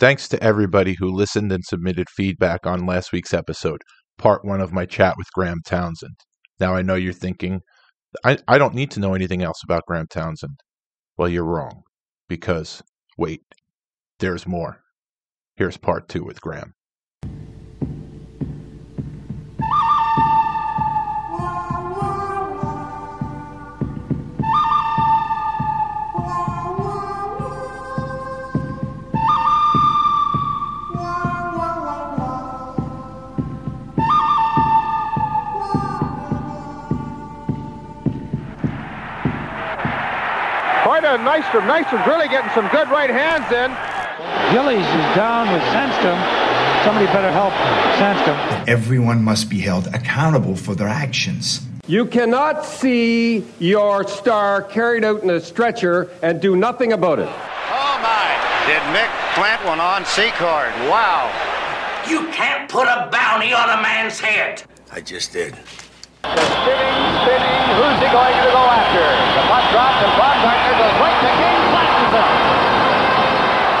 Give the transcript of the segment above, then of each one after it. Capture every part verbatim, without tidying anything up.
Thanks to everybody who listened and submitted feedback on last week's episode, part one of my chat with Graham Townsend. Now I know you're thinking, I, I don't need to know anything else about Graham Townsend. Well, you're wrong, because, wait, there's more. Here's part two with Graham. Nystrom, Nystrom really getting some good right hands in. Gillies is down with Sandstrom. Somebody better help Sandstrom. Everyone must be held accountable for their actions. You cannot see your star carried out in a stretcher and do nothing about it. Oh my, did Mick plant one on Secord? Wow. You can't put a bounty on a man's head. I just did. The spinning, spinning, who's he going to go after? The puck drops and Baumgartner goes right to King, flashes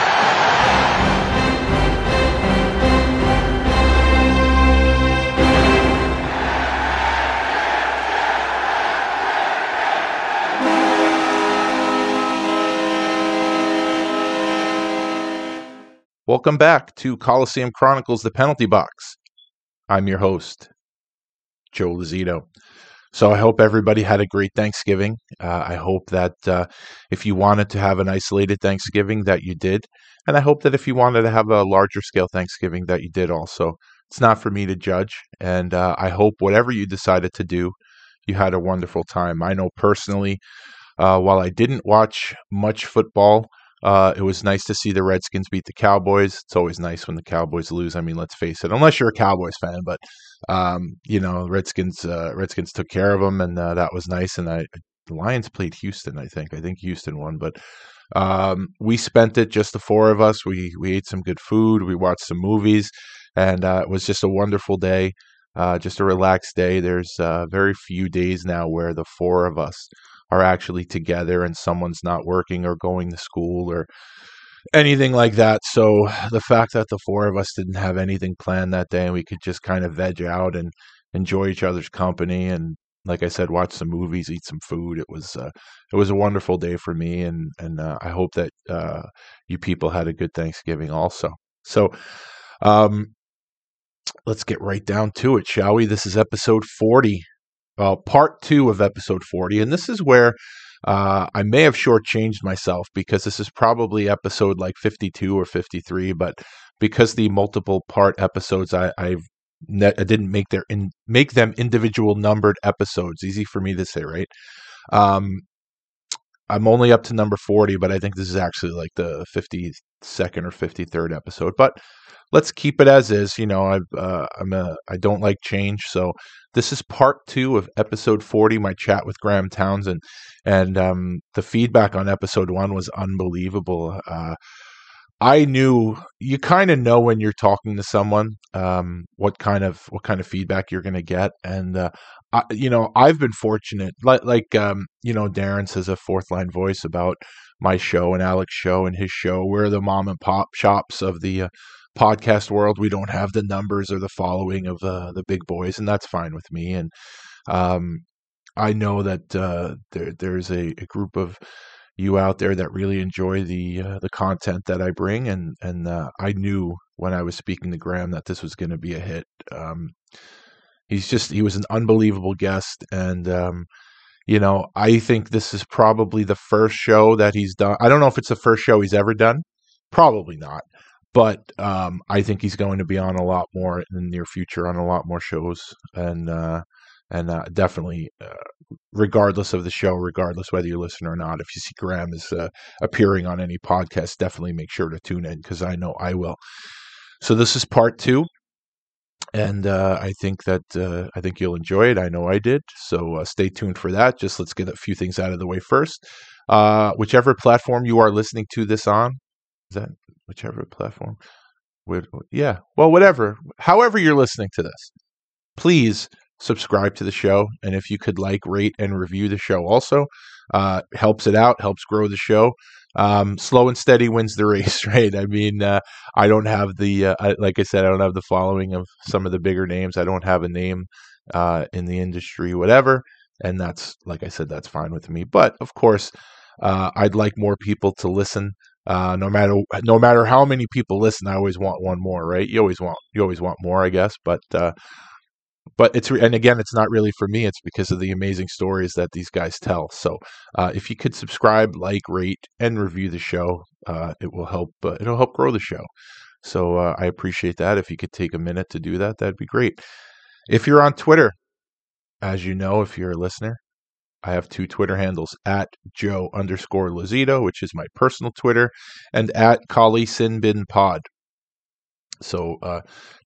Welcome back to Coliseum Chronicles, The Penalty Box. I'm your host, Joe Lizito. So I hope everybody had a great Thanksgiving. Uh, I hope that uh, if you wanted to have an isolated Thanksgiving, that you did. And I hope that if you wanted to have a larger scale Thanksgiving, that you did also. It's not for me to judge. And uh, I hope whatever you decided to do, you had a wonderful time. I know personally, uh, while I didn't watch much football, Uh, it was nice to see the Redskins beat the Cowboys. It's always nice when the Cowboys lose. I mean, let's face it, unless you're a Cowboys fan. But, um, you know, Redskins uh, Redskins took care of them, and uh, that was nice. And I, the Lions played Houston, I think. I think Houston won. But um, we spent it, just the four of us. We, we ate some good food. We watched some movies. And uh, it was just a wonderful day, uh, just a relaxed day. There's uh, very few days now where the four of us are actually together and someone's not working or going to school or anything like that. So the fact that the four of us didn't have anything planned that day and we could just kind of veg out and enjoy each other's company and, like I said, watch some movies, eat some food. It was uh, it was a wonderful day for me, and and uh, I hope that uh, you people had a good Thanksgiving also. So um, let's get right down to it, shall we? This is episode forty. Well, part two of episode forty, and this is where uh, I may have shortchanged myself because this is probably episode like fifty-two or fifty-three, but because the multiple part episodes, I, I've ne- I didn't make their in- make them individual numbered episodes. Easy for me to say, right? Um, I'm only up to number forty, but I think this is actually like the fifty-second or fifty-third episode, but let's keep it as is. You know, I've, uh, I'm a, I don't like change. So this is part two of episode forty, my chat with Graham Townsend. And um, the feedback on episode one was unbelievable. Uh, I knew, you kind of know when you're talking to someone um, what kind of what kind of feedback you're going to get. And, uh, I, you know, I've been fortunate. Like, like um, you know, Darren says a Fourth Line Voice about my show and Alex's show and his show. We're the mom and pop shops of the... Uh, podcast world. We don't have the numbers or the following of uh, the big boys, and that's fine with me. And um, I know that uh, there, there's a, a group of you out there that really enjoy the uh, the content that I bring, and and uh, I knew when I was speaking to Graham that this was going to be a hit. Um, he's just he was an unbelievable guest, and um, you know, I think this is probably the first show that he's done. I don't know if it's the first show he's ever done. Probably not. But um, I think he's going to be on a lot more in the near future, on a lot more shows, and uh, and uh, definitely, uh, regardless of the show, regardless whether you listen or not, if you see Graham is uh, appearing on any podcast, definitely make sure to tune in because I know I will. So this is part two, and uh, I think that uh, I think you'll enjoy it. I know I did. So uh, stay tuned for that. Just let's get a few things out of the way first. Uh, whichever platform you are listening to this on, is that. Whichever platform, yeah, well, whatever. However you're listening to this, please subscribe to the show. And if you could like, rate, and review the show also, uh, helps it out, helps grow the show. Um, slow and steady wins the race, right? I mean, uh, I don't have the, uh, I, like I said, I don't have the following of some of the bigger names. I don't have a name uh, in the industry, whatever. And that's, like I said, that's fine with me. But of course, uh, I'd like more people to listen. Uh, no matter, no matter how many people listen, I always want one more, right? You always want, you always want more, I guess. But, uh, but it's, re- and again, it's not really for me. It's because of the amazing stories that these guys tell. So, uh, if you could subscribe, like, rate, and review the show, uh, it will help, uh, it'll help grow the show. So, uh, I appreciate that. If you could take a minute to do that, that'd be great. If you're on Twitter, as you know, if you're a listener, I have two Twitter handles, at Joe underscore Lozito, which is my personal Twitter, and at Kali Sinbin Pod. So uh,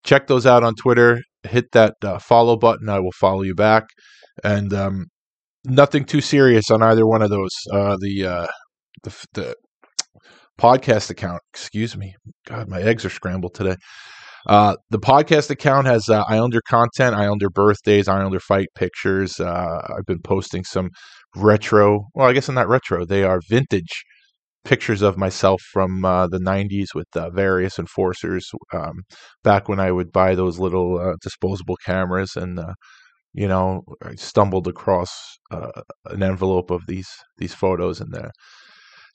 check those out on Twitter. Hit that uh, follow button. I will follow you back. And um, nothing too serious on either one of those. Uh, the, uh, the the podcast account, excuse me. God, my eggs are scrambled today. Uh, the podcast account has uh, Islander content, Islander birthdays, Islander fight pictures. Uh, I've been posting some retro, well, I guess they're not retro. They are vintage pictures of myself from uh, the nineties with uh, various enforcers um, back when I would buy those little uh, disposable cameras. And, uh, you know, I stumbled across uh, an envelope of these these photos in there.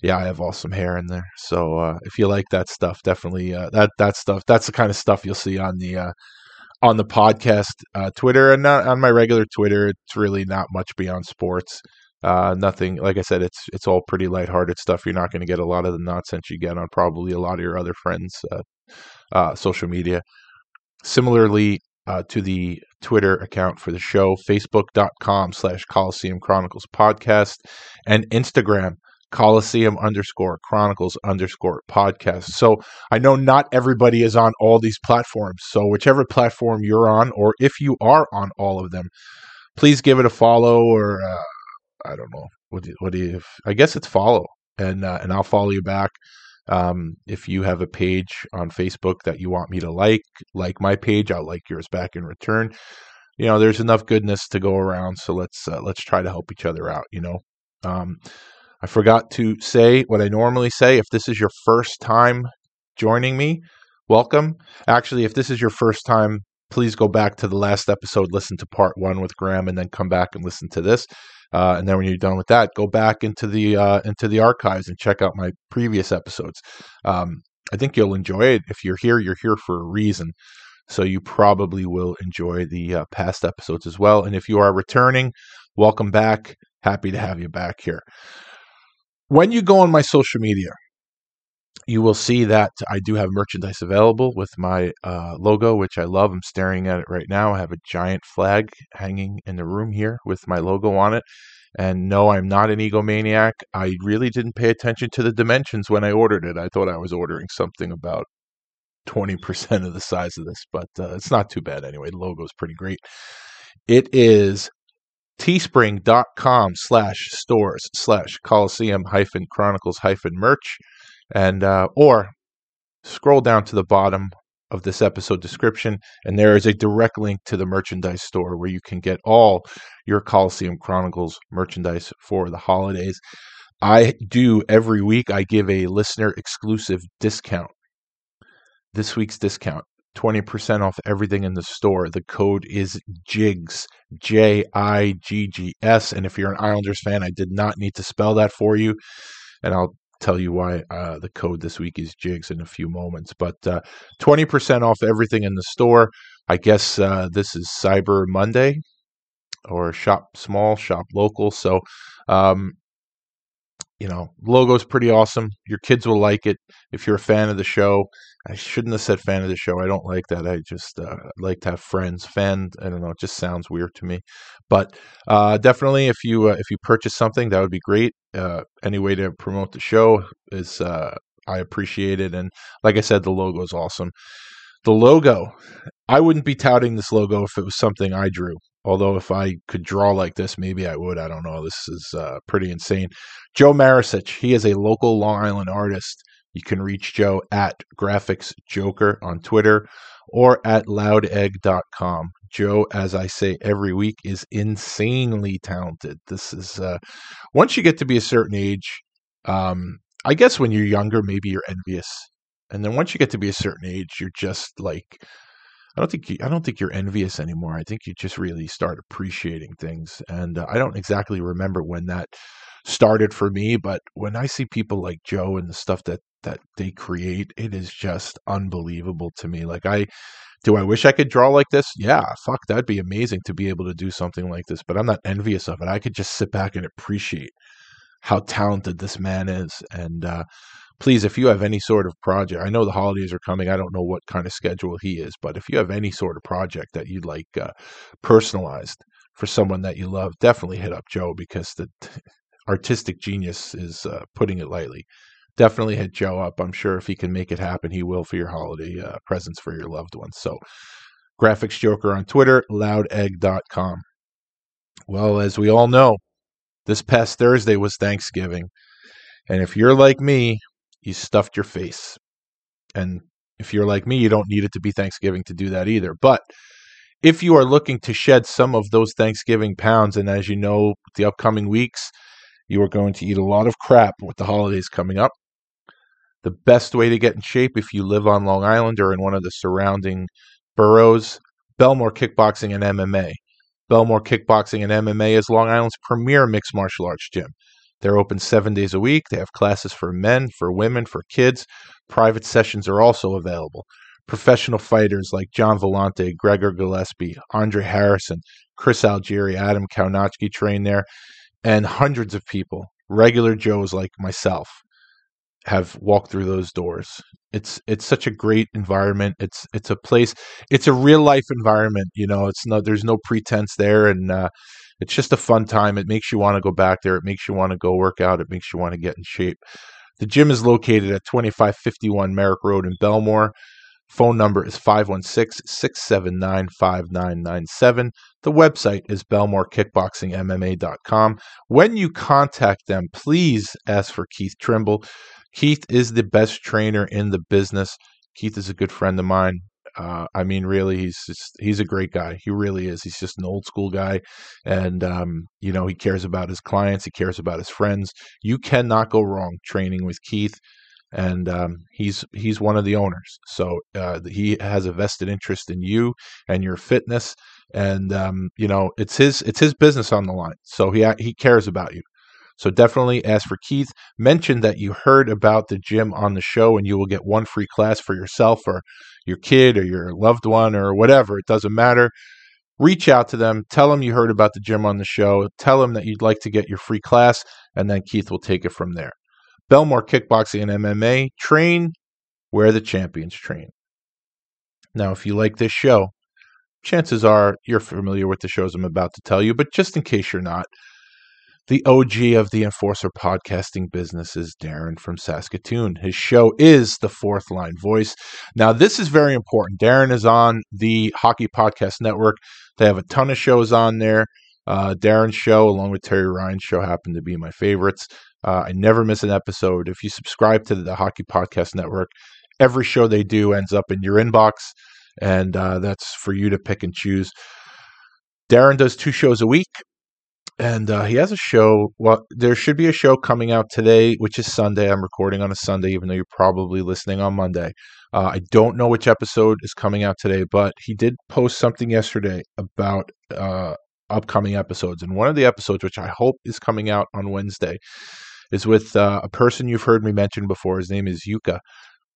Yeah, I have awesome hair in there. So uh, if you like that stuff, definitely uh, that that stuff. That's the kind of stuff you'll see on the uh, on the podcast uh, Twitter, and not on my regular Twitter. It's really not much beyond sports. Uh, nothing, like I said, it's it's all pretty lighthearted stuff. You're not going to get a lot of the nonsense you get on probably a lot of your other friends' uh, uh, social media. Similarly uh, to the Twitter account for the show, facebook.com slash Coliseum Chronicles podcast, and Instagram. Coliseum underscore Chronicles underscore podcast. So I know not everybody is on all these platforms. So whichever platform you're on, or if you are on all of them, please give it a follow, or uh, I don't know. What do you, what do you, I guess it's follow, and uh, and I'll follow you back. Um, if you have a page on Facebook that you want me to like, like my page, I'll like yours back in return. You know, there's enough goodness to go around. So let's uh, let's try to help each other out. You know. Um, I forgot to say what I normally say. If this is your first time joining me, welcome. Actually, if this is your first time, please go back to the last episode, listen to part one with Graham, and then come back and listen to this. Uh, and then when you're done with that, go back into the uh, into the archives and check out my previous episodes. Um, I think you'll enjoy it. If you're here, you're here for a reason. So you probably will enjoy the uh, past episodes as well. And if you are returning, welcome back. Happy to have you back here. When you go on my social media, you will see that I do have merchandise available with my uh, logo, which I love. I'm staring at it right now. I have a giant flag hanging in the room here with my logo on it. And no, I'm not an egomaniac. I really didn't pay attention to the dimensions when I ordered it. I thought I was ordering something about twenty percent of the size of this, but uh, it's not too bad anyway. The logo is pretty great. It is teespring.com slash stores slash Coliseum hyphen Chronicles hyphen merch. And, uh, or scroll down to the bottom of this episode description, and there is a direct link to the merchandise store where you can get all your Coliseum Chronicles merchandise for the holidays. I do every week, I give a listener exclusive discount. This week's discount, twenty percent off everything in the store. The code is J I G S, J I G G S. And if you're an Islanders fan, I did not need to spell that for you. And I'll tell you why uh, the code this week is J I G S in a few moments. But uh, twenty percent off everything in the store. I guess uh, this is Cyber Monday, or shop small, shop local. So, um, you know, logo's pretty awesome. Your kids will like it if you're a fan of the show. I shouldn't have said fan of the show. I don't like that. I just uh, like to have friends. Fan, I don't know. It just sounds weird to me. But uh, definitely, if you uh, if you purchase something, that would be great. Uh, any way to promote the show is uh, I appreciate it. And like I said, the logo is awesome. The logo, I wouldn't be touting this logo if it was something I drew. Although if I could draw like this, maybe I would. I don't know. This is uh, pretty insane. Joe Maricich, he is a local Long Island artist. You can reach Joe at GraphicsJoker on Twitter or at loud egg dot com. Joe, as I say every week, is insanely talented. This is, uh, once you get to be a certain age, um, I guess when you're younger, maybe you're envious. And then once you get to be a certain age, you're just like, I don't think you, I don't think you're envious anymore. I think you just really start appreciating things. And uh, I don't exactly remember when that started for me, but when I see people like Joe and the stuff that that they create, it is just unbelievable to me. Like, I do I wish I could draw like this? Yeah, fuck, that'd be amazing to be able to do something like this, but I'm not envious of it. I could just sit back and appreciate how talented this man is. And uh, please, if you have any sort of project, I know the holidays are coming, I don't know what kind of schedule he is, but if you have any sort of project that you'd like uh, personalized for someone that you love, definitely hit up Joe, because the artistic genius is uh, putting it lightly. Definitely hit Joe up. I'm sure if he can make it happen, he will for your holiday uh, presents for your loved ones. So, Graphics Joker on Twitter, loud egg dot com. Well, as we all know, this past Thursday was Thanksgiving. And if you're like me, you stuffed your face. And if you're like me, you don't need it to be Thanksgiving to do that either. But if you are looking to shed some of those Thanksgiving pounds, and as you know, the upcoming weeks, you are going to eat a lot of crap with the holidays coming up. The best way to get in shape if you live on Long Island or in one of the surrounding boroughs, Belmore Kickboxing and M M A. Belmore Kickboxing and M M A is Long Island's premier mixed martial arts gym. They're open seven days a week. They have classes for men, for women, for kids. Private sessions are also available. Professional fighters like John Volante, Gregor Gillespie, Andre Harrison, Chris Algieri, Adam Kaunachki train there, and hundreds of people, regular Joes like myself, have walked through those doors. It's it's such a great environment. It's it's a place. It's a real life environment. You know, it's not there's no pretense there, and uh, it's just a fun time. It makes you want to go back there. It makes you want to go work out. It makes you want to get in shape. The gym is located at twenty-five fifty-one Merrick Road in Belmore. Phone number is five one six, six seven nine, five nine nine seven. The website is belmore kickboxing m m a dot com. When you contact them, please ask for Keith Trimble. Keith is the best trainer in the business. Keith is a good friend of mine. Uh, I mean, really, he's just, he's a great guy. He really is. He's just an old school guy. And, um, you know, he cares about his clients. He cares about his friends. You cannot go wrong training with Keith. And um, he's he's one of the owners. So uh, he has a vested interest in you and your fitness. And, um, you know, it's his it's his business on the line. So he he cares about you. So definitely ask for Keith. Mention that you heard about the gym on the show, and you will get one free class for yourself or your kid or your loved one or whatever. It doesn't matter. Reach out to them. Tell them you heard about the gym on the show. Tell them that you'd like to get your free class, and then Keith will take it from there. Belmore Kickboxing and M M A, train where the champions train. Now, if you like this show, chances are you're familiar with the shows I'm about to tell you, but just in case you're not, the O G of the Enforcer podcasting business is Darren from Saskatoon. His show is The Fourth Line Voice. Now, this is very important. Darren is on the Hockey Podcast Network. They have a ton of shows on there. Uh, Darren's show, along with Terry Ryan's show, happen to be my favorites. Uh, I never miss an episode. If you subscribe to the Hockey Podcast Network, every show they do ends up in your inbox, and uh, that's for you to pick and choose. Darren does two shows a week, and uh, he has a show. Well, there should be a show coming out today, which is Sunday. I'm recording on a Sunday, even though you're probably listening on Monday. Uh, I don't know which episode is coming out today, but he did post something yesterday about uh, upcoming episodes. And one of the episodes, which I hope is coming out on Wednesday, is with uh, a person you've heard me mention before. His name is Jukka.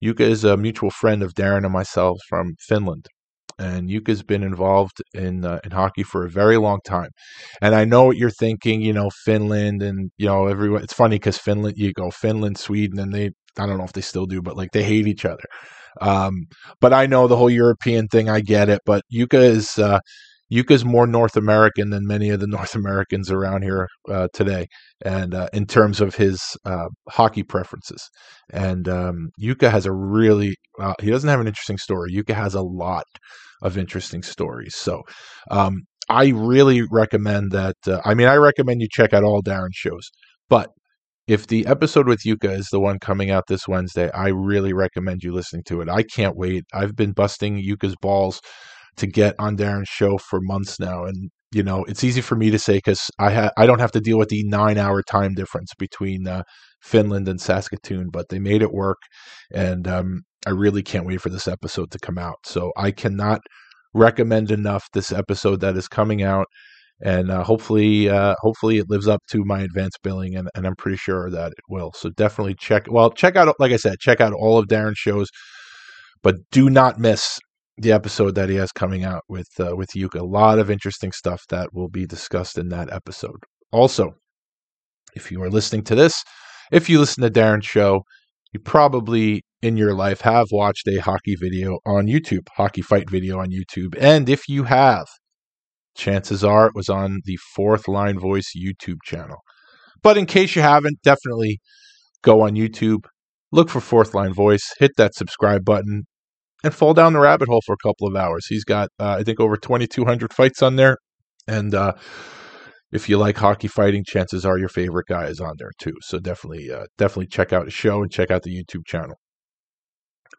Jukka is a mutual friend of Darren and myself from Finland. And Jukka's been involved in uh, in hockey for a very long time. And I know what you're thinking, you know, Finland and, you know, everyone. It's funny because Finland, you go Finland, Sweden, and they, I don't know if they still do, but like they hate each other. Um, but I know the whole European thing, I get it. But Jukka is, uh, Yuka's more North American than many of the North Americans around here uh, today, and uh, in terms of his uh, hockey preferences. And um, Jukka has a really, uh, he doesn't have an interesting story. Jukka has a lot of interesting stories. So um, I really recommend that. Uh, I mean, I recommend you check out all Darren's shows, but If the episode with Yuka is the one coming out this Wednesday, I really recommend you listening to it. I can't wait. I've been busting Yuka's balls to get on Darren's show for months now. And, you know, it's easy for me to say because I ha- I don't have to deal with the nine-hour time difference between uh, Finland and Saskatoon, but they made it work. And um, I really can't wait for this episode to come out. So I cannot recommend enough this episode that is coming out. And uh, hopefully uh, hopefully it lives up to my advanced billing, and, and I'm pretty sure that it will. So definitely check, well, check out, like I said, check out all of Darren's shows, but do not miss the episode that he has coming out with, uh, with Yuka. A lot of interesting stuff that will be discussed in that episode. Also, if you are listening to this, if you listen to Darren's show, you probably in your life have watched a hockey video on YouTube, hockey fight video on YouTube. And if you have, chances are it was on the Fourth Line Voice YouTube channel. But in case you haven't, definitely go on YouTube, look for Fourth Line Voice, hit that subscribe button, and fall down the rabbit hole for a couple of hours. He's got, uh, I think, over twenty-two hundred fights on there. And uh, if you like hockey fighting, chances are your favorite guy is on there too. So definitely, uh, definitely check out his show and check out the YouTube channel.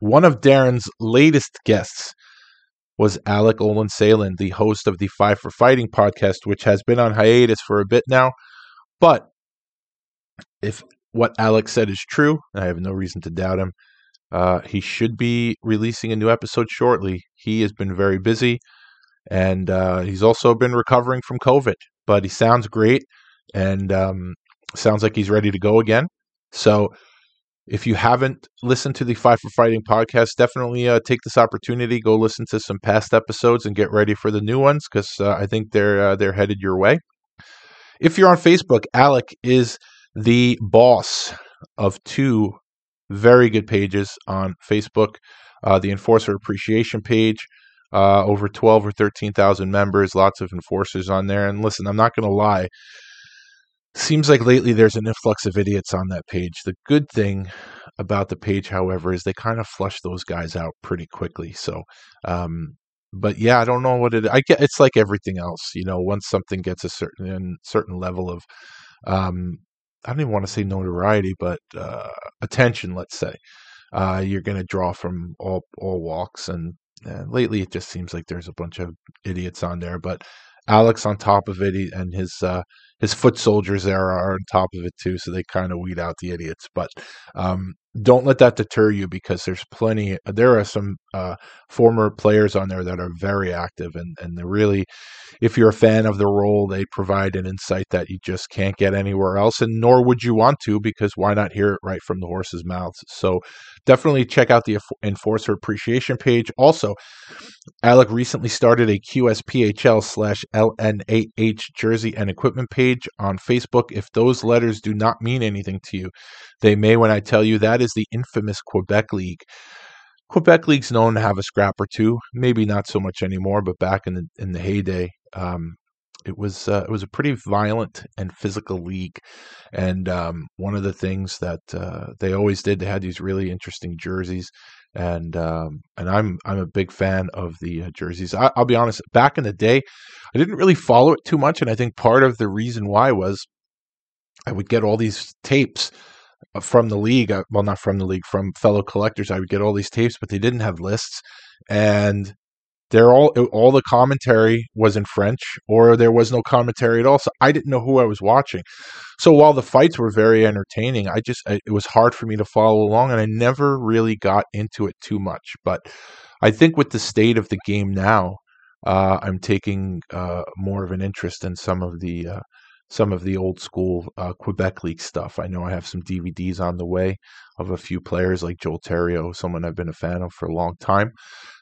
One of Darren's latest guests was Alec Olin Salen, the host of the Five for Fighting podcast, which has been on hiatus for a bit now. But if what Alec said is true, and I have no reason to doubt him, uh, he should be releasing a new episode shortly. He has been very busy, and uh, he's also been recovering from COVID. But he sounds great, and um, sounds like he's ready to go again. So if you haven't listened to the Five for Fighting podcast, definitely uh, take this opportunity. Go listen to some past episodes and get ready for the new ones, because uh, I think they're uh, they're headed your way. If you're on Facebook, Alec is the boss of two very good pages on Facebook. Uh, the Enforcer Appreciation page, uh, over twelve or thirteen thousand members, lots of enforcers on there. And listen, I'm not going to lie. Seems like lately there's an influx of idiots on that page. The good thing about the page, however, is they kind of flush those guys out pretty quickly. So, um, but yeah, I don't know what it. I get it's like everything else, you know. Once something gets a certain certain level of, um, I don't even want to say notoriety, but uh, attention, let's say, uh, you're going to draw from all all walks. And uh, lately, it just seems like there's a bunch of idiots on there. But Alex on top of it, he, and his uh, his foot soldiers there are on top of it too, so they kind of weed out the idiots. But um, don't let that deter you, because there's plenty. There are some uh, former players on there that are very active, and and they're really, if you're a fan of the role, they provide an insight that you just can't get anywhere else, and nor would you want to, because why not hear it right from the horse's mouths? So definitely check out the Enforcer Appreciation page. Also, Alec recently started a Q S P H L slash L N A H jersey and equipment page on Facebook. If those letters do not mean anything to you, they may when I tell you that is the infamous Quebec League. Quebec League's known to have a scrap or two, maybe not so much anymore, but back in the in the heyday, um, it was uh, it was a pretty violent and physical league. And um, one of the things that uh, they always did, they had these really interesting jerseys, and um, and I'm I'm a big fan of the uh, jerseys. I, I'll be honest, back in the day, I didn't really follow it too much, and I think part of the reason why was I would get all these tapes from the league, well, not from the league, from fellow collectors. I would get all these tapes, but they didn't have lists, and they're all all the commentary was in French, or there was no commentary at all. So I didn't know who I was watching. So while the fights were very entertaining, I just it was hard for me to follow along, and I never really got into it too much. But I think with the state of the game now, uh, I'm taking uh, more of an interest in some of the. Uh, some of the old school uh, Quebec League stuff. I know I have some D V Ds on the way of a few players like Joel Theriault, someone I've been a fan of for a long time.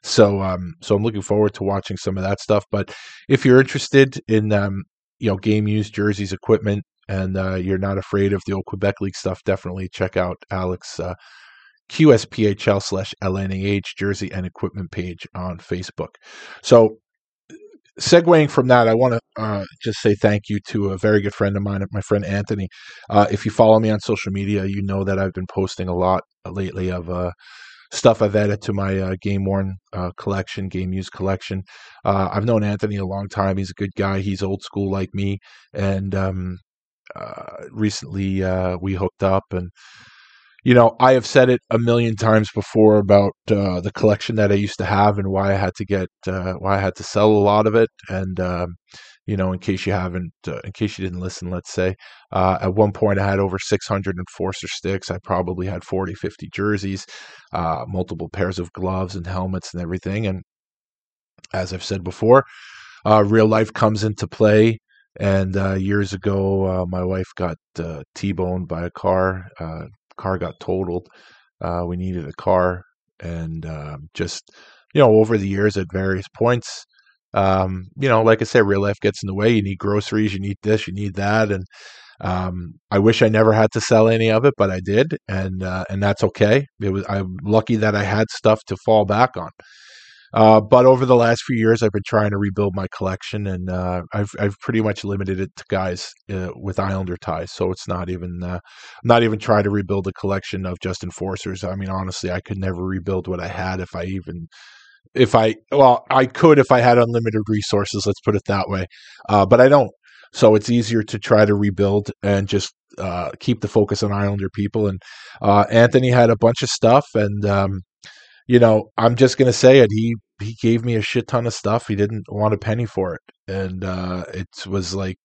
So um, so I'm looking forward to watching some of that stuff. But if you're interested in um, you know, game use, jerseys, equipment, and uh, you're not afraid of the old Quebec League stuff, definitely check out Alex's uh, Q S P H L slash L N A H jersey and equipment page on Facebook. So segueing from that, I want to uh, just say thank you to a very good friend of mine, my friend Anthony. Uh, if you follow me on social media, you know that I've been posting a lot lately of uh, stuff I've added to my uh, game-worn uh, collection, game-used collection. Uh, I've known Anthony a long time. He's a good guy. He's old school like me, and um, uh, recently uh, we hooked up. And, you know, I have said it a million times before about uh, the collection that I used to have and why I had to get, uh, why I had to sell a lot of it. And, um, you know, in case you haven't, uh, in case you didn't listen, let's say, uh, at one point I had over six hundred Enforcer sticks. I probably had forty, fifty jerseys, uh, multiple pairs of gloves and helmets and everything. And as I've said before, uh, real life comes into play. And uh, years ago, uh, my wife got uh, T-boned by a car. Uh, car got totaled. Uh, we needed a car. And um, just, you know, over the years at various points, Um, you know, like I say, real life gets in the way. You need groceries, you need this, you need that. And, um, I wish I never had to sell any of it, but I did. And, uh, and that's okay. It was, I'm lucky that I had stuff to fall back on. Uh, but over the last few years, I've been trying to rebuild my collection, and, uh, I've, I've pretty much limited it to guys uh, with Islander ties. So it's not even, uh, not even trying to rebuild a collection of just Enforcers. I mean, honestly, I could never rebuild what I had if I even, If I, well, I could if I had unlimited resources, let's put it that way. Uh, but I don't. So it's easier to try to rebuild and just uh, keep the focus on Islander people. And uh, Anthony had a bunch of stuff. And, um, you know, I'm just going to say it. He, he gave me a shit ton of stuff. He didn't want a penny for it. And uh, it was like,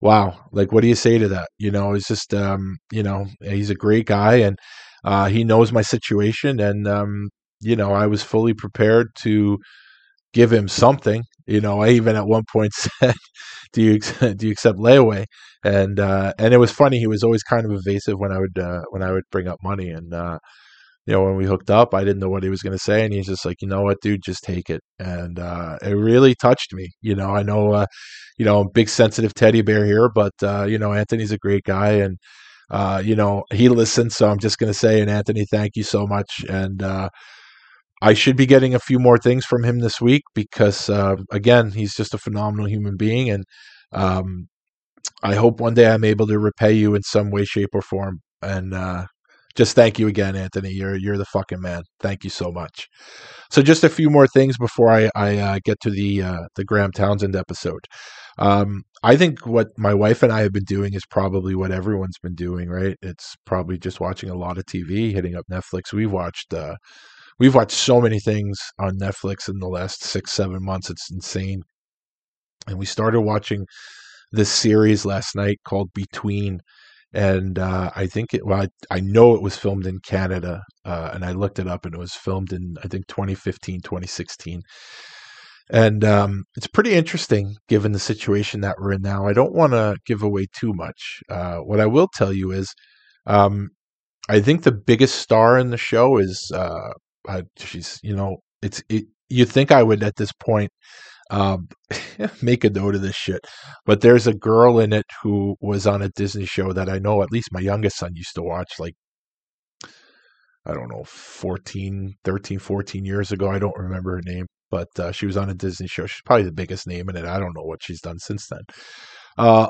wow. Like, what do you say to that? You know, it's just, um, you know, he's a great guy. And uh, he knows my situation. And, um, you know, I was fully prepared to give him something. You know, I even at one point said, do you, do you accept layaway? And, uh, and it was funny. He was always kind of evasive when I would, uh, when I would bring up money. And, uh, you know, when we hooked up, I didn't know what he was going to say. And he's just like, you know what, dude, just take it. And, uh, it really touched me. You know, I know, uh, you know, big sensitive teddy bear here, but, uh, you know, Anthony's a great guy, and, uh, you know, he listened. So I'm just going to say, and Anthony, thank you so much. And, uh, I should be getting a few more things from him this week because, uh, again, he's just a phenomenal human being. And um, I hope one day I'm able to repay you in some way, shape, or form. And uh, just thank you again, Anthony. You're you're the fucking man. Thank you so much. So just a few more things before I, I uh, get to the, uh, the Graham Townsend episode. Um, I think what my wife and I have been doing is probably what everyone's been doing, right? It's probably just watching a lot of T V, hitting up Netflix. We've watched... Uh, We've watched so many things on Netflix in the last six, seven months. It's insane. And we started watching this series last night called Between. And uh, I think it, well, I, I know it was filmed in Canada. Uh, and I looked it up, and it was filmed in, I think, twenty fifteen, twenty sixteen. And um, it's pretty interesting given the situation that we're in now. I don't want to give away too much. Uh, what I will tell you is um, I think the biggest star in the show is. Uh, Uh, she's, you know, it's, it, you think I would at this point, um, make a note of this shit, but there's a girl in it who was on a Disney show that I know at least my youngest son used to watch, like, I don't know, fourteen, thirteen, fourteen years ago. I don't remember her name, but, uh, she was on a Disney show. She's probably the biggest name in it. I don't know what she's done since then. Uh,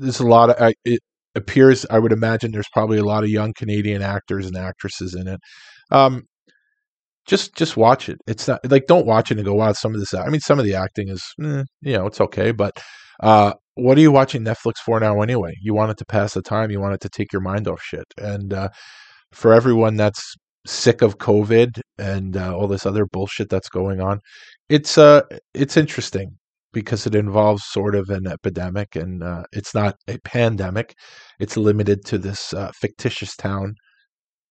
there's a lot of, I, it appears, I would imagine there's probably a lot of young Canadian actors and actresses in it. Um, Just, just watch it. It's not like, don't watch it and go, wow, some of this, I mean, some of the acting is, eh, you know, it's okay. But, uh, what are you watching Netflix for now? Anyway, you want it to pass the time. You want it to take your mind off shit. And, uh, for everyone that's sick of COVID and, uh, all this other bullshit that's going on, it's, uh, it's interesting because it involves sort of an epidemic, and, uh, it's not a pandemic. It's limited to this, uh, fictitious town,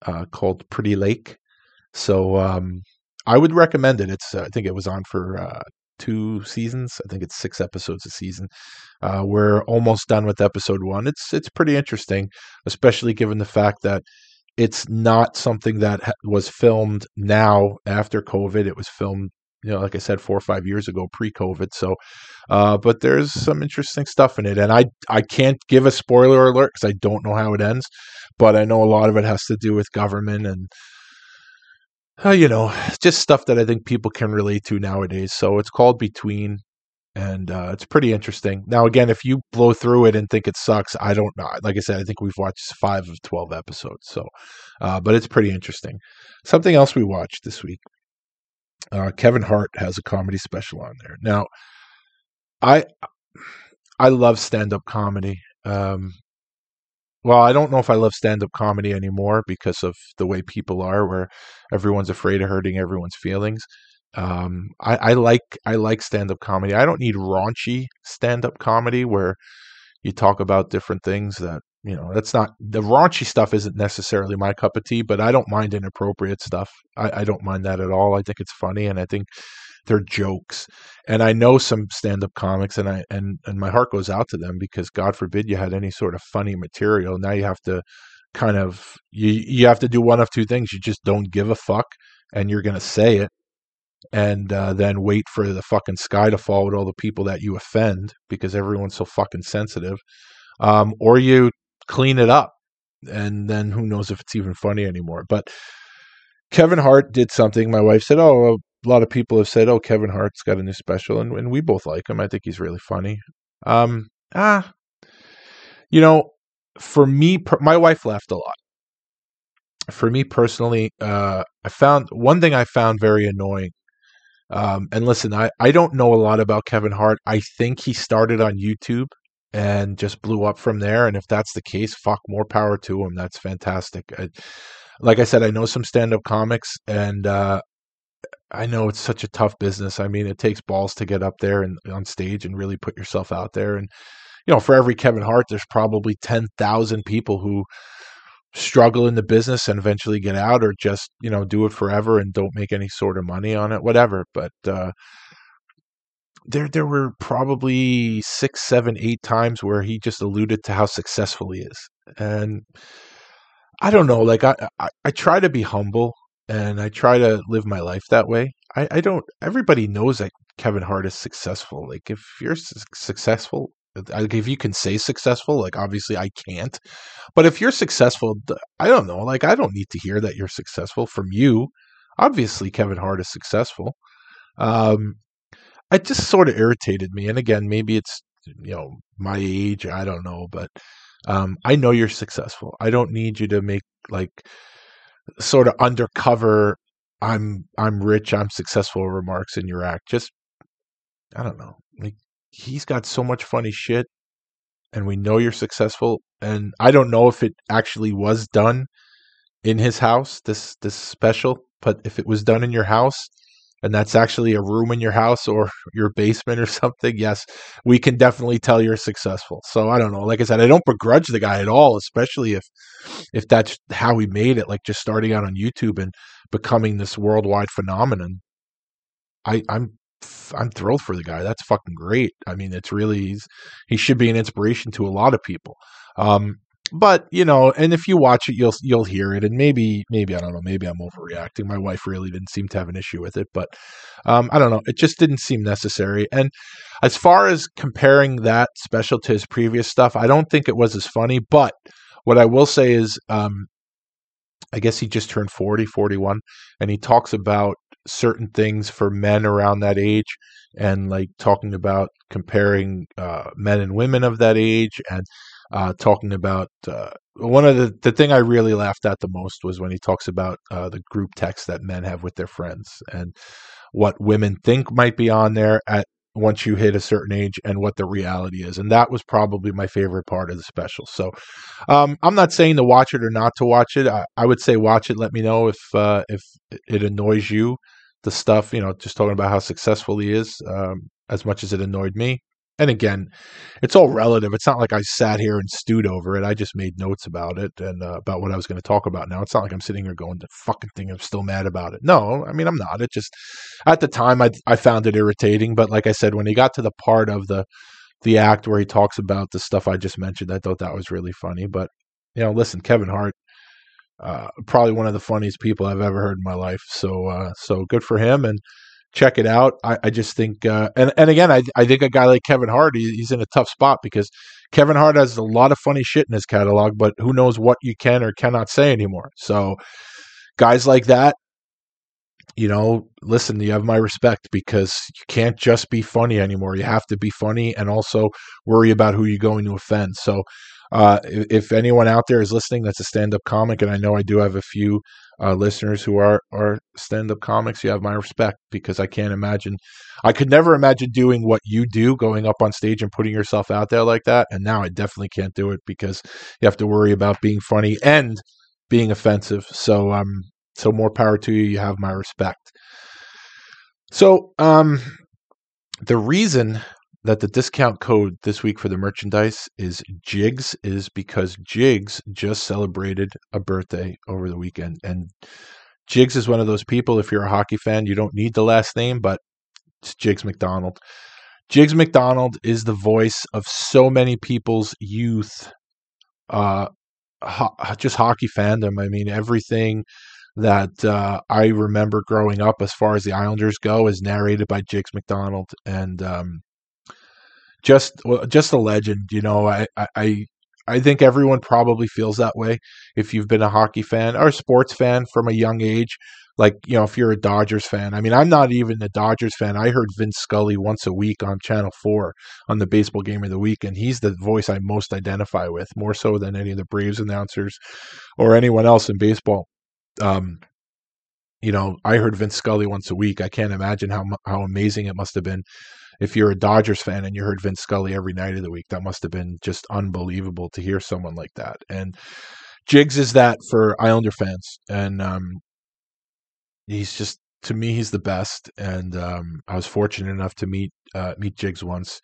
uh, called Pretty Lake. So um, I would recommend it. It's uh, I think it was on for uh, two seasons. I think it's six episodes a season. Uh, we're almost done with episode one. It's it's pretty interesting, especially given the fact that it's not something that ha- was filmed now after COVID. It was filmed, you know, like I said, four or five years ago, pre-COVID. So, uh, but there's some interesting stuff in it. And I, I can't give a spoiler alert because I don't know how it ends. But I know a lot of it has to do with government and, Uh, you know, just stuff that I think people can relate to nowadays. So it's called Between, and uh, it's pretty interesting. Now, again, if you blow through it and think it sucks, I don't know. Like I said, I think we've watched five of twelve episodes. So, uh, but it's pretty interesting. Something else we watched this week. Uh, Kevin Hart has a comedy special on there. Now, I I love stand-up comedy. Um, well, I don't know if I love stand-up comedy anymore because of the way people are, where everyone's afraid of hurting everyone's feelings. Um, I, I like I like stand-up comedy. I don't need raunchy stand-up comedy where you talk about different things that, you know, that's not, the raunchy stuff isn't necessarily my cup of tea, but I don't mind inappropriate stuff. I, I don't mind that at all. I think it's funny, and I think they're jokes. And I know some stand-up comics, and I and, and my heart goes out to them, because God forbid you had any sort of funny material. Now you have to kind of, you, you have to do one of two things. You just don't give a fuck, and you're going to say it, and uh, then wait for the fucking sky to fall with all the people that you offend, because everyone's so fucking sensitive. Um, or you clean it up, and then who knows if it's even funny anymore. But Kevin Hart did something. My wife said, oh, a lot of people have said, oh, Kevin Hart's got a new special, and, and we both like him. I think he's really funny. Um, ah, you know, for me, per- my wife laughed a lot. For me personally, uh, I found one thing I found very annoying. Um, and listen, I, I don't know a lot about Kevin Hart. I think he started on YouTube and just blew up from there. And if that's the case, fuck, more power to him. That's fantastic. I, like I said, I know some stand-up comics, and uh, I know it's such a tough business. I mean, it takes balls to get up there and on stage and really put yourself out there. And, you know, for every Kevin Hart, there's probably ten thousand people who struggle in the business and eventually get out, or just, you know, do it forever and don't make any sort of money on it, whatever. But uh, there there were probably six, seven, eight times where he just alluded to how successful he is. And I don't know, like I, I, I try to be humble, and I try to live my life that way. I, I don't, everybody knows that Kevin Hart is successful. Like if you're su- successful, like if you can say successful, like obviously I can't, but if you're successful, I don't know, like I don't need to hear that you're successful from you. Obviously Kevin Hart is successful. Um, it just sort of irritated me. And again, maybe it's, you know, my age, I don't know, but um, I know you're successful. I don't need you to make like sort of undercover, I'm, I'm rich, I'm successful remarks in your act. Just, I don't know. Like, he's got so much funny shit, and we know you're successful. And I don't know if it actually was done in his house, this, this special, but if it was done in your house, and that's actually a room in your house or your basement or something, yes, we can definitely tell you're successful. So I don't know. Like I said, I don't begrudge the guy at all, especially if, if that's how he made it, like just starting out on YouTube and becoming this worldwide phenomenon. I, I'm, I'm thrilled for the guy. That's fucking great. I mean, it's really, he's, he should be an inspiration to a lot of people. Um, but you know, and if you watch it, you'll, you'll hear it. And maybe, maybe, I don't know, maybe I'm overreacting. My wife really didn't seem to have an issue with it, but, um, I don't know. It just didn't seem necessary. And as far as comparing that special to his previous stuff, I don't think it was as funny, but what I will say is, um, I guess he just turned forty, forty-one, and he talks about certain things for men around that age, and like talking about comparing uh, men and women of that age, and uh, talking about uh, one of the, the thing I really laughed at the most was when he talks about uh, the group text that men have with their friends, and what women think might be on there at once you hit a certain age, and what the reality is. And that was probably my favorite part of the special. So um, I'm not saying to watch it or not to watch it. I, I would say watch it. Let me know if uh, if it annoys you, the stuff, you know, just talking about how successful he is, um, as much as it annoyed me. And again, it's all relative. It's not like I sat here and stewed over it. I just made notes about it and uh, about what I was going to talk about now. It's not like I'm sitting here going, the fucking thing, I'm still mad about it. No, I mean, I'm not. It just, at the time, I I found it irritating. But like I said, when he got to the part of the the act where he talks about the stuff I just mentioned, I thought that was really funny. But, you know, listen, Kevin Hart, uh, probably one of the funniest people I've ever heard in my life. So, uh, so good for him. And check it out. I, I just think, uh, and, and again, I I think a guy like Kevin Hart, he, he's in a tough spot, because Kevin Hart has a lot of funny shit in his catalog, but who knows what you can or cannot say anymore. So guys like that, you know, listen, you have my respect, because you can't just be funny anymore. You have to be funny and also worry about who you're going to offend. So Uh, if anyone out there is listening that's a stand-up comic, and I know I do have a few uh, listeners who are, are stand-up comics, you have my respect, because I can't imagine, I could never imagine doing what you do, going up on stage and putting yourself out there like that. And now I definitely can't do it, because you have to worry about being funny and being offensive. So, um, so more power to you. You have my respect. So, um, the reason that the discount code this week for the merchandise is Jigs is because Jigs just celebrated a birthday over the weekend. And Jigs is one of those people, if you're a hockey fan, you don't need the last name, but it's Jigs McDonald. Jigs McDonald is the voice of so many people's youth, uh, ho- just hockey fandom. I mean, everything that uh, I remember growing up as far as the Islanders go is narrated by Jigs McDonald. And, um, Just, just a legend, you know. I, I, I think everyone probably feels that way if you've been a hockey fan or a sports fan from a young age. Like, you know, if you're a Dodgers fan. I mean, I'm not even a Dodgers fan. I heard Vince Scully once a week on Channel Four on the Baseball Game of the Week, and he's the voice I most identify with, more so than any of the Braves announcers or anyone else in baseball. Um, you know, I heard Vince Scully once a week. I can't imagine how how amazing it must have been. If you're a Dodgers fan and you heard Vince Scully every night of the week, that must have been just unbelievable to hear someone like that. And Jigs is that for Islander fans. And um, he's just, to me, he's the best. And um, I was fortunate enough to meet uh, meet Jigs once.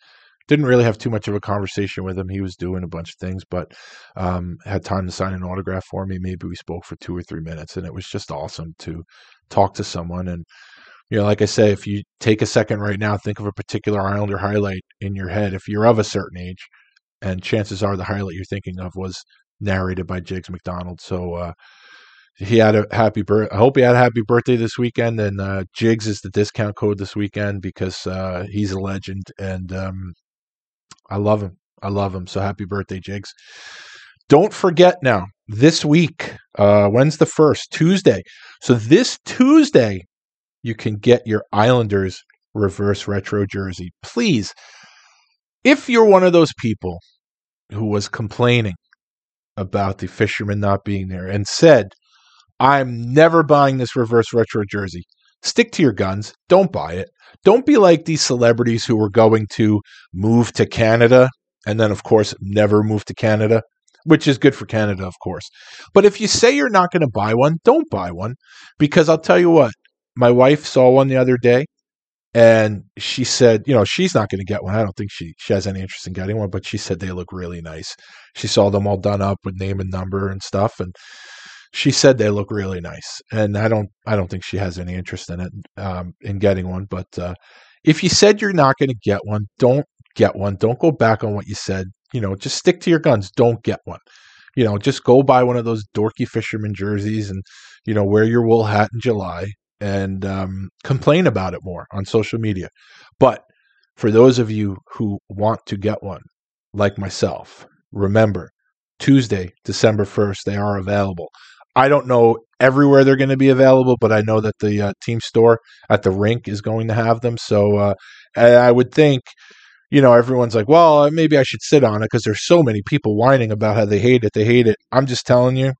Didn't really have too much of a conversation with him. He was doing a bunch of things, but um, had time to sign an autograph for me. Maybe we spoke for two or three minutes, and it was just awesome to talk to someone. And you know, like I say, if you take a second right now, think of a particular Islander highlight in your head. If you're of a certain age, and chances are the highlight you're thinking of was narrated by Jigs McDonald. So uh, he had a happy birth. I hope he had a happy birthday this weekend. And uh, Jigs is the discount code this weekend because uh, he's a legend, and um, I love him. I love him. So happy birthday, Jigs! Don't forget now. This week, uh, when's the first? Tuesday. So this Tuesday, you can get your Islanders reverse retro jersey. Please, if you're one of those people who was complaining about the fisherman not being there and said, I'm never buying this reverse retro jersey, stick to your guns. Don't buy it. Don't be like these celebrities who were going to move to Canada and then, of course, never move to Canada, which is good for Canada, of course. But if you say you're not going to buy one, don't buy one, because I'll tell you what, my wife saw one the other day, and she said, you know, she's not going to get one. I don't think she, she has any interest in getting one, but she said they look really nice. She saw them all done up with name and number and stuff, and she said they look really nice. And I don't I don't think she has any interest in it, um, in getting one. But uh, if you said you're not going to get one, don't get one. Don't go back on what you said. You know, just stick to your guns. Don't get one. You know, just go buy one of those dorky fisherman jerseys and, you know, wear your wool hat in July. And um, complain about it more on social media. But for those of you who want to get one, like myself, remember, Tuesday, December first, they are available. I don't know everywhere they're going to be available, but I know that the uh, team store at the rink is going to have them. So uh, I would think, you know, everyone's like, well, maybe I should sit on it because there's so many people whining about how they hate it. They hate it. I'm just telling you,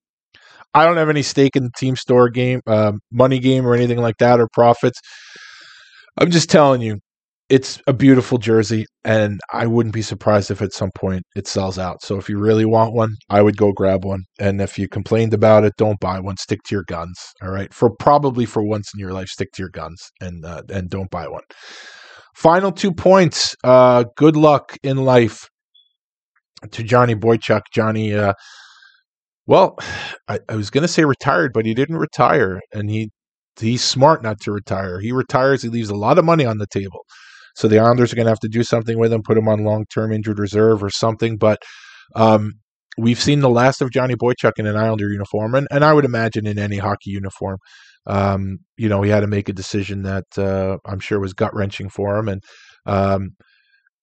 I don't have any stake in the team store game, uh, money game or anything like that, or profits. I'm just telling you, it's a beautiful jersey, and I wouldn't be surprised if at some point it sells out. So if you really want one, I would go grab one. And if you complained about it, don't buy one. Stick to your guns, all right? For probably for once in your life, stick to your guns and uh, and don't buy one. Final two points. Uh, good luck in life to Johnny Boychuk. Johnny uh, – Well, I, I was going to say retired, but he didn't retire, and he he's smart not to retire. He retires, he leaves a lot of money on the table. So the Islanders are going to have to do something with him, put him on long-term injured reserve or something. But um, we've seen the last of Johnny Boychuk in an Islander uniform, and, and I would imagine in any hockey uniform. Um, you know, he had to make a decision that uh, I'm sure was gut-wrenching for him, and um,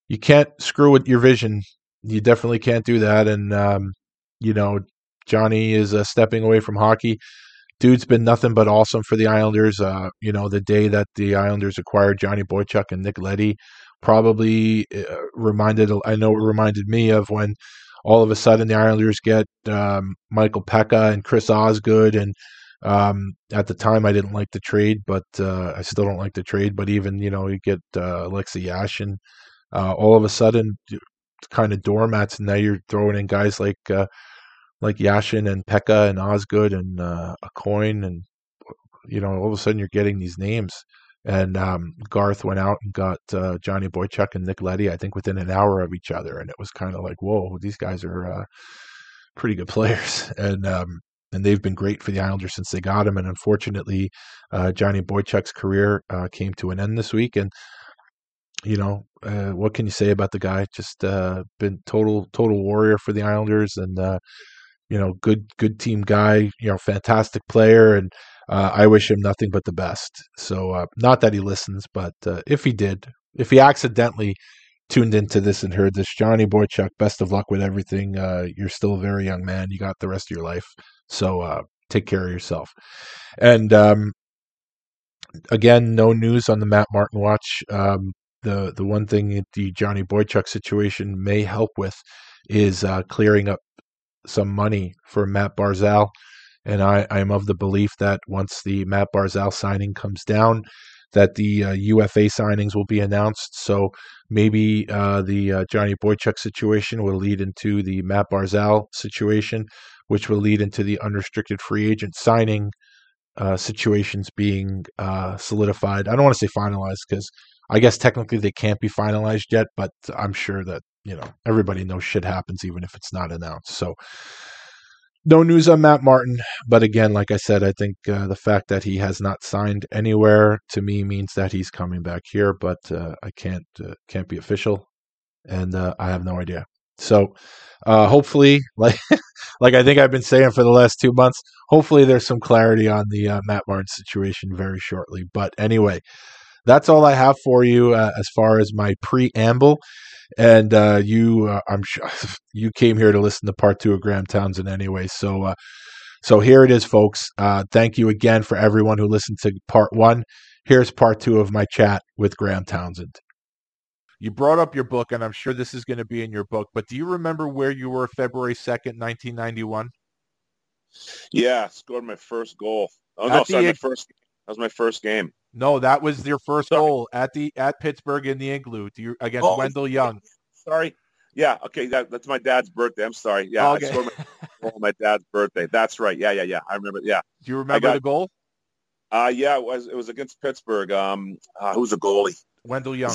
you can't screw with your vision. You definitely can't do that, and, um, you know, Johnny is uh, stepping away from hockey. Dude's been nothing but awesome for the Islanders. Uh, you know, the day that the Islanders acquired Johnny Boychuk and Nick Leddy probably uh, reminded, I know it reminded me of when all of a sudden the Islanders get um, Michael Pekka and Chris Osgood. And um, at the time, I didn't like the trade, but uh, I still don't like the trade. But even, you know, you get uh, Alexei Yashin. Uh, all of a sudden, kind of doormats. And now you're throwing in guys like uh, like Yashin and Pekka and Osgood and uh, Acoin. And, you know, all of a sudden you're getting these names. And um, Garth went out and got uh, Johnny Boychuk and Nick Leddy, I think, within an hour of each other. And it was kind of like, whoa, these guys are uh, pretty good players. And um, and they've been great for the Islanders since they got him. And unfortunately, uh, Johnny Boychuk's career uh, came to an end this week. And, you know, uh, what can you say about the guy? Just uh, been total, total warrior for the Islanders and, uh, you know, good, good team guy, you know, fantastic player. And, Uh, I wish him nothing but the best. So uh, not that he listens, but uh, if he did, if he accidentally tuned into this and heard this, Johnny Boychuk, best of luck with everything. Uh, you're still a very young man. You got the rest of your life. So uh, take care of yourself. And um, again, no news on the Matt Martin watch. Um, the, the one thing that the Johnny Boychuk situation may help with is uh, clearing up some money for Matt Barzal. And I am of the belief that once the Matt Barzal signing comes down, that the uh, U F A signings will be announced. So maybe uh, the uh, Johnny Boychuk situation will lead into the Matt Barzal situation, which will lead into the unrestricted free agent signing uh, situations being uh, solidified. I don't want to say finalized because I guess technically they can't be finalized yet, but I'm sure that, you know, everybody knows shit happens even if it's not announced. So no news on Matt Martin, but again, like I said, I think uh, the fact that he has not signed anywhere to me means that he's coming back here, but uh, I can't uh, can't be official, and uh, I have no idea. So uh, hopefully, like like I think I've been saying for the last two months, hopefully there's some clarity on the uh, Matt Martin situation very shortly. But anyway, that's all I have for you uh, as far as my preamble. And uh, you, uh, I'm sure you came here to listen to part two of Graham Townsend anyway. So, uh, so here it is, folks. Uh, thank you again for everyone who listened to part one. Here's part two of my chat with Graham Townsend. You brought up your book, and I'm sure this is going to be in your book, but do you remember where you were February second, nineteen ninety-one? Yeah, I scored my first goal. Oh, At no, sorry, age- my first, that was my first game. No, that was your first Sorry. goal at the at Pittsburgh in the Igloo to your, against oh, Wendell Young. Sorry. Yeah, okay, that, that's my dad's birthday. I'm sorry. Yeah, okay. I scored my goal on my dad's birthday. That's right. Yeah, yeah, yeah. I remember. Yeah. Do you remember got, the goal? Uh, yeah, it was it was against Pittsburgh. Um, uh, who's the goalie? Wendell Young.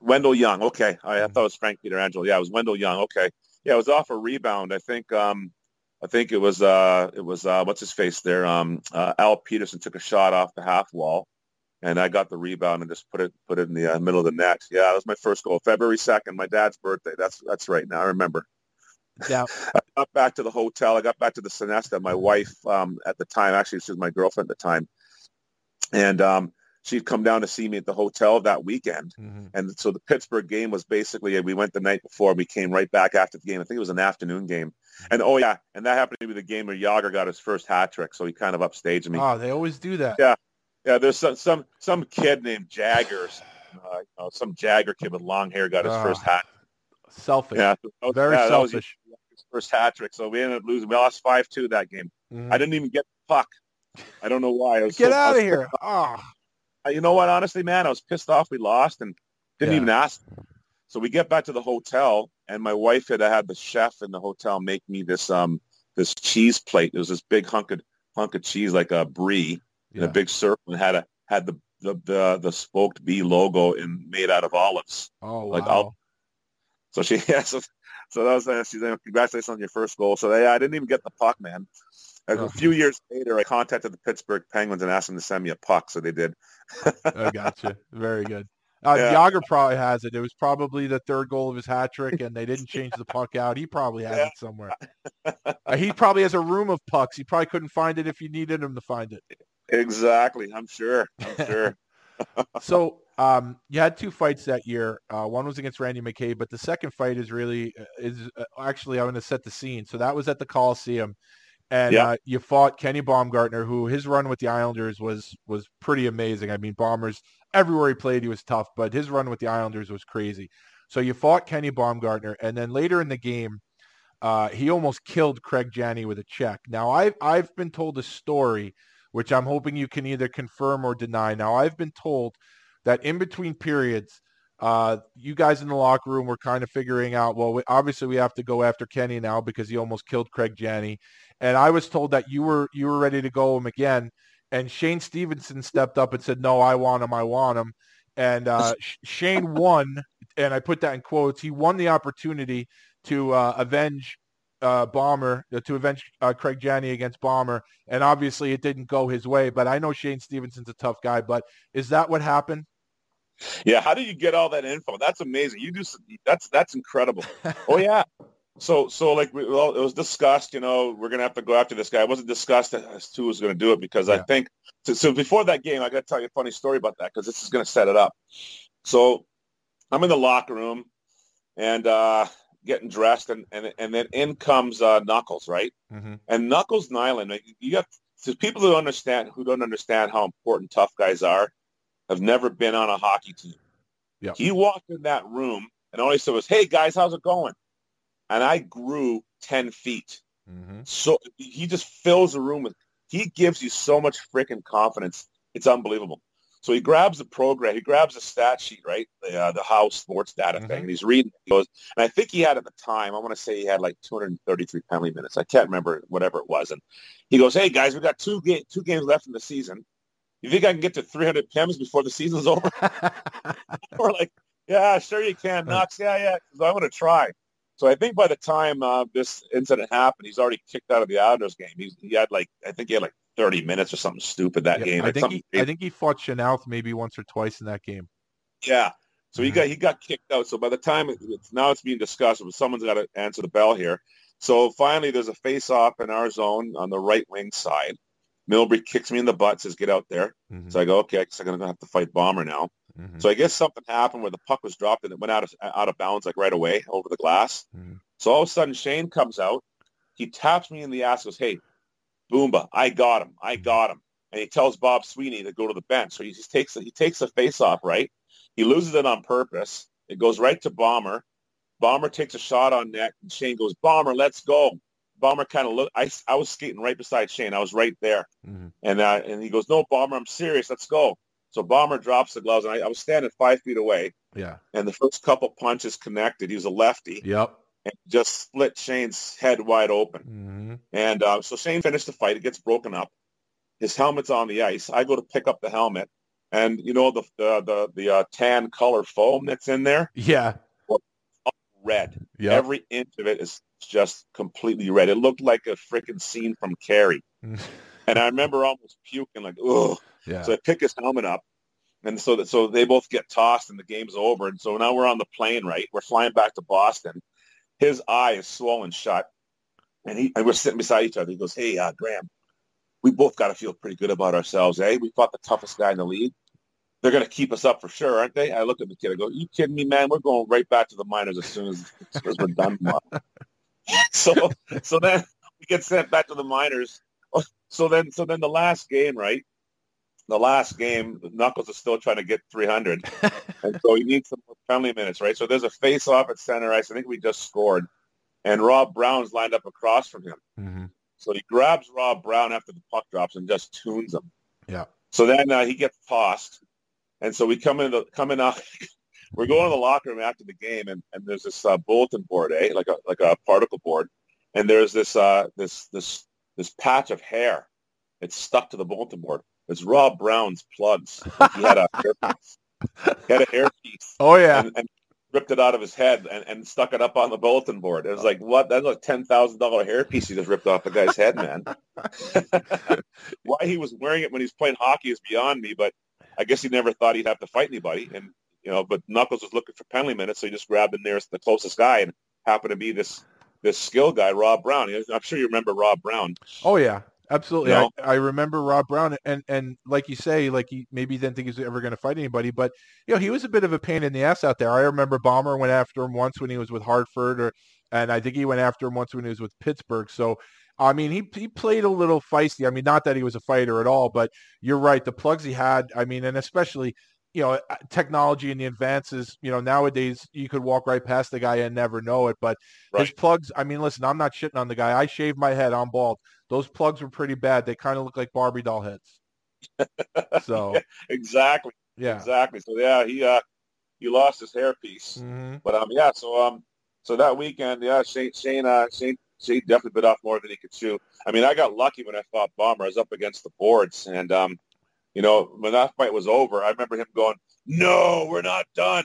Wendell Young. Okay. I, I thought it was Frank Pietrangelo. Yeah, it was Wendell Young. Okay. Yeah, it was off a rebound. I think um, I think it was uh, it was uh, what's his face there? Um, uh, Al Peterson took a shot off the half wall. And I got the rebound and just put it put it in the uh, middle of the net. Yeah, that was my first goal, February second, my dad's birthday. That's that's right now. I remember. Yeah. I got back to the hotel. I got back to the Sonesta. My wife um, at the time, actually, she was my girlfriend at the time, and um, she'd come down to see me at the hotel that weekend. Mm-hmm. And so the Pittsburgh game was basically, we went the night before. We came right back after the game. I think it was an afternoon game. And, oh, yeah, and that happened to be the game where Jágr got his first hat trick, so he kind of upstaged me. Oh, they always do that. Yeah. Yeah, there's some some, some kid named Jágr, uh, you know, some Jágr kid with long hair got his uh, first hat. Selfish. Yeah, was, very yeah, selfish. His first hat trick. So we ended up losing. We lost five two that game. Mm. I didn't even get the puck. I don't know why. I was get so, out I was of here. Oh. You know what? Honestly, man, I was pissed off. We lost and didn't yeah. even ask. So we get back to the hotel, and my wife had had the chef in the hotel make me this um this cheese plate. It was this big hunk of hunk of cheese, like a brie. In yeah. a big circle, and had a had the the the, the Spoked Bee logo and made out of olives. Oh, wow! Like olive. So she, yeah, so, so that was uh, she's like, congratulations on your first goal. So yeah, I didn't even get the puck, man. Oh. A few years later, I contacted the Pittsburgh Penguins and asked them to send me a puck. So they did. I gotcha. Very good. Uh, yeah. Jágr probably has it. It was probably the third goal of his hat trick, and they didn't change the puck out. He probably has yeah. it somewhere. Uh, he probably has a room of pucks. He probably couldn't find it if you needed him to find it. Exactly. I'm sure. I'm sure. So um, you had two fights that year. Uh, one was against Randy McKay, but the second fight is really is uh, actually I'm going to set the scene. So that was at the Coliseum, and yeah. uh, you fought Kenny Baumgartner, who his run with the Islanders was was pretty amazing. I mean, Bombers everywhere he played, he was tough, but his run with the Islanders was crazy. So you fought Kenny Baumgartner, and then later in the game, Uh, he almost killed Craig Janney with a check. Now, I've, I've been told a story, which I'm hoping you can either confirm or deny. Now, I've been told that in between periods, uh, you guys in the locker room were kind of figuring out, well, we, obviously we have to go after Kenny now because he almost killed Craig Janney. And I was told that you were you were ready to go him again. And Shane Stevenson stepped up and said, no, I want him, I want him. And uh, Shane won, and I put that in quotes, he won the opportunity to uh, avenge uh, Bomber, to avenge uh, Craig Janney against Bomber. And obviously it didn't go his way, but I know Shane Stevenson's a tough guy, but is that what happened? Yeah, how do you get all that info? That's amazing. You do that's that's incredible. Oh, yeah. So, so like, we, well, it was discussed, you know, we're going to have to go after this guy. It wasn't discussed as to who was going to do it because yeah. I think so, – so before that game, I got to tell you a funny story about that because this is going to set it up. So I'm in the locker room and uh, getting dressed, and, and, and then in comes uh, Knuckles, right? Mm-hmm. And Knuckles Nilan, like, you got so people who don't understand who don't understand how important tough guys are have never been on a hockey team. Yeah. He walked in that room, and all he said was, hey, guys, how's it going? And I grew ten feet. Mm-hmm. So he just fills the room with, he gives you so much freaking confidence. It's unbelievable. So he grabs the program, he grabs the stat sheet, right? The, uh, the house sports data mm-hmm. thing. And he's reading it. He goes, and I think he had at the time, I want to say he had like two hundred thirty-three penalty minutes. I can't remember whatever it was. And he goes, hey guys, we got two, ga- two games left in the season. You think I can get to three hundred P I Ms before the season's over? We're like, yeah, sure you can, Knox. Yeah, yeah. So I'm going to try. So I think by the time uh, this incident happened, he's already kicked out of the Islanders game. He's, he had like, I think he had like thirty minutes or something stupid that yeah, game. I, like think he, I think he fought Chenoweth maybe once or twice in that game. Yeah. So mm-hmm. he got he got kicked out. So by the time it's, now it's being discussed, but someone's got to answer the bell here. So finally there's a face-off in our zone on the right wing side. Milbury kicks me in the butt, says, get out there. Mm-hmm. So I go, okay, I guess I'm going to have to fight Bomber now. Mm-hmm. So I guess something happened where the puck was dropped and it went out of out of bounds like right away over the glass. Mm-hmm. So all of a sudden Shane comes out, he taps me in the ass, goes, "Hey, Boomba, I got him, I got him," and he tells Bob Sweeney to go to the bench. So he just takes he takes a face off, right? He loses it on purpose. It goes right to Bomber. Bomber takes a shot on net, and Shane goes, "Bomber, let's go." Bomber kind of looked. I I was skating right beside Shane. I was right there, mm-hmm. and uh, and he goes, "No, Bomber, I'm serious. Let's go." So Bomber drops the gloves, and I, I was standing five feet away. Yeah. And the first couple punches connected. He was a lefty. Yep. And just split Shane's head wide open. Mm-hmm. And uh, so Shane finished the fight. It gets broken up. His helmet's on the ice. I go to pick up the helmet, and you know the the the, the uh, tan color foam that's in there. Yeah. Red. Yep. Every inch of it is just completely red. It looked like a freaking scene from Carrie. And I remember almost puking, like, oh. Yeah. So I pick his helmet up, and so that so they both get tossed, and the game's over. And so now we're on the plane, right? We're flying back to Boston. His eye is swollen shut, and he and we're sitting beside each other. He goes, "Hey, uh, Graham, we both got to feel pretty good about ourselves, eh? We fought the toughest guy in the league. They're going to keep us up for sure, aren't they?" I look at the kid. I go, "You kidding me, man? We're going right back to the minors as soon as, as, soon as we're done." so so then we get sent back to the minors. So then, so then the last game, right? The last game, Knuckles is still trying to get three hundred, and so he needs some penalty minutes, right? So there's a face-off at center ice. I think we just scored, and Rob Brown's lined up across from him. Mm-hmm. So he grabs Rob Brown after the puck drops and just tunes him. Yeah. So then uh, he gets tossed, and so we come in the come in out. We're going to the locker room after the game, and, and there's this uh, bulletin board, eh, like a like a particle board, and there's this uh this this this patch of hair. It's stuck to the bulletin board. It's Rob Brown's plugs. Like he had a hairpiece. He had a hairpiece. Oh, yeah. And, and ripped it out of his head and, and stuck it up on the bulletin board. It was like, what? That's like a ten thousand dollars hairpiece he just ripped off the guy's head, man. Why he was wearing it when he's playing hockey is beyond me, but I guess he never thought he'd have to fight anybody. And, you know, but Knuckles was looking for penalty minutes, so he just grabbed the nearest, the closest guy, and happened to be this, this skill guy, Rob Brown. I'm sure you remember Rob Brown. Oh, yeah. Absolutely. No. I, I remember Rob Brown, and, and like you say, like he maybe didn't think he was ever going to fight anybody, but, you know, he was a bit of a pain in the ass out there. I remember Bomber went after him once when he was with Hartford, or and I think he went after him once when he was with Pittsburgh. So, I mean, he he played a little feisty. I mean, not that he was a fighter at all, but you're right. The plugs he had, I mean, and especially you know, technology and the advances, you know, nowadays you could walk right past the guy and never know it. But right. his plugs, I mean, listen, I'm not shitting on the guy. I shaved my head. I'm bald. Those plugs were pretty bad. They kind of look like Barbie doll heads. So yeah, exactly. Yeah, exactly. So yeah, he, uh, he lost his hairpiece, mm-hmm. but um, yeah. So um, so that weekend, yeah, Shane, Shane, uh, Shane, Shane definitely bit off more than he could chew. I mean, I got lucky when I fought Bomber. I was up against the boards, and um, you know, when that fight was over, I remember him going, "No, we're not done."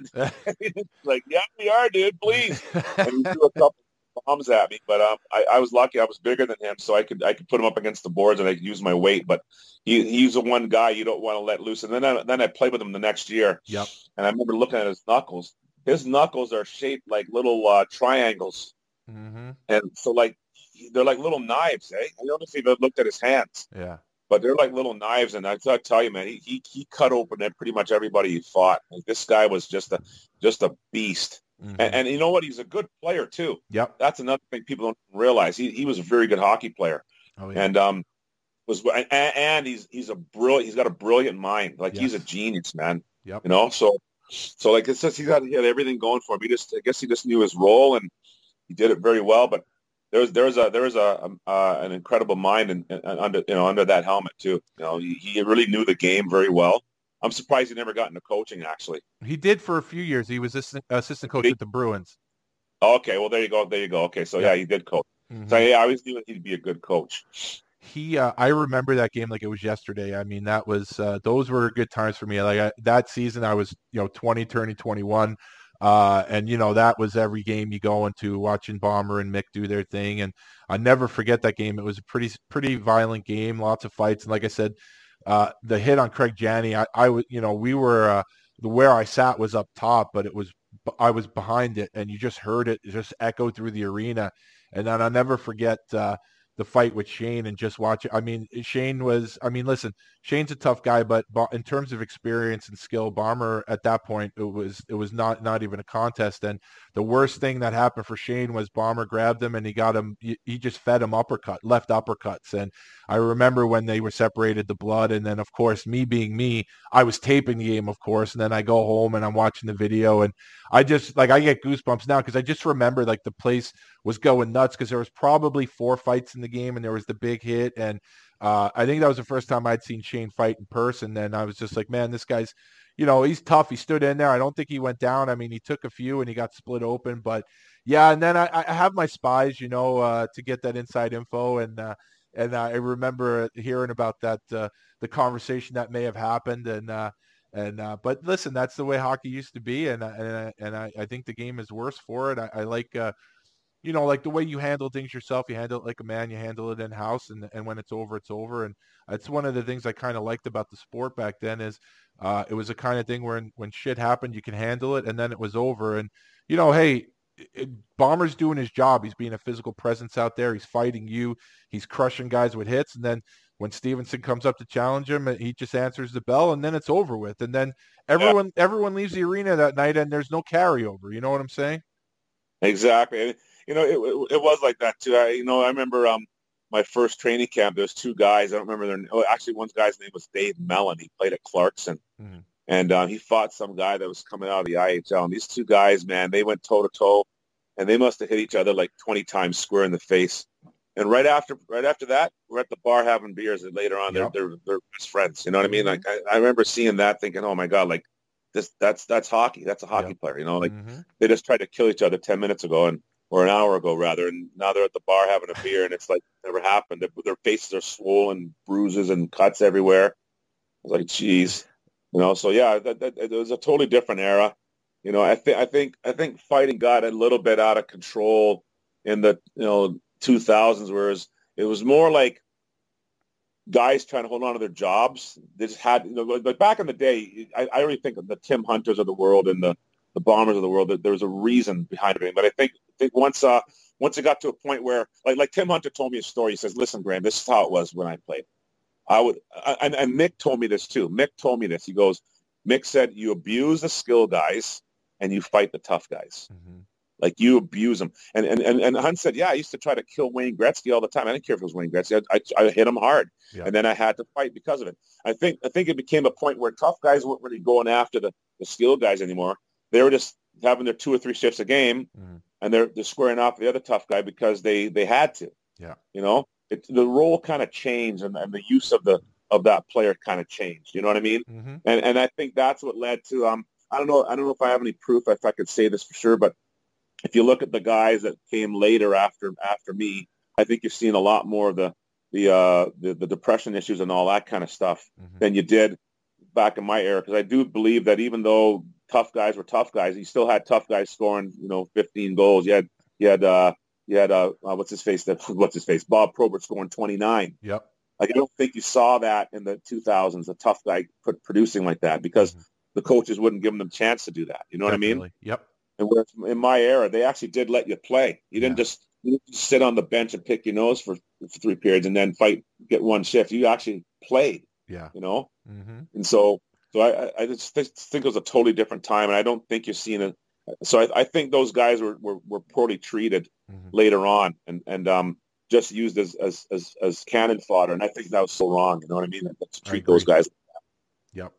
Like, yeah, we are, dude. Please. And he threw a couple bombs at me, but um, I, I was lucky. I was bigger than him, so I could I could put him up against the boards, and I could use my weight. But he, he's the one guy you don't want to let loose. And then I, then I played with him the next year. Yep. And I remember looking at his knuckles. His knuckles are shaped like little uh, triangles, mm-hmm. and so like they're like little knives. Eh? I don't know if you've ever looked at his hands. Yeah. But they're like little knives, and I tell you, man, he he, he cut open at pretty much everybody he fought. Like, this guy was just a just a beast. Mm-hmm. And, and you know what? He's a good player, too. Yep. That's another thing people don't realize. He he was a very good hockey player. Oh, yeah. And um, was and, and he's he's a brilliant. He's got a brilliant mind. Like, yes. He's a genius, man. Yep. You know, so so like it's just, he's got he had everything going for him. He just I guess he just knew his role, and he did it very well. But there was there was a there was a um, uh, an incredible mind in, in, under you know under that helmet too. You know, he, he really knew the game very well. I'm surprised he never got into coaching, actually. He did for a few years. He was assistant, assistant coach he, at the Bruins. Okay, well, there you go. There you go. Okay, so, yeah, yeah he did coach. Mm-hmm. So, yeah, I always knew he'd be a good coach. He, uh, I remember that game like it was yesterday. I mean, that was uh, – those were good times for me. Like I, that season I was, you know, twenty, turning twenty-one. Uh, and, you know, that was every game you go into, watching Bomber and Mick do their thing. And I never forget that game. It was a pretty, pretty violent game, lots of fights. And like I said, Uh, the hit on Craig Janney, I, I was, you know, we were, uh, where I sat was up top, but it was, I was behind it, and you just heard it just echo through the arena. And then I'll never forget uh, the fight with Shane and just watch it. I mean, Shane was, I mean, listen, Shane's a tough guy, but in terms of experience and skill, Bomber at that point, it was, it was not, not even a contest. And the worst thing that happened for Shane was Bomber grabbed him and he got him, he just fed him uppercut, left uppercuts. And I remember when they were separated, the blood. And then of course, me being me, I was taping the game, of course. And then I go home and I'm watching the video, and I just like, I get goosebumps now, because I just remember like the place was going nuts, because there was probably four fights in the game, and there was the big hit. And uh, I think that was the first time I'd seen Shane fight in person. And I was just like, man, this guy's, you know, he's tough. He stood in there. I don't think he went down. I mean, he took a few and he got split open, but yeah. And then I, I have my spies, you know, uh, to get that inside info. And, uh, and I remember hearing about that, uh, the conversation that may have happened. And, uh, and, uh, but listen, that's the way hockey used to be. And, and, I, and I, I think the game is worse for it. I, I like, uh, you know, like the way you handle things yourself, you handle it like a man, you handle it in-house, and and when it's over, it's over. And it's one of the things I kind of liked about the sport back then is uh, it was a kind of thing where when shit happened, you can handle it, and then it was over. And, you know, hey, it, Bomber's doing his job. He's being a physical presence out there. He's fighting you. He's crushing guys with hits. And then when Stevenson comes up to challenge him, he just answers the bell, and then it's over with. And then everyone, yeah. everyone leaves the arena that night, and there's no carryover. You know what I'm saying? Exactly. You know, it, it was like that, too. I, you know, I remember um, my first training camp, there was two guys. I don't remember their name. Oh, actually, one guy's name was Dave Mellon. He played at Clarkson. Mm-hmm. And uh, he fought some guy that was coming out of the I H L. And these two guys, man, they went toe-to-toe, and they must have hit each other like twenty times square in the face. And right after right after that, we're at the bar having beers, and later on, yep. they're, they're, they're best friends. You know what mm-hmm. I mean? Like I, I remember seeing that, thinking, oh, my God, like this that's that's hockey. That's a hockey yep. player, you know? Like mm-hmm. they just tried to kill each other ten minutes ago, and or an hour ago, rather, and now they're at the bar having a beer, and it's like it never happened. Their, their faces are swollen, bruises and cuts everywhere. I was like, geez, you know. So yeah, that, that, it was a totally different era, you know. I think I think I think fighting got a little bit out of control in the you know two thousands, whereas it was more like guys trying to hold on to their jobs. They just had, you know, like back in the day. I, I really think of the Tim Hunters of the world and the the Bombers of the world. That there was a reason behind it, but I think. I think once uh once it got to a point where like like Tim Hunter told me a story. He says, listen, Graham, this is how it was when I played. I would I, and, and Mick told me this too. Mick told me this. He goes, Mick said, you abuse the skill guys and you fight the tough guys. Mm-hmm. Like, you abuse him. And and, and and Hunt said, yeah, I used to try to kill Wayne Gretzky all the time. I didn't care if it was Wayne Gretzky. I, I, I hit him hard, yeah. and then I had to fight because of it. I think I think it became a point where tough guys weren't really going after the, the skill guys anymore. They were just having their two or three shifts a game, mm. and they're, they're squaring off the other tough guy because they, they had to. Yeah, you know, it, the role kind of changed, and, and the use of the of that player kind of changed. You know what I mean? Mm-hmm. And and I think that's what led to um. I don't know. I don't know if I have any proof if I could say this for sure, but if you look at the guys that came later after after me, I think you've seen a lot more of the the uh, the, the depression issues and all that kind of stuff mm-hmm. than you did back in my era. Because I do believe that even though tough guys were tough guys, you still had tough guys scoring, you know, fifteen goals. You had you had uh, you had uh, what's his face? That what's his face? Bob Probert scoring twenty-nine. Yep. Like, I don't think you saw that in the two thousands. A tough guy put, producing like that because mm-hmm. the coaches wouldn't give them the chance to do that. You know Definitely. What I mean? Yep. And in my era, they actually did let you play. You didn't, yeah. just, you didn't just sit on the bench and pick your nose for, for three periods and then fight, get one shift. You actually played, yeah. you know? Mm-hmm. And so so I, I just think it was a totally different time, and I don't think you've seen it. So I, I think those guys were, were, were poorly treated mm-hmm. later on and, and um, just used as, as, as, as cannon fodder, and I think that was so wrong. You know what I mean? To treat those guys like that.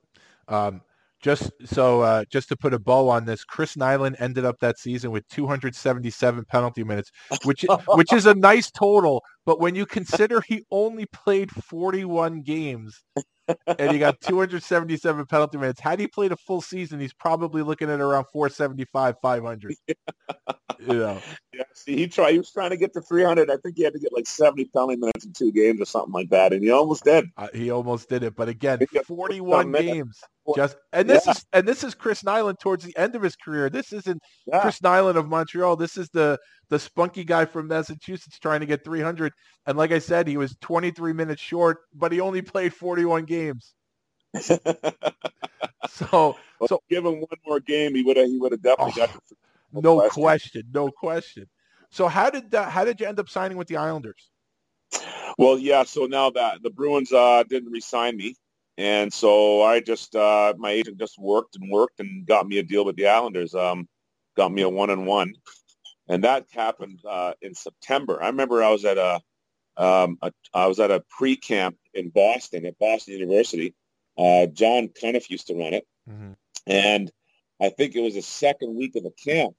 Yep. Um, Just so, uh, just to put a bow on this, Chris Nilan ended up that season with two hundred seventy-seven penalty minutes, which which is a nice total. But when you consider he only played forty-one games and he got two hundred seventy-seven penalty minutes, had he played a full season, he's probably looking at around four seventy-five, five hundred. Yeah. You know? Yeah, see, he tried. He was trying to get to three hundred. I think he had to get like seventy penalty minutes in two games or something like that, and he almost did. Uh, he almost did it, but again, forty-one games. Just and this yeah. is and this is Chris Nilan towards the end of his career. This isn't yeah. Chris Nilan of Montreal. This is the the spunky guy from Massachusetts trying to get three hundred. And like I said, he was twenty-three minutes short, but he only played forty-one games. so, well, so give him one more game, he would have he would have definitely oh, got to no, no question. question, no question. So how did that, how did you end up signing with the Islanders? Well, yeah. So now that the Bruins uh, didn't re-sign me. And so I just, uh, my agent just worked and worked and got me a deal with the Islanders, um, got me a one-on-one. And that happened uh, in September. I remember I was at a, um, a I was at a pre-camp in Boston, at Boston University. Uh, John Cuniff used to run it. Mm-hmm. And I think it was the second week of the camp.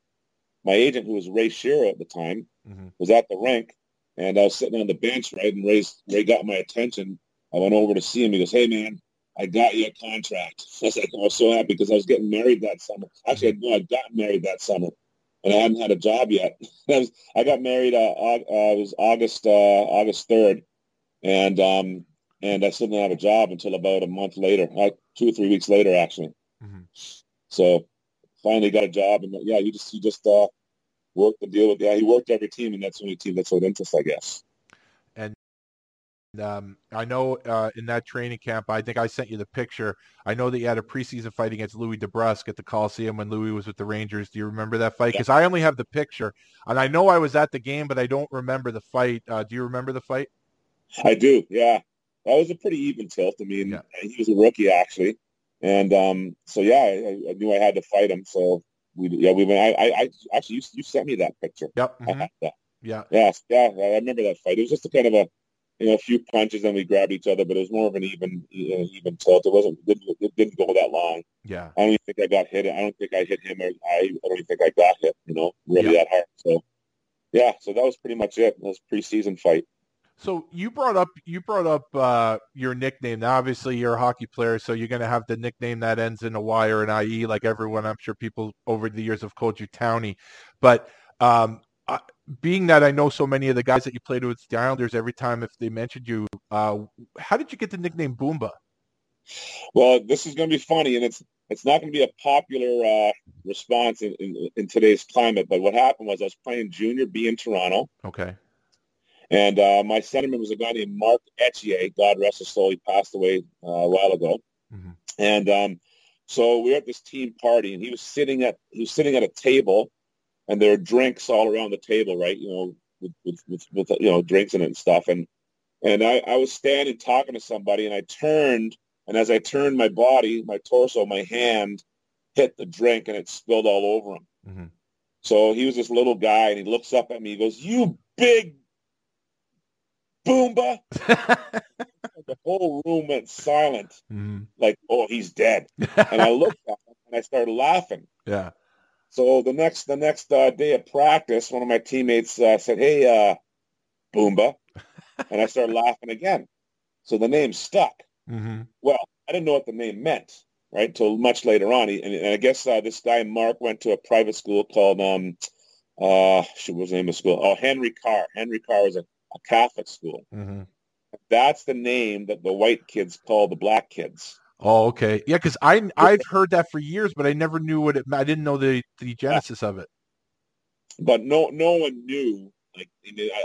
My agent, who was Ray Shiro at the time, mm-hmm. was at the rink. And I was sitting on the bench, right, and Ray's, Ray got my attention. I went over to see him. He goes, hey, man. I got you a contract. I was like, I was so happy because I was getting married that summer. Actually, no, I got married that summer, and I hadn't had a job yet. I, was, I got married. Uh, uh, it was August, uh, August third, and um, and I still didn't have a job until about a month later, uh, two or three weeks later, actually. Mm-hmm. So finally got a job, and yeah, you just you just uh, worked the deal with. Yeah, he worked every team, and that's the only team that's of interest, I guess. Um, I know uh, in that training camp, I think I sent you the picture. I know that you had a preseason fight against Louis DeBrusque at the Coliseum when Louis was with the Rangers. Do you remember that fight? Because yeah. I only have the picture. And I know I was at the game, but I don't remember the fight. Uh, do you remember the fight? I do, yeah. That was a pretty even tilt. I mean, yeah. he was a rookie, actually. And um, so, yeah, I, I knew I had to fight him. So, we, yeah, we went. I, I, I actually, you, you sent me that picture. Yep. Mm-hmm. I had that. Yeah. Yeah, yeah, I remember that fight. It was just a kind of a... You know, a few punches and we grabbed each other, but it was more of an even, you know, even tilt. It wasn't, it didn't, it didn't go that long. Yeah, I don't even think I got hit. I don't think I hit him, or I, I don't even think I got hit. You know, really yeah. that hard. So, yeah. So that was pretty much it. It was a preseason fight. So you brought up, you brought up uh, your nickname. Now, obviously, you're a hockey player, so you're going to have the nickname that ends in a Y or an I E, like everyone. I'm sure people over the years have called you Townie, but. Um, I, being that I know so many of the guys that you played with the Islanders, every time if they mentioned you, uh, how did you get the nickname Boomba? Well, this is going to be funny, and it's it's not going to be a popular uh, response in, in, in today's climate, but what happened was I was playing Junior B in Toronto. Okay. And uh, my centerman was a guy named Mark Etchier. God rest his soul. He passed away uh, a while ago. Mm-hmm. And um, so we were at this team party, and he was sitting at he was sitting at a table. And there are drinks all around the table, right? You know, with, with, with, with you know, drinks in it and stuff. And and I, I was standing talking to somebody, and I turned, and as I turned my body, my torso, my hand hit the drink, and it spilled all over him. Mm-hmm. So he was this little guy, and he looks up at me. He goes, "You big boomba." The whole room went silent, mm-hmm. like, "Oh, he's dead." And I looked at him, and I started laughing. Yeah. So the next the next uh, day of practice, one of my teammates uh, said, "Hey, uh, Boomba," and I started laughing again. So the name stuck. Mm-hmm. Well, I didn't know what the name meant, right, till much later on. And, and I guess uh, this guy Mark went to a private school called, um, uh, what was the name of the school? Oh, Henry Carr. Henry Carr was a, a Catholic school. Mm-hmm. That's the name that the white kids call the black kids. Oh, okay. Yeah, because I I've heard that for years, but I never knew what it. I didn't know the, the genesis yeah. of it. But no, no one knew. Like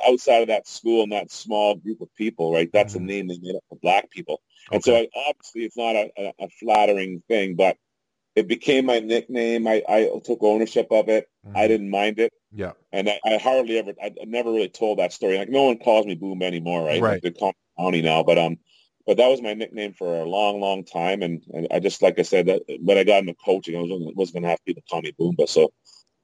outside of that school and that small group of people, right? That's mm-hmm. a name they made up for black people. Okay. And so I, obviously it's not a, a, a flattering thing, but it became my nickname. I, I took ownership of it. Mm-hmm. I didn't mind it. Yeah. And I, I hardly ever, I never really told that story. Like no one calls me Boom anymore, right? Right. They call me Tony now, but um, but that was my nickname for a long, long time. And, and I just, like I said, that when I got into coaching, I was wasn't going to have people call me Boomba. So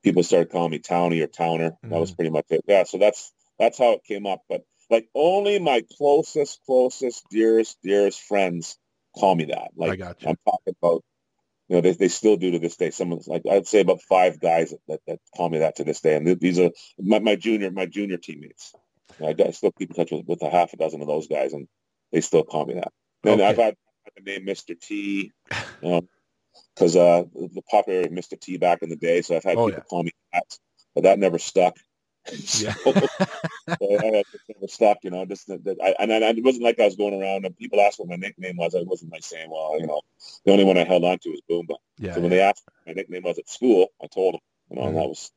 people started calling me Townie or Towner. Mm-hmm. That was pretty much it. Yeah, so that's that's how it came up. But like only my closest, closest, dearest, dearest friends call me that. Like I got you. I'm talking about, you know, they they still do to this day. Someone's like, I'd say about five guys that, that, that call me that to this day. And th- these are my, my junior my junior teammates. I, I still keep in touch with, with a half a dozen of those guys, and they still call me that. And okay. I've had the name Mister T. You know, because uh, the popularity of Mister T back in the day, so I've had oh, people yeah. call me that, but that never stuck. So, yeah. so I, never stuck, you know. Just that, that I, and I, it wasn't like I was going around and people asked what my nickname was. I wasn't like saying, well, you know, the only one I held on to was Boomba. Yeah, so when yeah. they asked what my nickname was at school, I told them, you know, mm-hmm. and that was.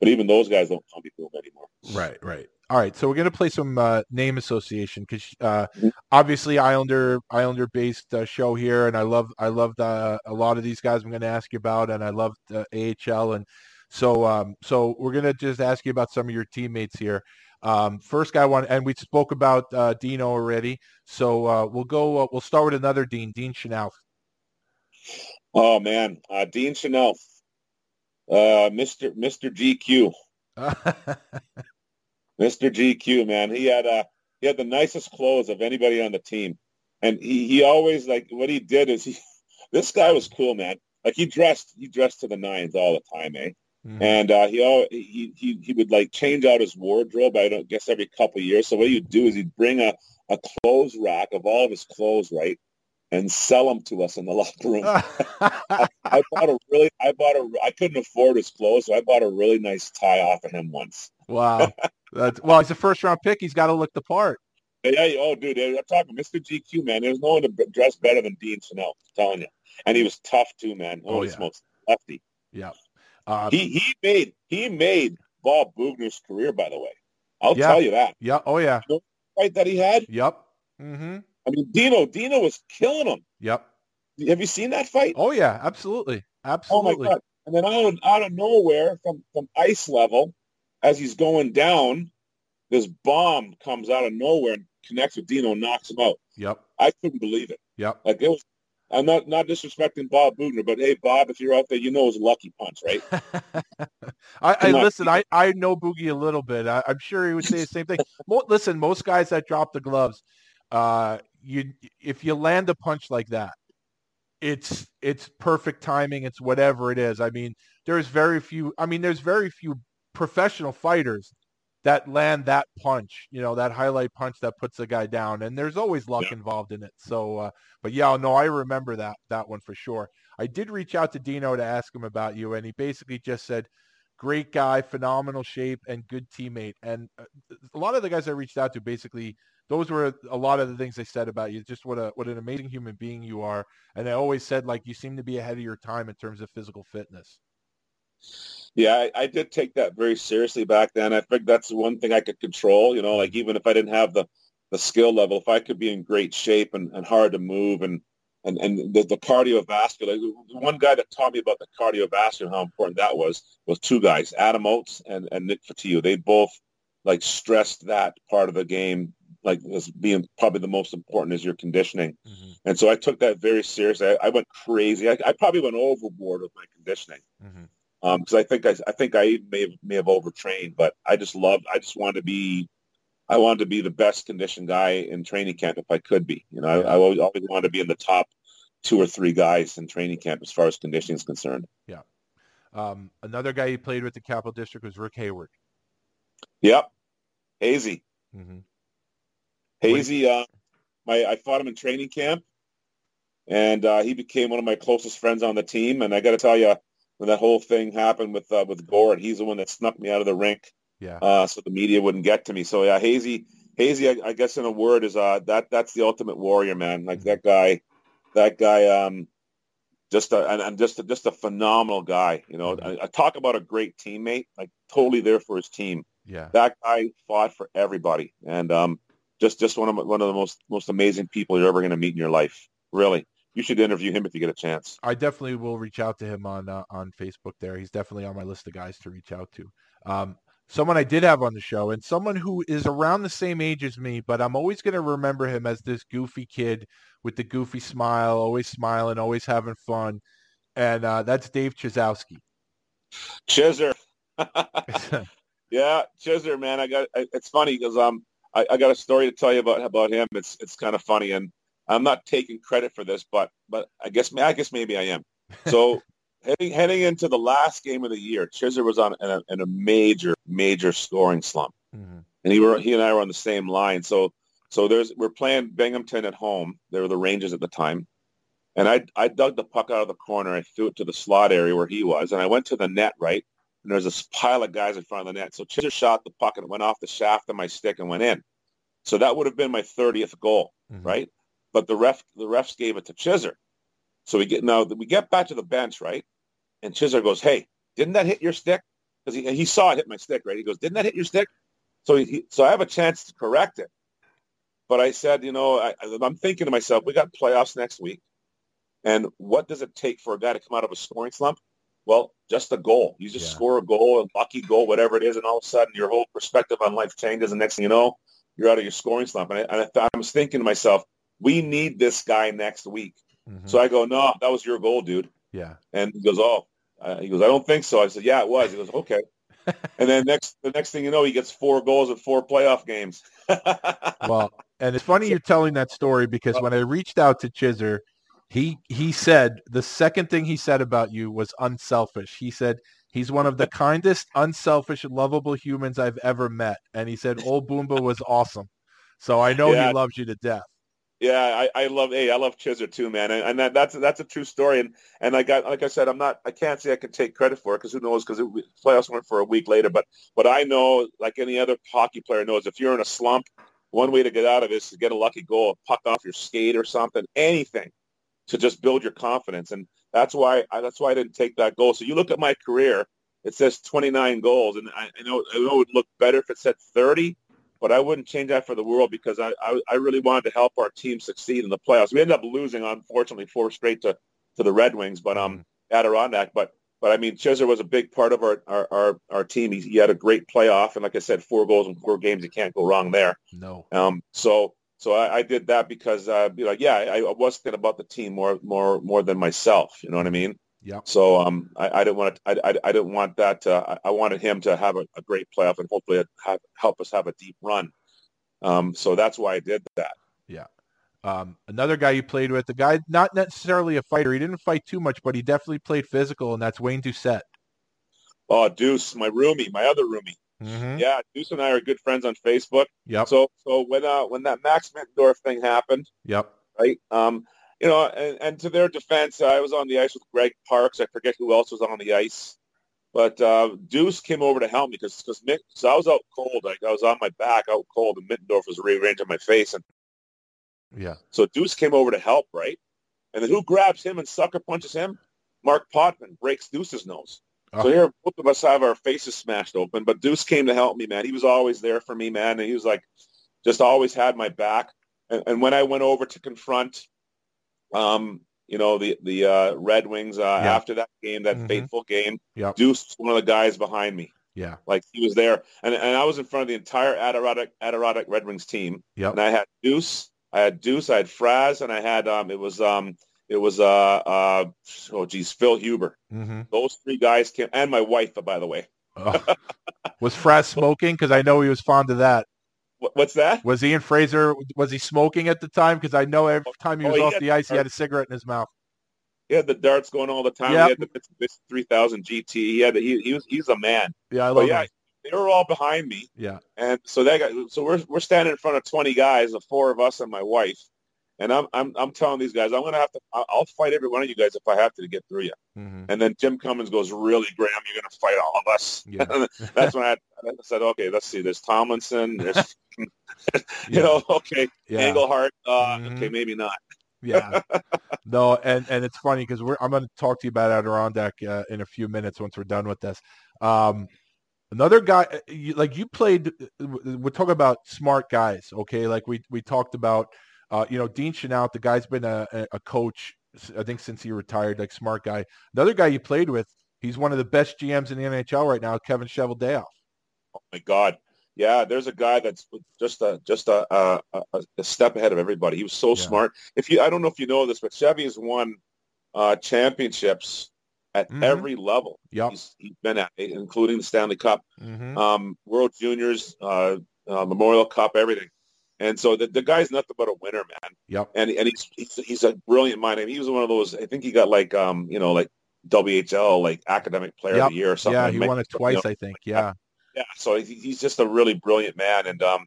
But even those guys don't call me Boomba anymore. Right, right. All right, so we're gonna play some uh, name association because uh, obviously Islander Islander based uh, show here, and I love I loved uh, a lot of these guys I'm gonna ask you about, and I loved uh, A H L, and so um, so we're gonna just ask you about some of your teammates here. Um, first guy, I want, and we spoke about uh, Dino already, so uh, we'll go uh, we'll start with another Dean, Dean Chanel. Oh man, uh, Dean Chanel, uh, Mister Mister G Q. Mister G Q, man, he had uh, he had the nicest clothes of anybody on the team, and he, he always like what he did is he this guy was cool, man. Like he dressed he dressed to the nines all the time, eh? Mm-hmm. And uh, he all he, he he would like change out his wardrobe. I don't guess every couple of years. So what he'd do is he'd bring a, a clothes rack of all of his clothes, right, and sell them to us in the locker room. I, I bought a really I bought a I couldn't afford his clothes, so I bought a really nice tie off of him once. Wow. That's, well, he's a first-round pick. He's got to look the part. Yeah, oh, dude, I'm talking Mister G Q, man. There's no one to dress better than Dean Chanel, I'm telling you. And he was tough, too, man. Oh, oh he yeah. smokes lefty. Yeah. Um, he he made he made Bob Bugner's career, by the way. I'll yeah, tell you that. Yeah, oh, yeah. You know the fight that he had? Yep. Mm-hmm. I mean, Dino, Dino was killing him. Yep. Have you seen that fight? Oh, yeah, absolutely. Absolutely. Oh, my God. And then out of, out of nowhere, from, from ice level, as he's going down, this bomb comes out of nowhere and connects with Dino, knocks him out. Yep. I couldn't believe it. Yep. Like it was. I'm not, not disrespecting Bob Bugner, but hey, Bob, if you're out there, you know it was a lucky punch, right? I, I listen. I, I know Boogie a little bit. I, I'm sure he would say the same thing. Mo, listen, most guys that drop the gloves, uh, you if you land a punch like that, it's it's perfect timing. It's whatever it is. I mean, there's very few. I mean, there's very few. professional fighters that land that punch, you know, that highlight punch that puts a guy down, and there's always luck yeah. involved in it. So, uh, but yeah, no, I remember that, that one for sure. I did reach out to Dino to ask him about you, and he basically just said, great guy, phenomenal shape, and good teammate. And a lot of the guys I reached out to, basically, those were a lot of the things they said about you, just what a, what an amazing human being you are. And I always said, like, you seem to be ahead of your time in terms of physical fitness. Yeah, I, I did take that very seriously back then. I think that's the one thing I could control, you know, like even if I didn't have the, the skill level, if I could be in great shape and, and hard to move and, and, and the, the cardiovascular, one guy that taught me about the cardiovascular, how important that was, was two guys, Adam Oates and, and Nick Fatio. They both like stressed that part of the game, like as being probably the most important is your conditioning. Mm-hmm. And so I took that very seriously. I, I went crazy. I, I probably went overboard with my conditioning. Mm-hmm. because um, I think I, I think I may have, may have overtrained, but I just loved. I just wanted to be. I wanted to be the best conditioned guy in training camp if I could be. You know, yeah. I, I always, always wanted to be in the top two or three guys in training camp as far as conditioning is concerned. Yeah. Um, another guy you played with the Capital District was Rick Hayward. Yep. Hazy. Mm-hmm. Hazy. Uh, my I fought him in training camp, and uh, he became one of my closest friends on the team. And I got to tell you, when that whole thing happened with uh, with Gord, he's the one that snuck me out of the rink. Yeah. Uh, so the media wouldn't get to me. So yeah, Hazy, Hazy, I, I guess in a word is uh, that that's the ultimate warrior, man. Like mm-hmm. that guy, that guy, um, just a, and, and just a, just a phenomenal guy. You know, mm-hmm. I, I talk about a great teammate, like totally there for his team. Yeah. That guy fought for everybody, and um, just just one of my, one of the most most amazing people you're ever going to meet in your life. Really, you should interview him if you get a chance. I definitely will reach out to him on uh, on Facebook. There, he's definitely on my list of guys to reach out to. Um, Someone I did have on the show, and someone who is around the same age as me, but I'm always going to remember him as this goofy kid with the goofy smile, always smiling, always having fun. And uh, that's Dave Chizowski. Chizer. Yeah, Chizer, man. I got. It's funny because um, I, I got a story to tell you about about him. It's it's kind of funny, and I'm not taking credit for this, but but I guess I guess maybe I am. So. Heading, heading into the last game of the year, Chizer was on in a, in a major, major scoring slump, mm-hmm. and he were he and I were on the same line. So, so there's we're playing Binghamton at home. They were the Rangers at the time, and I I dug the puck out of the corner. I threw it to the slot area where he was, and I went to the net right. And there's this pile of guys in front of the net. So Chizer shot the puck and it went off the shaft of my stick and went in. So that would have been my thirtieth goal, mm-hmm. right? But the ref the refs gave it to Chizer. So we get now we get back to the bench, right? And Chizer goes, "Hey, didn't that hit your stick?" Because he, he saw it hit my stick, right? He goes, "Didn't that hit your stick?" So he, he, so I have a chance to correct it. But I said, you know, I, I'm thinking to myself, we got playoffs next week, and what does it take for a guy to come out of a scoring slump? Well, just a goal. You just yeah. score a goal, a lucky goal, whatever it is, and all of a sudden your whole perspective on life changes, and next thing you know, you're out of your scoring slump. And I, and I, th- I was thinking to myself, we need this guy next week. Mm-hmm. So I go, "No, that was your goal, dude." Yeah. And he goes, "Oh." Uh, he goes, "I don't think so." I said, "Yeah, it was." He goes, "Okay." And then next, the next thing you know, he gets four goals in four playoff games. Well, and it's funny you're telling that story because when I reached out to Chizer, he he said the second thing he said about you was unselfish. He said he's one of the kindest, unselfish, lovable humans I've ever met, and he said old Boomba was awesome. So I know yeah. he loves you to death. Yeah, I, I love hey, I love Chizer too, man, and, and that, that's that's a true story. And and I got like I said, I'm not I can't say I can take credit for it because who knows? Because playoffs went for a week later, but but I know, like any other hockey player knows, if you're in a slump, one way to get out of it is to get a lucky goal, a puck off your skate or something, anything, to just build your confidence. And that's why I, that's why I didn't take that goal. So you look at my career, it says twenty-nine goals, and I, I know I know it would look better if it said thirty. But I wouldn't change that for the world because I, I, I really wanted to help our team succeed in the playoffs. We ended up losing, unfortunately, four straight to, to the Red Wings, but um, Adirondack. But but I mean, Chizer was a big part of our our, our, our team. He, he had a great playoff, and like I said, four goals in four games. You can't go wrong there. No. Um. So so I, I did that because uh, you know, yeah, I, I was thinking about the team more more more than myself. You know what I mean? Yeah. So um, I, I didn't want to, I, I, I didn't want that. To, I, I wanted him to have a, a great playoff and hopefully have, help us have a deep run. Um, so that's why I did that. Yeah. Um, another guy you played with, the guy not necessarily a fighter. He didn't fight too much, but he definitely played physical, and that's Wayne Doucette. Oh, Deuce, my roomie, my other roomie. Mm-hmm. Yeah, Deuce and I are good friends on Facebook. Yeah. So so when uh, when that Max Mittendorf thing happened. Yep. Right. Um. You know, and, and to their defense, I was on the ice with Greg Parks. I forget who else was on the ice. But uh, Deuce came over to help me because Mick, so I was out cold. Like I was on my back, out cold, and Mittendorf was rearranging my face. And yeah. So Deuce came over to help, right? And then who grabs him and sucker punches him? Mark Potvin breaks Deuce's nose. Oh. So here, both of us have our faces smashed open. But Deuce came to help me, man. He was always there for me, man. And he was like, just always had my back. And, and when I went over to confront Um, you know, the, the uh, Red Wings, uh, yeah. after that game, that mm-hmm. fateful game, yep. Deuce was one of the guys behind me. Yeah. Like, he was there. And and I was in front of the entire Adirondack, Adirondack Red Wings team. Yep. And I had Deuce, I had Deuce, I had Fraz, and I had, um, it was, um, It was, uh, uh, oh, geez, Phil Huber. Mm-hmm. Those three guys came, and my wife, by the way. Oh. Was Fraz smoking? Because I know he was fond of that. What's that? Was Ian Fraser, was he smoking at the time? Because I know every time he was oh, he off the ice, darts. He had a cigarette in his mouth. He had the darts going all the time. Yep. He had the, the three thousand G T. He had the, he, he was, he's a man. Yeah, I love yeah, him. They were all behind me. Yeah. And so that guy, so we're, we're standing in front of twenty guys, the four of us and my wife. And I'm I'm I'm telling these guys, I'm going to have to, I'll fight every one of you guys if I have to to get through you. Mm-hmm. And then Jim Cummins goes, really, Graham, you're going to fight all of us. Yeah. That's when I, I said, okay, let's see. There's Tomlinson. There's, you yeah. know, okay. Yeah. Englehart. Uh, mm-hmm. Okay, maybe not. Yeah. No, and, and it's funny because we're I'm going to talk to you about Adirondack uh, in a few minutes once we're done with this. Um, another guy, you, like you played, we're talking about smart guys, okay? Like we, we talked about, Uh, you know, Dean Chanel, the guy's been a, a coach, I think, since he retired, like smart guy. Another guy you played with, he's one of the best G Ms in the N H L right now, Kevin Cheveldayoff. Oh, my God. Yeah, there's a guy that's just a just a, a, a step ahead of everybody. He was so yeah. smart. If you, I don't know if you know this, but Chevy has won uh, championships at mm-hmm. every level. Yep. He's, he's been at, including the Stanley Cup, mm-hmm. um, World Juniors, uh, uh, Memorial Cup, everything. And so the, the guy's nothing but a winner, man. Yep. And and he's, he's he's a brilliant mind. I mean, he was one of those. I think he got like um you know like W H L like academic player yep. of the year or something. Yeah, he won it twice, you know, I think. Like yeah. That. Yeah. So he, he's just a really brilliant man, and um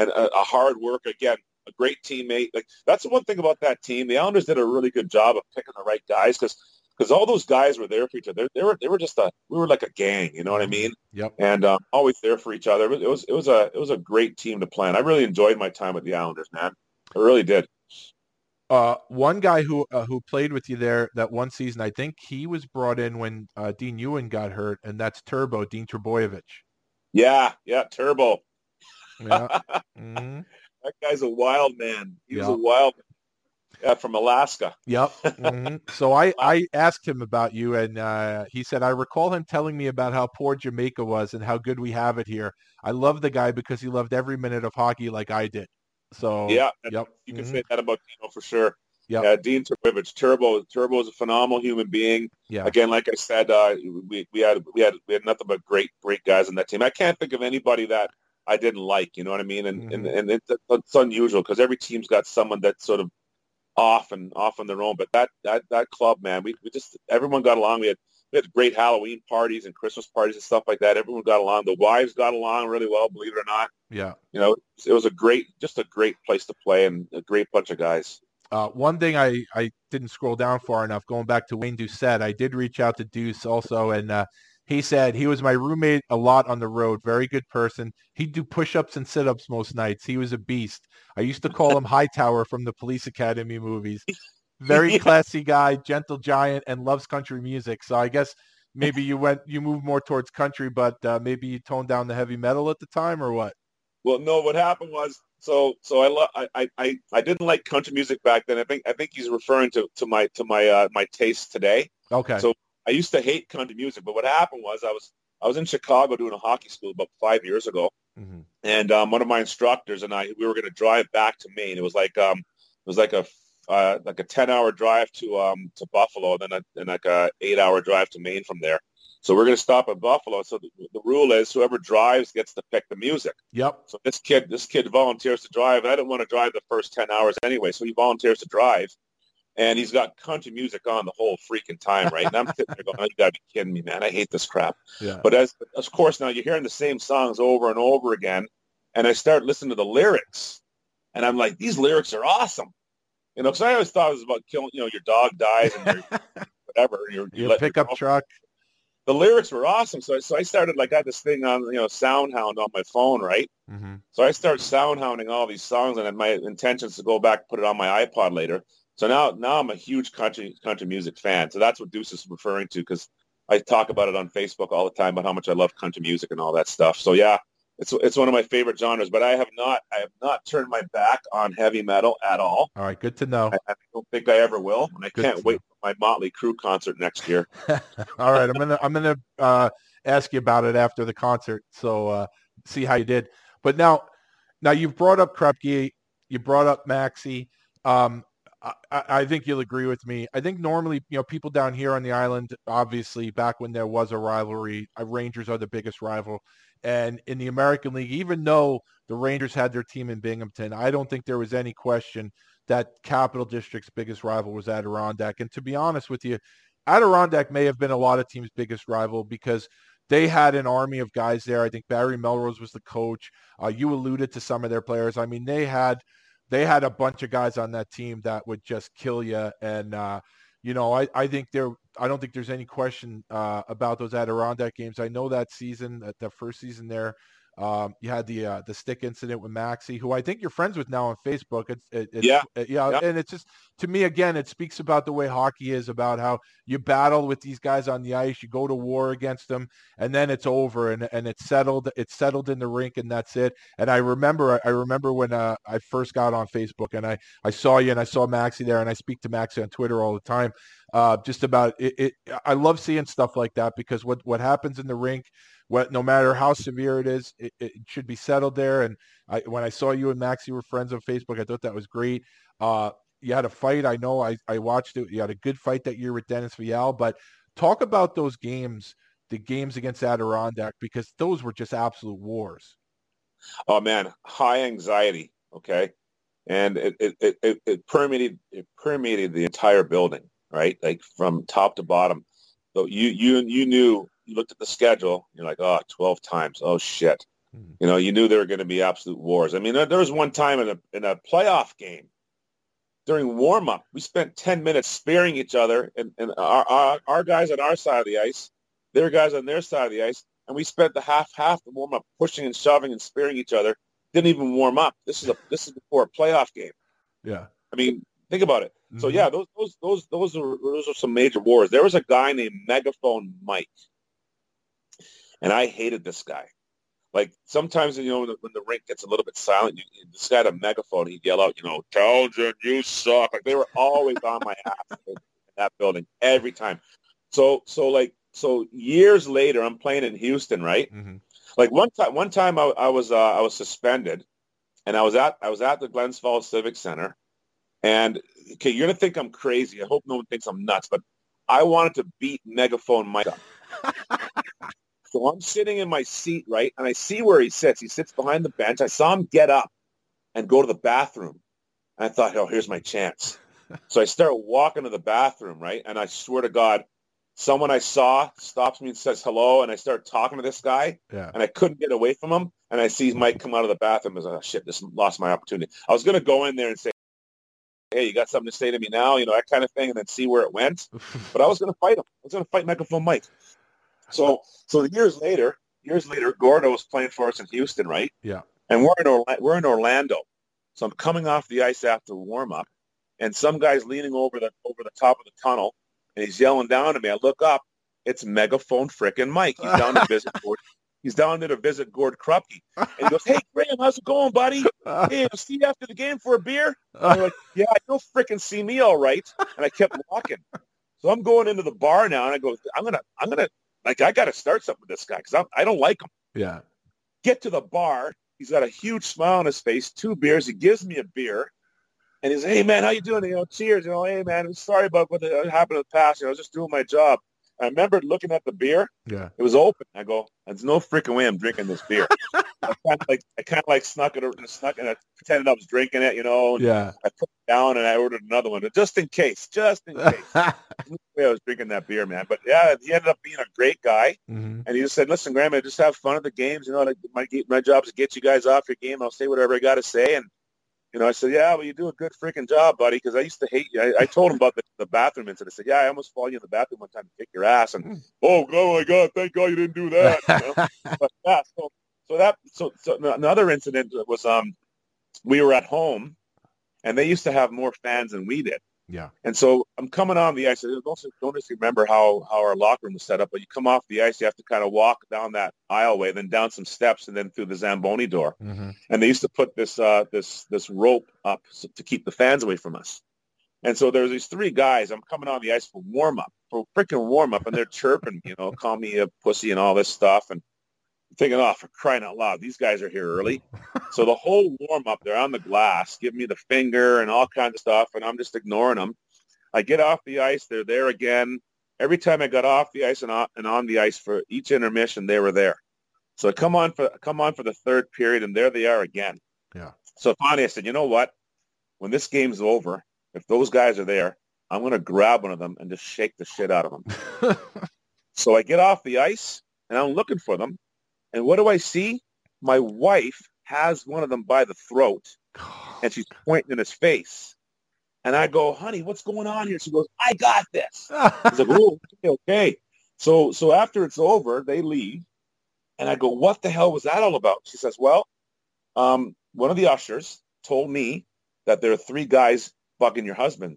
and a, a hard worker again, a great teammate. Like that's the one thing about that team. The Islanders did a really good job of picking the right guys because because all those guys were there for each other. They were they were just a we were like a gang. You know what I mean? Yep. And um, always there for each other. It was, it was it was a it was a great team to play. And I really enjoyed my time with the Islanders, man. I really did. Uh, one guy who uh, who played with you there that one season, I think he was brought in when uh, Dean Ewan got hurt, and that's Turbo Dean Trbojevic. Yeah, yeah, Turbo. Yeah. Mm-hmm. That guy's a wild man. He yeah. was a wild. man. Uh, from Alaska. Yep. Mm-hmm. So I, I asked him about you, and uh, he said, I recall him telling me about how poor Jamaica was and how good we have it here. I love the guy because he loved every minute of hockey like I did. So yeah, yep. you can mm-hmm. say that about Dino for sure. Yeah, uh, Dean Trbojevic. Turbo, Turbo is a phenomenal human being. Yeah. Again, like I said, uh, we we had we had we had nothing but great great guys on that team. I can't think of anybody that I didn't like. You know what I mean? And mm-hmm. and and it's, it's unusual because every team's got someone that sort of off and off on their own, but that that, that club, man, we, we just everyone got along. We had we had great Halloween parties and Christmas parties and stuff like that. Everyone got along. The wives got along really well, believe it or not. Yeah, you know, it was a great just a great place to play and a great bunch of guys. Uh one thing i i didn't scroll down far enough, going back to Wayne Doucette, I did reach out to Deuce also, and uh he said he was my roommate a lot on the road. Very good person. He'd do push-ups and sit-ups most nights. He was a beast. I used to call him Hightower from the Police Academy movies. Very classy guy, gentle giant, and loves country music. So I guess maybe you went, you moved more towards country, but uh, maybe you toned down the heavy metal at the time, or what? Well, no. What happened was, so so I lo- I I I didn't like country music back then. I think I think he's referring to to my to my uh, my taste today. Okay. So. I used to hate country music, but what happened was I was I was in Chicago doing a hockey school about five years ago, mm-hmm. and um, one of my instructors and I we were going to drive back to Maine. It was like um it was like a uh, like a ten hour drive to um to Buffalo, and then a, and like a eight hour drive to Maine from there. So we're going to stop at Buffalo. So the, the rule is whoever drives gets to pick the music. Yep. So this kid this kid volunteers to drive, and I didn't want to drive the first ten hours anyway, so he volunteers to drive. And he's got country music on the whole freaking time, right? And I'm sitting there going, oh, you got to be kidding me, man. I hate this crap. Yeah. But as of course, now you're hearing the same songs over and over again. And I start listening to the lyrics. And I'm like, these lyrics are awesome. You know, because I always thought it was about killing, you know, your dog dies and your, whatever. Your, your, your pickup your truck. The lyrics were awesome. So, so I started, like, I had this thing on, you know, SoundHound on my phone, right? Mm-hmm. So I started SoundHounding all these songs. And then my intention is to go back and put it on my iPod later. So now, now I'm a huge country country music fan. So that's what Deuce is referring to, because I talk about it on Facebook all the time about how much I love country music and all that stuff. So yeah, it's it's one of my favorite genres. But I have not I have not turned my back on heavy metal at all. All right, good to know. I, I don't think I ever will, and I good can't wait know. for my Motley Crue concert next year. All right, I'm gonna I'm gonna uh, ask you about it after the concert. So uh, see how you did. But now, now you've brought up Krupke, you brought up Maxie. Um, I, I think you'll agree with me. I think normally, you know, people down here on the island, obviously back when there was a rivalry, Rangers are the biggest rival. And in the American League, even though the Rangers had their team in Binghamton, I don't think there was any question that Capital District's biggest rival was Adirondack. And to be honest with you, Adirondack may have been a lot of teams' biggest rival because they had an army of guys there. I think Barry Melrose was the coach. Uh, you alluded to some of their players. I mean, they had they had a bunch of guys on that team that would just kill you. And, uh, you know, I, I think there I don't think there's any question uh, about those Adirondack games. I know that season, that, that first season there, um, you had the uh, the stick incident with Maxie, who I think you're friends with now on Facebook. It's, it, it's, yeah. It, yeah. Yeah. And it's just, to me, again, it speaks about the way hockey is, about how you battle with these guys on the ice, you go to war against them, and then it's over and, and it's settled. It's settled in the rink and that's it. And I remember, I remember when uh, I first got on Facebook and I, I saw you and I saw Maxie there, and I speak to Maxie on Twitter all the time. Uh, just about it, it. I love seeing stuff like that because what, what happens in the rink, what, no matter how severe it is, it, it should be settled there. And I, when I saw you and Maxie were friends on Facebook, I thought that was great. Uh, you had a fight. I know I, I watched it. You had a good fight that year with Dennis Vial, but talk about those games, the games against Adirondack, because those were just absolute wars. Oh man, high anxiety. Okay. And it, it, it, it, it permeated, it permeated the entire building. Right, like from top to bottom. So you you you knew, you looked at the schedule, you're like, oh, twelve times, oh shit. Mm-hmm. You know, you knew there were going to be absolute wars. I mean, there was one time in a in a playoff game during warm up, we spent ten minutes spearing each other, and, and our, our our guys on our side of the ice, their guys on their side of the ice, and we spent the half half the warm up pushing and shoving and spearing each other. Didn't even warm up. This is a this is before a playoff game. Yeah, I mean. Think about it. Mm-hmm. So yeah, those those those those are those are some major wars. There was a guy named Megaphone Mike, and I hated this guy. Like sometimes, you know, when the, when the rink gets a little bit silent, you, this guy had a megaphone. He'd yell out, you know, Townsend, you suck. Like they were always on my ass in that building every time. So so like so years later, I'm playing in Houston, right? Mm-hmm. Like one time, one time I, I was uh, I was suspended, and I was at I was at the Glens Falls Civic Center. And, okay, you're going to think I'm crazy. I hope no one thinks I'm nuts, but I wanted to beat Megaphone Mike up. So I'm sitting in my seat, right, and I see where he sits. He sits behind the bench. I saw him get up and go to the bathroom. And I thought, oh, here's my chance. So I start walking to the bathroom, right, and I swear to God, someone I saw stops me and says hello, and I start talking to this guy, yeah. And I couldn't get away from him, and I see Mike come out of the bathroom and I was like, oh, shit, this lost my opportunity. I was going to go in there and say, hey, you got something to say to me now, you know, that kind of thing, and then see where it went. But I was going to fight him. I was going to fight Microphone Mike. So so years later, years later, Gordo was playing for us in Houston, right? Yeah. And we're in, Orla- we're in Orlando. So I'm coming off the ice after warm-up, and some guy's leaning over the over the top of the tunnel, and he's yelling down to me. I look up. It's Megaphone frickin' Mike. He's down to visit Gord. He's down there to visit Gord Krupke. And he goes, hey, Graham, how's it going, buddy? Hey, I'll see you after the game for a beer? And I'm like, yeah, you'll freaking see me all right. And I kept walking. So I'm going into the bar now, and I go, I'm going to, I'm going to, like, I got to start something with this guy because I don't like him. Yeah. Get to the bar. He's got a huge smile on his face, two beers. He gives me a beer. And he's, hey, man, how you doing? You know, cheers. You know, hey, man, I'm sorry about what happened in the past. You know, I was just doing my job. I remember looking at the beer. Yeah, it was open. I go, there's no freaking way I'm drinking this beer. I kind of like, I kind of like snuck it, snuck and I pretended I was drinking it, you know. And yeah. I put it down and I ordered another one, just in case, just in case. There's no way I was drinking that beer, man. But yeah, he ended up being a great guy, mm-hmm. And he just said, "Listen, Graham, I just have fun at the games. You know, like my my job is to get you guys off your game. I'll say whatever I got to say." And you know, I said, "Yeah, well, you do a good freaking job, buddy." Because I used to hate you. I, I told him about the, the bathroom incident. I said, "Yeah, I almost followed you in the bathroom one time to kick your ass." And oh, oh my God, thank God you didn't do that. You know? But yeah, so, so that so, so another incident was um, we were at home, and they used to have more fans than we did. Yeah. And so I'm coming on the ice. I also don't just remember how how our locker room was set up, but you come off the ice, you have to kind of walk down that aisleway, then down some steps, and then through the Zamboni door. Mm-hmm. And they used to put this uh, this this rope up so, to keep the fans away from us. And so there's these three guys. I'm coming on the ice for warm up, for freaking warm up, and they're chirping, you know, call me a pussy and all this stuff. And thinking, oh, for crying out loud, these guys are here early. So the whole warm-up, they're on the glass, giving me the finger and all kinds of stuff, and I'm just ignoring them. I get off the ice, they're there again. Every time I got off the ice and on, and on the ice for each intermission, they were there. So come on for come on for the third period, and there they are again. Yeah. So finally I said, you know what? When this game's over, if those guys are there, I'm going to grab one of them and just shake the shit out of them. So I get off the ice, and I'm looking for them. And what do I see? My wife has one of them by the throat, and she's pointing in his face. And I go, honey, what's going on here? She goes, I got this. He's like, oh, okay. So so after it's over, they leave. And I go, what the hell was that all about? She says, well, um, one of the ushers told me that there are three guys bugging your husband.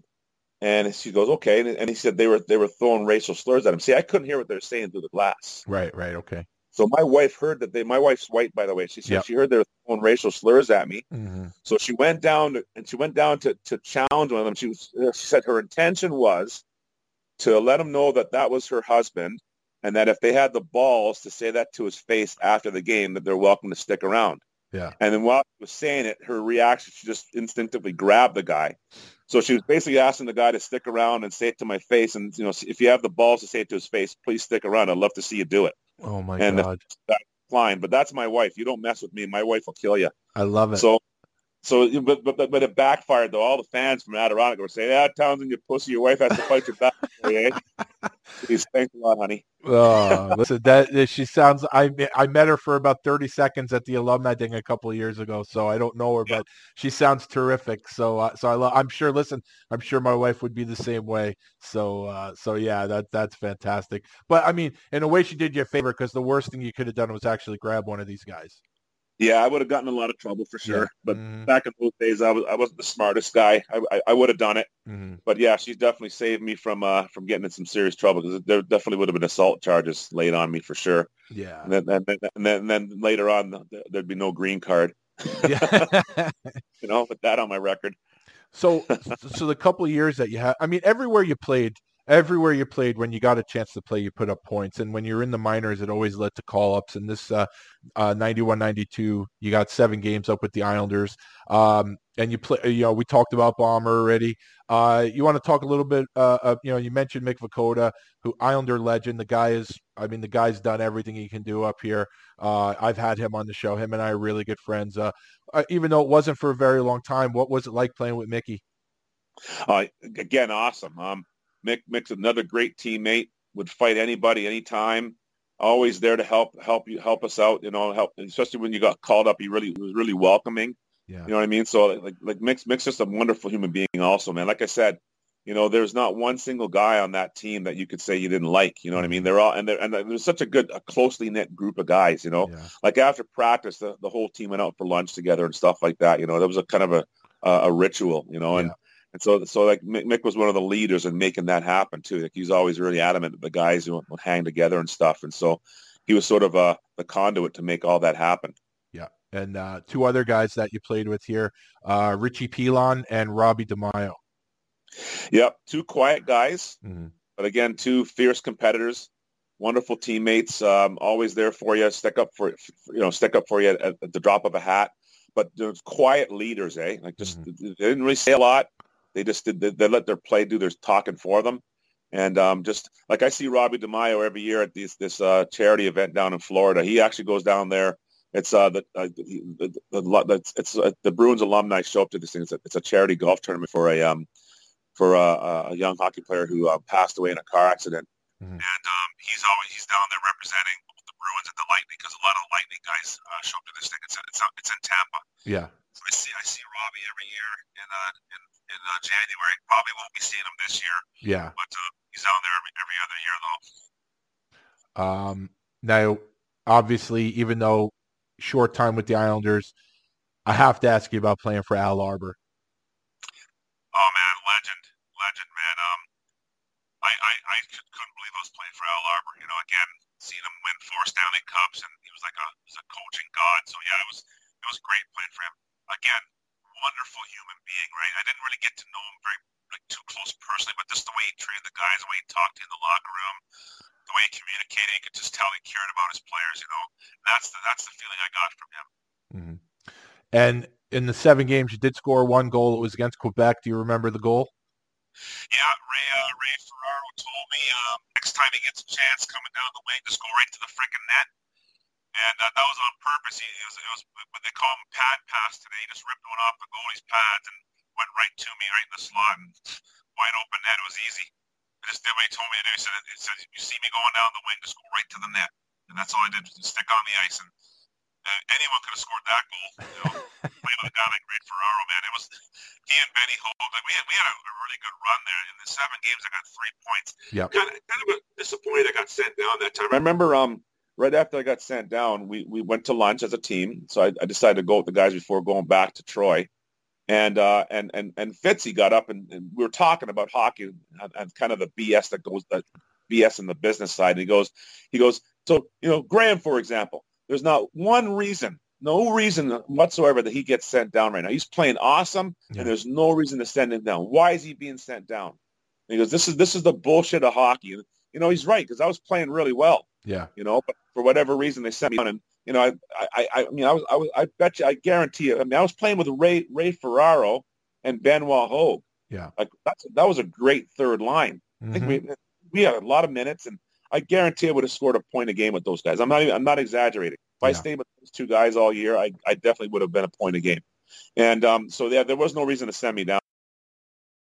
And she goes, okay. And, and he said they were they were throwing racial slurs at him. See, I couldn't hear what they were saying through the glass. Right, right, okay. So my wife heard that they, my wife's white, by the way. She said yep. she heard they were throwing racial slurs at me. Mm-hmm. So she went down to, and she went down to, to challenge one of them. She, was, she said her intention was to let him know that that was her husband and that if they had the balls to say that to his face after the game, that they're welcome to stick around. Yeah. And then while she was saying it, her reaction, she just instinctively grabbed the guy. So she was basically asking the guy to stick around and say it to my face. And, you know, if you have the balls to say it to his face, please stick around. I'd love to see you do it. Oh my and God! That's fine, but that's my wife. You don't mess with me; my wife will kill you. I love it. So, so, but but but it backfired though. All the fans from Adirondack were saying, "Ah, Townsend, you pussy! Your wife has to fight your back." Okay, please, thanks a lot, honey. Oh, listen, that she sounds. I I met her for about thirty seconds at the alumni thing a couple of years ago, so I don't know her, yeah. but she sounds terrific. So, uh, so I love. I'm sure. Listen, I'm sure my wife would be the same way. So, uh, so yeah, that that's fantastic. But I mean, in a way, she did you a favor because the worst thing you could have done was actually grab one of these guys. Yeah, I would have gotten in a lot of trouble for sure. Yeah. But mm-hmm. back in those days, I was I wasn't the smartest guy. I I, I would have done it. Mm-hmm. But yeah, she definitely saved me from uh from getting in some serious trouble because there definitely would have been assault charges laid on me for sure. Yeah. And then and then and then, and then later on, there'd be no green card. Yeah. You know, with that on my record. So so the couple of years that you had, I mean, everywhere you played. Everywhere you played, when you got a chance to play, you put up points. And when you're in the minors, it always led to call-ups. And this uh, uh, ninety-one ninety-two, you got seven games up with the Islanders. Um, and you play, you know, we talked about Bomber already. Uh, you want to talk a little bit, uh, of, you know, you mentioned Mick Vukota, who Islander legend. The guy is, I mean, the guy's done everything he can do up here. Uh, I've had him on the show. Him and I are really good friends. Uh, uh, even though it wasn't for a very long time, what was it like playing with Mickey? Uh, again, awesome. Um, Mick, Mick's another great teammate. Would fight anybody, anytime. Always there to help, help you, help us out. You know, help, especially when you got called up. He really was really welcoming. Yeah. You know what I mean? So like, like Mick's, Mick's just a wonderful human being, also, man. Like I said, you know, there's not one single guy on that team that you could say you didn't like. You know what I mean? They're all and they're and there's such a good, a closely knit group of guys. You know, yeah. Like after practice, the, the whole team went out for lunch together and stuff like that. You know, there was a kind of a a, a ritual. You know, and. Yeah. And so, so like Mick was one of the leaders in making that happen too. Like he's always really adamant that the guys who would hang together and stuff. And so, he was sort of a the conduit to make all that happen. Yeah, and uh, two other guys that you played with here, uh, Richie Pilon and Robbie DeMaio. Yep, two quiet guys, mm-hmm. but again, two fierce competitors. Wonderful teammates, um, always there for you. Stick up for you know, stick up for you at, at the drop of a hat. But there's quiet leaders, eh? Like just mm-hmm. they didn't really say a lot. They just did. They let their play do their talking for them, and um, just like I see Robbie DeMaio every year at these, this uh, charity event down in Florida. He actually goes down there. It's uh, the, uh, the, the, the it's uh, the Bruins alumni show up to this thing. It's a, it's a charity golf tournament for a um for a, a young hockey player who uh, passed away in a car accident. Mm-hmm. And um, he's always he's down there representing both the Bruins and the Lightning because a lot of the Lightning guys uh, show up to this thing. It's it's it's in Tampa. Yeah. So I see I see Robbie every year and uh and. In uh, January, probably won't be seeing him this year. Yeah, but uh, he's out there every, every other year, though. Um, now, obviously, even though short time with the Islanders, I have to ask you about playing for Al Arbour. Oh man, legend, legend, man. Um, I, I, I couldn't believe I was playing for Al Arbour. You know, again, seeing him win four Stanley Cups, and he was like a, he was a coaching god. So yeah, it was, it was great playing for him again. Wonderful human being, right? I didn't really get to know him very like too close personally, but just the way he treated the guys, the way he talked in the locker room, the way he communicated, you could just tell he cared about his players, you know. That's the that's the feeling I got from him. Mm-hmm. And in the seven games, you did score one goal. It was against Quebec. Do you remember the goal? Yeah, Ray, uh, Ray Ferraro told me um, next time he gets a chance coming down the wing, just go right to the frickin' net. And uh, that was on purpose. He, it, was, it was what they call him pad pass today. He just ripped one off the goalie's pads and went right to me, right in the slot. And wide open net. It was easy. I just did what he told me to do. He said, he said, you see me going down the wing, just go right to the net. And that's all I did, just stick on the ice. And uh, anyone could have scored that goal. You know, playing with a guy like Ray Ferraro, man. It was he and Benny Holt. Like, we had we had a, a really good run there. In the seven games, I got three points. Yeah. Kind of, kind of a disappointed I got sent down that time. I remember um right after I got sent down, we, we went to lunch as a team. So I, I decided to go with the guys before going back to Troy. And, uh, and and and Fitzy got up and, and we were talking about hockey and, and kind of the B S that goes, the B S in the business side. And he goes, he goes, so, you know, Graham, for example, there's not one reason, no reason whatsoever that he gets sent down right now. He's playing awesome, yeah. And there's no reason to send him down. Why is he being sent down? And he goes, this is this is the bullshit of hockey. And, you know, he's right, because I was playing really well. Yeah. You know, but for whatever reason, they sent me down. And, you know, I, I, I mean, I was, I was, I bet you, I guarantee you. I mean, I was playing with Ray, Ray Ferraro, and Benoit Hogue. Yeah, like that's that was a great third line. Mm-hmm. I think we we had a lot of minutes, and I guarantee I would have scored a point a game with those guys. I'm not even, I'm not exaggerating. If yeah. I stayed with those two guys all year, I, I definitely would have been a point a game. And um, so yeah, there was no reason to send me down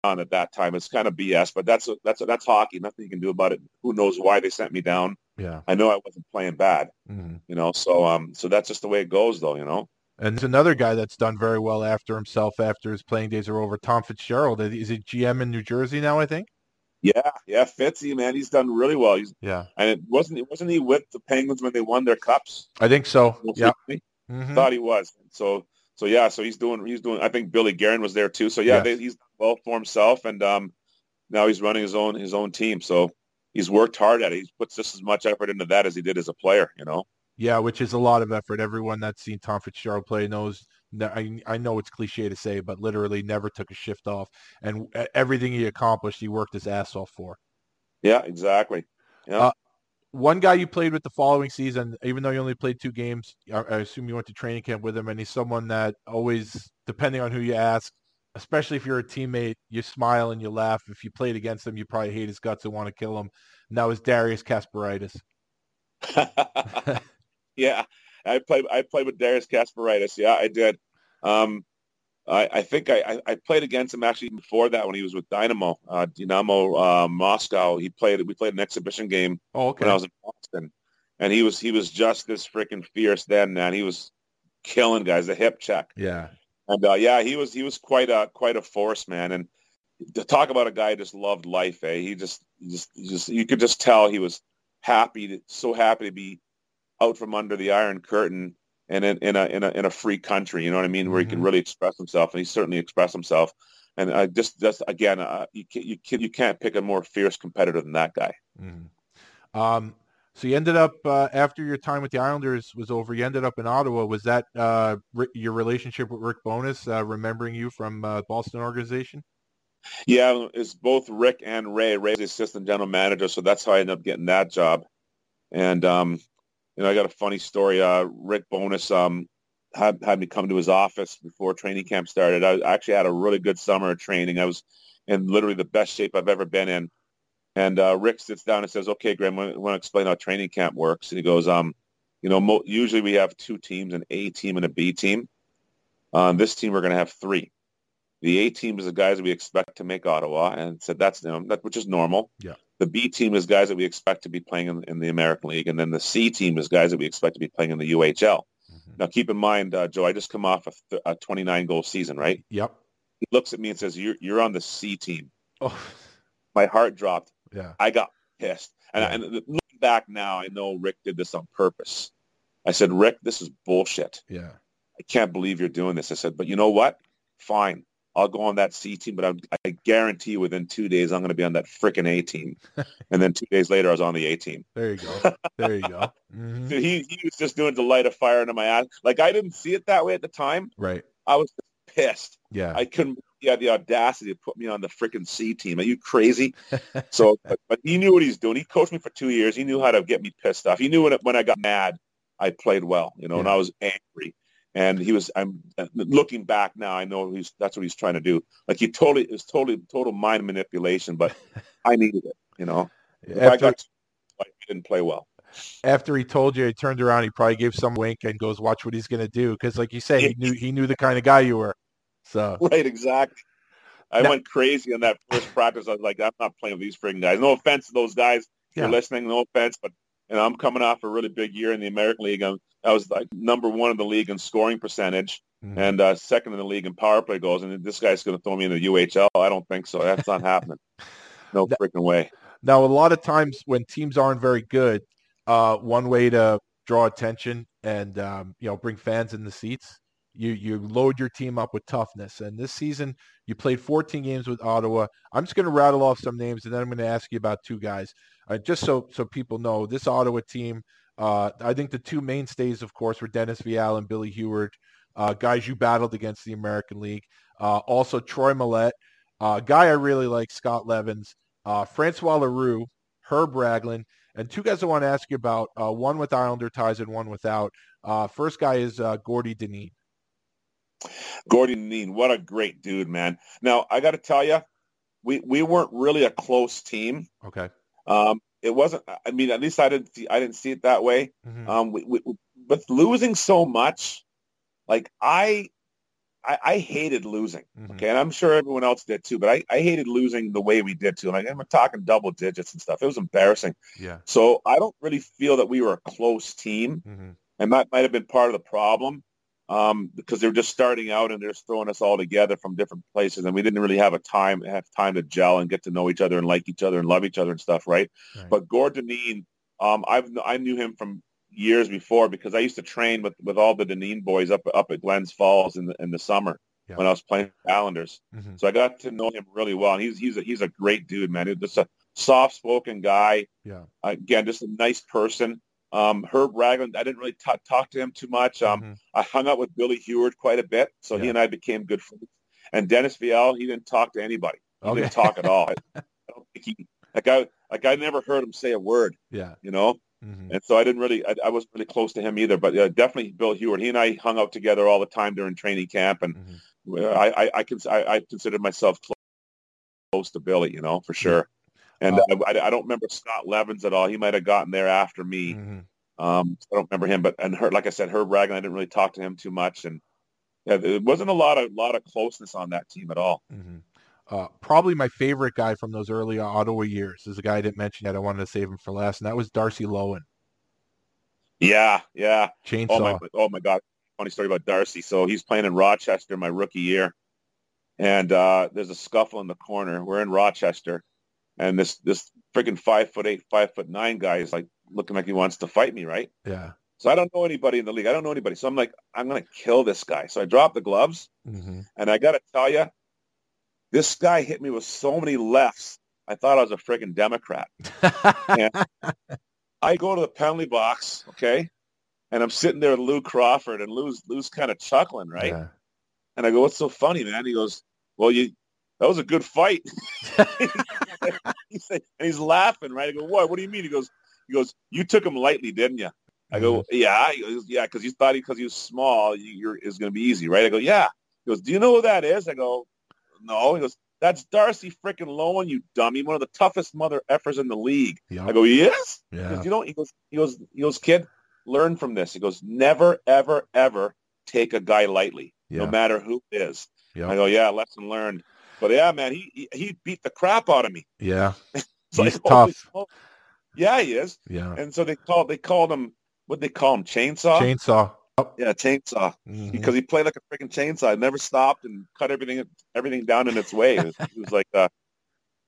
at that time. It's kind of B S, but that's that's that's hockey. Nothing you can do about it. Who knows why they sent me down? Yeah, I know I wasn't playing bad, mm-hmm. you know, so um, so that's just the way it goes, though, you know. And there's another guy that's done very well after himself after his playing days are over, Tom Fitzgerald. Is he G M in New Jersey now, I think? Yeah, yeah, Fitzy, man, he's done really well. He's, yeah. And it wasn't, wasn't he with the Penguins when they won their cups? I think so, yeah. Mm-hmm. Thought he was. So, so yeah, so he's doing, he's doing, I think Billy Guerin was there, too. So, yeah, yes. they, he's done well for himself, and um, now he's running his own his own team, so. He's worked hard at it. He puts just as much effort into that as he did as a player, you know? Yeah, which is a lot of effort. Everyone that's seen Tom Fitzgerald play knows that I, I know it's cliche to say, but literally never took a shift off. And everything he accomplished, he worked his ass off for. Yeah, exactly. Yeah. Uh, one guy you played with the following season, even though you only played two games, I, I assume you went to training camp with him, and he's someone that always, depending on who you ask, especially if you're a teammate, you smile and you laugh. If you played against him, you probably hate his guts and want to kill him. And that was Darius Kasparaitis. Yeah, I played I played with Darius Kasparaitis. Yeah, I did. Um, I, I think I, I played against him actually before that when he was with Dynamo, uh, Dynamo uh, Moscow. He played. We played an exhibition game oh, okay. when I was in Boston. And he was he was just this freaking fierce then, man. He was killing guys, the hip check. Yeah. And uh, yeah, he was he was quite a quite a force, man. And to talk about a guy who just loved life, eh? He just just just you could just tell he was happy, to, so happy to be out from under the Iron Curtain and in, in a in a in a free country. You know what I mean? Where mm-hmm. he can really express himself, and he certainly expressed himself. And I just just again, uh, you can, you can, you can't pick a more fierce competitor than that guy. Mm-hmm. Um. So you ended up, uh, after your time with the Islanders was over, you ended up in Ottawa. Was that uh, re- your relationship with Rick Bowness, uh, remembering you from uh, Boston organization? Yeah, it's both Rick and Ray. Ray's the assistant general manager, so that's how I ended up getting that job. And, um, you know, I got a funny story. Uh, Rick Bowness um, had, had me come to his office before training camp started. I actually had a really good summer of training. I was in literally the best shape I've ever been in. And uh, Rick sits down and says, okay, Graham, I want to explain how training camp works. And he goes, um, you know, mo- usually we have two teams, an A team and a B team. Um, this team, we're going to have three. The A team is the guys that we expect to make Ottawa, and said that's you know, that, which is normal. Yeah. The B team is guys that we expect to be playing in, in the American League, and then the C team is guys that we expect to be playing in the U H L. Mm-hmm. Now, keep in mind, uh, Joe, I just come off a, th- a twenty-nine-goal season, right? Yep. He looks at me and says, you're, you're on the C team. Oh. My heart dropped. Yeah, I got pissed. And, yeah. I, and looking back now, I know Rick did this on purpose. I said, Rick, this is bullshit. Yeah, I can't believe you're doing this. I said, but you know what? Fine. I'll go on that C team, but I'm, I guarantee you within two days I'm going to be on that freaking A team. And then two days later, I was on the A team. There you go. There you go. Mm-hmm. So he, he was just doing to light a fire into my ass. Like, I didn't see it that way at the time. Right. I was just pissed. Yeah. I couldn't he had the audacity to put me on the freaking C team. Are you crazy? So, but, but he knew what he's doing. He coached me for two years. He knew how to get me pissed off. He knew when, when I got mad, I played well, you know, yeah. and I was angry. And he was, I'm looking back now, I know he's, that's what he's trying to do. Like he totally, it was totally, total mind manipulation, but I needed it, you know. After, if I got, I didn't play well. After he told you, he turned around, he probably gave some wink and goes, watch what he's going to do. Because like you say, he knew, he knew the kind of guy you were. So right, exactly. I now, went crazy on that first practice. I was like, I'm not playing with these friggin' guys. No offense to those guys. Yeah. You're listening, no offense, but you know, I'm coming off a really big year in the American League. I'm, I was like number one in the league in scoring percentage mm. and uh, second in the league in power play goals. And this guy's going to throw me in the U H L. I don't think so. That's not happening. No now, freaking way. Now, a lot of times when teams aren't very good, uh, one way to draw attention and um, you know, bring fans in the seats, You you load your team up with toughness. And this season, you played fourteen games with Ottawa. I'm just going to rattle off some names, and then I'm going to ask you about two guys. Uh, just so so people know, this Ottawa team, uh, I think the two mainstays, of course, were Dennis Vial and Billy Huard, uh, guys you battled against the American League. Uh, also, Troy Millette, a uh, guy I really like, Scott Levens, uh, Francois Leroux, Herb Ragland, and two guys I want to ask you about, uh, one with Islander ties and one without. Uh, first guy is uh, Gordy Dineen. Gordy Dineen, what a great dude, man. Now, I got to tell you, we, we weren't really a close team. Okay. Um, it wasn't, I mean, at least I didn't see, I didn't see it that way. Mm-hmm. Um, we, we, with losing so much, like I, I, I hated losing. Mm-hmm. Okay. And I'm sure everyone else did too, but I, I hated losing the way we did too. Like, I'm talking double digits and stuff. It was embarrassing. Yeah. So I don't really feel that we were a close team, mm-hmm. and that might've been part of the problem. Um, because they were just starting out and they're throwing us all together from different places, and we didn't really have a time have time to gel and get to know each other and like each other and love each other and stuff, right? right. But Gordy Dineen, um, I've I knew him from years before because I used to train with, with all the Dineen boys up up at Glens Falls in the, in the summer yeah. when I was playing Islanders. Mm-hmm. So I got to know him really well, and he's he's a, he's a great dude, man. He's just a soft-spoken guy. Yeah, again, just a nice person. Um, Herb Ragland, I didn't really t- talk to him too much. Um, mm-hmm. I hung out with Billy Huard quite a bit, so yeah. he and I became good friends. And Dennis Vial, he didn't talk to anybody. He okay. didn't talk at all. I, I don't think he like I like I never heard him say a word. Yeah, you know. Mm-hmm. And so I didn't really, I, I wasn't really close to him either. But uh, definitely Bill Huard. He and I hung out together all the time during training camp, and mm-hmm. I I I, cons- I I considered myself close, close to Billy, you know, for sure. Mm-hmm. And uh, I, I don't remember Scott Levens at all. He might have gotten there after me. Mm-hmm. Um, I don't remember him. But and her, like I said, Herb Ragland, I didn't really talk to him too much. And yeah, it wasn't a lot of lot of closeness on that team at all. Mm-hmm. Uh, probably my favorite guy from those early Ottawa years is a guy I didn't mention yet. I wanted to save him for last, and that was Darcy Lowen. Yeah, yeah. Chainsaw. Oh my, oh my God. Funny story about Darcy. So he's playing in Rochester my rookie year, and uh, there's a scuffle in the corner. We're in Rochester. And this this freaking five foot eight, five foot nine guy is like looking like he wants to fight me, right? Yeah. So I don't know anybody in the league. I don't know anybody. So I'm like, I'm gonna kill this guy. So I dropped the gloves, mm-hmm. and I gotta tell you, this guy hit me with so many lefts. I thought I was a freaking Democrat. And I go to the penalty box, okay, and I'm sitting there with Lou Crawford, and Lou's Lou's kind of chuckling, right? Yeah. And I go, "What's so funny, man?" He goes, "Well, you." That was a good fight. He said, and he's laughing, right? I go, what? What do you mean? He goes, he goes, you took him lightly, didn't you? I go, yeah, he goes, yeah, because you thought because he, he was small, you, it was going to be easy, right? I go, yeah. He goes, do you know who that is? I go, no. He goes, that's Darcy freaking Lowen, you dummy, one of the toughest mother effers in the league. Yep. I go, he is? Yeah. He goes, you know, he goes, he goes, he goes, kid, learn from this. He goes, never, ever, ever take a guy lightly, yeah. no matter who it is. Yep. I go, yeah, lesson learned. But yeah, man, he he beat the crap out of me. Yeah, he's like, tough. Oh, yeah, he is. Yeah, and so they called they called him what they call him chainsaw. Chainsaw. Oh. Yeah, chainsaw. Mm-hmm. Because he played like a freaking chainsaw. Never stopped and cut everything everything down in its way. It was, it was like uh,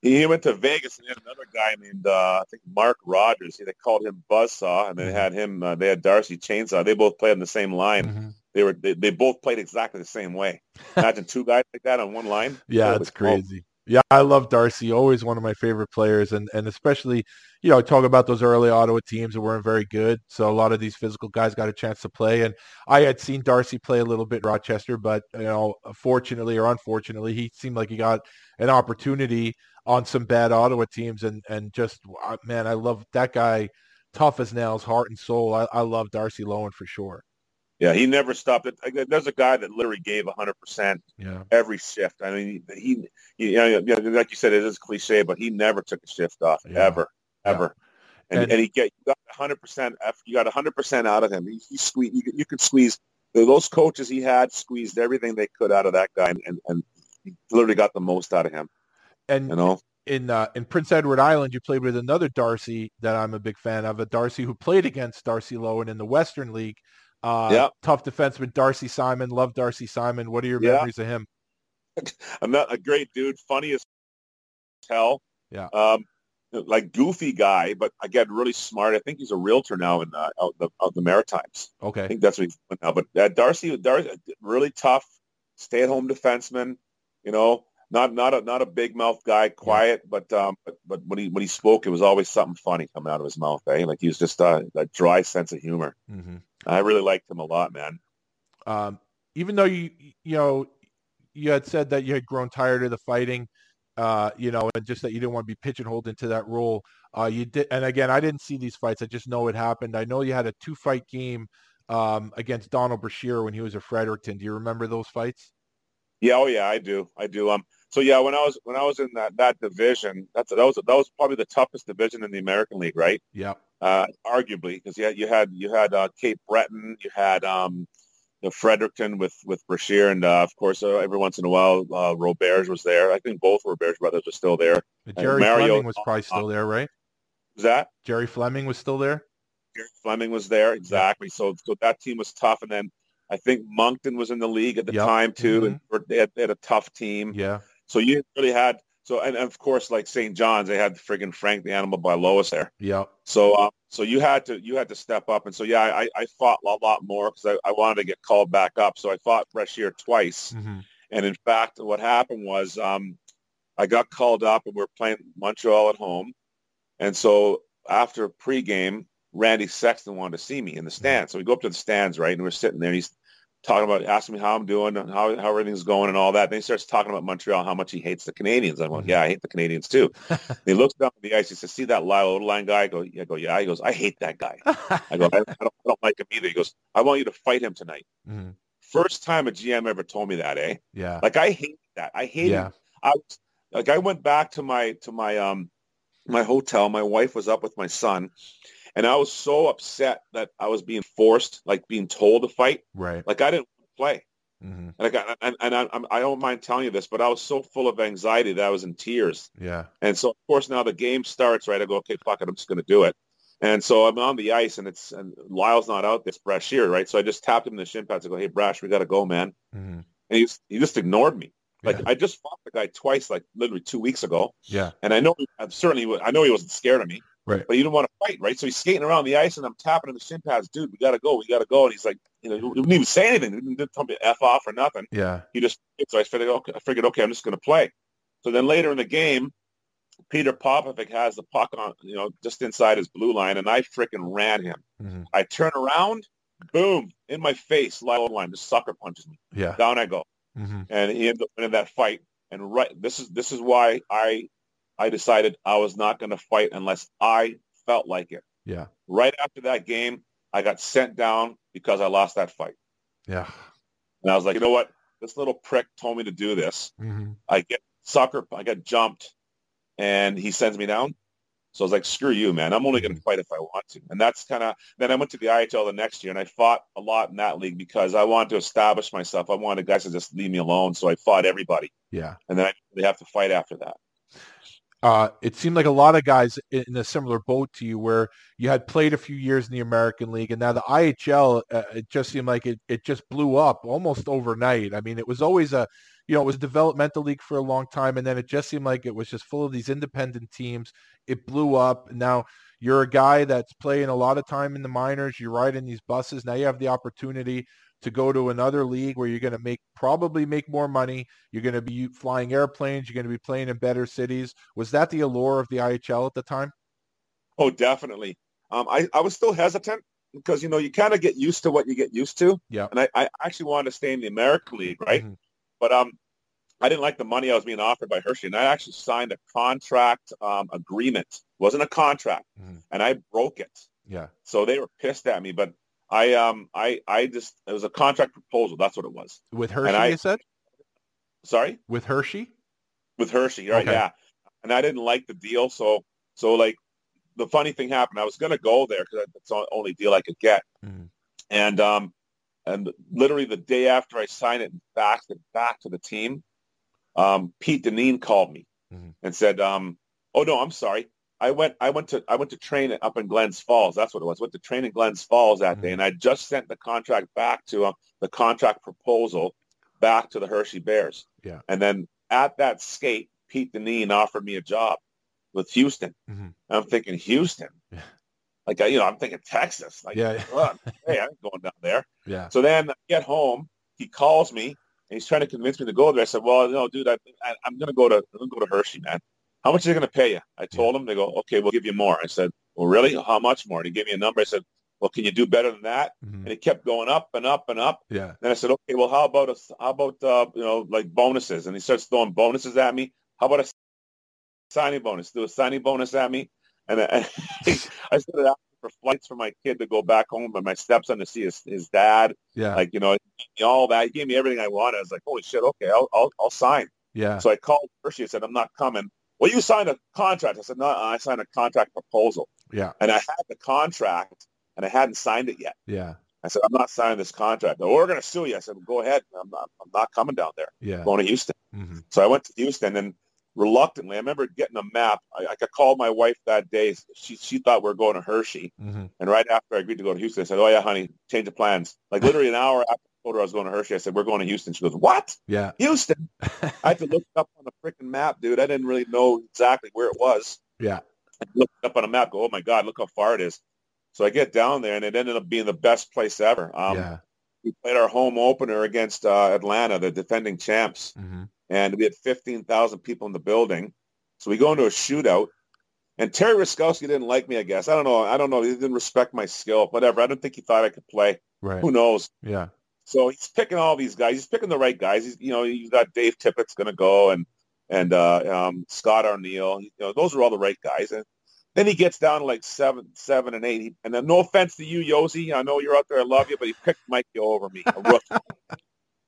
he went to Vegas and they had another guy named uh, I think Mark Rogers. They called him Buzzsaw, and they mm-hmm. had him. Uh, they had Darcy Chainsaw. They both played on the same line. Mm-hmm. They were they, they both played exactly the same way. Imagine two guys like that on one line. Yeah, that's crazy. Yeah, I love Darcy. Always one of my favorite players. And, and especially, you know, talk about those early Ottawa teams that weren't very good. So a lot of these physical guys got a chance to play. And I had seen Darcy play a little bit in Rochester, but, you know, fortunately or unfortunately, he seemed like he got an opportunity on some bad Ottawa teams. And, and just, man, I love that guy. Tough as nails, heart and soul. I, I love Darcy Lowen for sure. Yeah, he never stopped. There's a guy that literally gave one hundred percent yeah. every shift. I mean, he, he you know, like you said, it is cliche, but he never took a shift off, yeah. ever, ever. Yeah. And, and, and he get, you got one hundred percent you got one hundred percent out of him. He, he squeezed, you, you could squeeze. Those coaches he had squeezed everything they could out of that guy, and, and, and he literally got the most out of him. And you know? In uh, in Prince Edward Island, you played with another Darcy that I'm a big fan of, a Darcy who played against Darcy Lowen in the Western League. Uh, yeah. Tough defenseman, Darcy Simon. Love Darcy Simon. What are your yeah. memories of him? I'm not a great dude. Funny as hell. Yeah. Um, like goofy guy, but again, really smart. I think he's a realtor now in uh, out the out the Maritimes. Okay. I think that's what he's doing now. But uh, Darcy, Darcy, really tough, stay-at-home defenseman. You know. Not not a not a big mouth guy, quiet, yeah. but um, but but when he when he spoke, it was always something funny coming out of his mouth. Eh? Like he was just uh, a dry sense of humor. Mm-hmm. I really liked him a lot, man. Um, even though you you know you had said that you had grown tired of the fighting, uh, you know, and just that you didn't want to be pigeonholed into that role. Uh, you did, and again, I didn't see these fights. I just know it happened. I know you had a two fight game um, against Donald Brashear when he was at Fredericton. Do you remember those fights? Yeah, oh yeah, I do, I do. Um. So yeah, when I was when I was in that, that division, that's that was that was probably the toughest division in the American League, right? Yeah, uh, arguably, because you had you had you had uh, Cape Breton, you had um, you know, Fredericton with with Brashear, and uh, of course, uh, every once in a while, uh, Roberge was there. I think both Roberge brothers are still there. And Jerry Mario, Fleming was probably still there, right? Was that Jerry Fleming was still there? Jerry Fleming was there, exactly. Yeah. So so that team was tough, and then I think Moncton was in the league at the yep. time too, mm-hmm. and they had, they had a tough team. Yeah. So you really had so, and of course, like Saint John's, they had the friggin' Frank the Animal by Lois there. Yeah. So, um, so you had to you had to step up, and so yeah, I, I fought a lot more because I, I wanted to get called back up. So I fought Brashear twice, mm-hmm. and in fact, what happened was um, I got called up, and we were playing Montreal at home, and so after pregame, Randy Sexton wanted to see me in the stands. Mm-hmm. So we go up to the stands, right, and we're sitting there, and he's talking about, asking me how I'm doing and how, how everything's going and all that. Then he starts talking about Montreal, how much he hates the Canadians. I'm like, mm-hmm. yeah, I hate the Canadians too. He looks down at the ice. He says, see that Lyle Odoline guy? I go, yeah. I go, yeah. He goes, I hate that guy. I go, I, I, don't, I don't like him either. He goes, I want you to fight him tonight. Mm-hmm. First time a G M ever told me that, eh? Yeah. Like I hate that. I hate yeah. it. I was, like I went back to my, to my, um, my hotel. My wife was up with my son. And I was so upset that I was being forced, like being told to fight. Right. Like I didn't play. Mm-hmm. Like I, and and I, I don't mind telling you this, but I was so full of anxiety that I was in tears. Yeah. And so, of course, now the game starts, right? I go, okay, fuck it. I'm just going to do it. And so I'm on the ice, and it's and Lyle's not out. It's Brashear, right? So I just tapped him in the shin pads. I go, hey, Brash, we got to go, man. Mm-hmm. And he, he just ignored me. Like yeah. I just fought the guy twice, like literally two weeks ago. Yeah. And I know I'm certainly I know he wasn't scared of me. Right. But you don't want to fight, right? So he's skating around the ice, and I'm tapping him in the shin pads. Dude, we got to go. We got to go. And he's like, you know, he wouldn't even say anything. He didn't tell me to F off or nothing. Yeah. He just, so I figured, okay, I figured, okay I'm just going to play. So then later in the game, Peter Popovic has the puck on, you know, just inside his blue line, and I freaking ran him. Mm-hmm. I turn around, boom, in my face, Lyle line, just sucker punches me. Yeah. Down I go. Mm-hmm. And he ended up winning that fight. And right, this is this is why I – I decided I was not going to fight unless I felt like it. Yeah. Right after that game, I got sent down because I lost that fight. Yeah. And I was like, you know what? This little prick told me to do this. Mm-hmm. I get sucker, I got jumped, and he sends me down. So I was like, screw you, man. I'm only going to fight if I want to. And that's kind of – then I went to the I H L the next year, and I fought a lot in that league because I wanted to establish myself. I wanted guys to just leave me alone, so I fought everybody. Yeah. And then I didn't really have to fight after that. Uh, it seemed like a lot of guys in a similar boat to you where you had played a few years in the American League, and now the I H L, uh, it just seemed like it, it just blew up almost overnight. I mean, it was always a, you know, it was a developmental league for a long time, and then it just seemed like it was just full of these independent teams. It blew up. Now You're a guy that's playing a lot of time in the minors. You're riding these buses. Now you have the opportunity to go to another league where you're going to make probably make more money. You're going to be flying airplanes. You're going to be playing in better cities. Was that the allure of the I H L at the time? Oh, definitely. Um, I, I was still hesitant because, you know, you kind of get used to what you get used to. Yeah. And I, I actually wanted to stay in the American League, right? Mm-hmm. But um, I didn't like the money I was being offered by Hershey. And I actually signed a contract um, agreement. It wasn't a contract. Mm-hmm. And I broke it. Yeah. So they were pissed at me. But I um I, I just it was a contract proposal. That's what it was. With Hershey, I, you said? Sorry? With Hershey? With Hershey, right, okay. Yeah. And I didn't like the deal. So, so like, the funny thing happened. I was going to go there because that's the only deal I could get. Mm-hmm. And um, and literally the day after I signed it and faxed it back to the team, um, Pete Deneen called me mm-hmm. and said, um, "Oh no, I'm sorry. I went, I went to, I went to train up in Glens Falls. That's what it was. I went to train in Glens Falls that mm-hmm. day, and I just sent the contract back to uh, the contract proposal back to the Hershey Bears. Yeah. And then at that skate, Pete Deneen offered me a job." With Houston, mm-hmm. I'm thinking Houston, yeah. like you know, I'm thinking Texas. Like, yeah, yeah. hey, I'm going down there. Yeah. So then I get home, he calls me, and he's trying to convince me to go there. I said, "Well, no, dude, I, I, I'm going to go to I'm gonna go to Hershey, man. How much are they going to pay you?" I told yeah. him. They go, "Okay, we'll give you more." I said, "Well, really? How much more?" And he gave me a number. I said, "Well, can you do better than that?" Mm-hmm. And it kept going up and up and up. Yeah. Then I said, "Okay, well, how about a, how about uh, you know, like bonuses?" And he starts throwing bonuses at me. How about a signing bonus, do a signing bonus at me. And I, and I started asking for flights for my kid to go back home, but my stepson to see his, his dad. Yeah. Like, you know, all that. He gave me everything I wanted. I was like, holy shit, okay, I'll I'll, I'll sign. Yeah. So I called Hershey and said, "I'm not coming." "Well, you signed a contract." I said, "No, I signed a contract proposal." Yeah. And I had the contract and I hadn't signed it yet. Yeah. I said, "I'm not signing this contract." "Oh, we're going to sue you." I said, "Well, go ahead. I'm not, I'm not coming down there." Yeah. I'm going to Houston. Mm-hmm. So I went to Houston and reluctantly, I remember getting a map. I, I called my wife that day. She she thought we were going to Hershey. Mm-hmm. And right after I agreed to go to Houston, I said, "Oh, yeah, honey, change of plans." Like literally an hour after I told her I was going to Hershey, I said, "We're going to Houston." She goes, "What? Yeah, Houston?" I had to look it up on the freaking map, dude. I didn't really know exactly where it was. Yeah. I looked it up on a map, go, "Oh, my God, look how far it is." So I get down there, and it ended up being the best place ever. Um, yeah. We played our home opener against uh, Atlanta, the defending champs. Mm-hmm. And we had fifteen thousand people in the building. So we go into a shootout. And Terry Ruskowski didn't like me, I guess. I don't know. I don't know. He didn't respect my skill, whatever. I don't think he thought I could play. Right. Who knows? Yeah. So he's picking all these guys. He's picking the right guys. He's, you know, you got Dave Tippett's going to go and and uh, um, Scott Arneal. You know, those are all the right guys. And then he gets down to like seven, seven and eight. And then, no offense to you, Yossi. I know you're out there. I love you, but he picked Mikey over me. A rookie.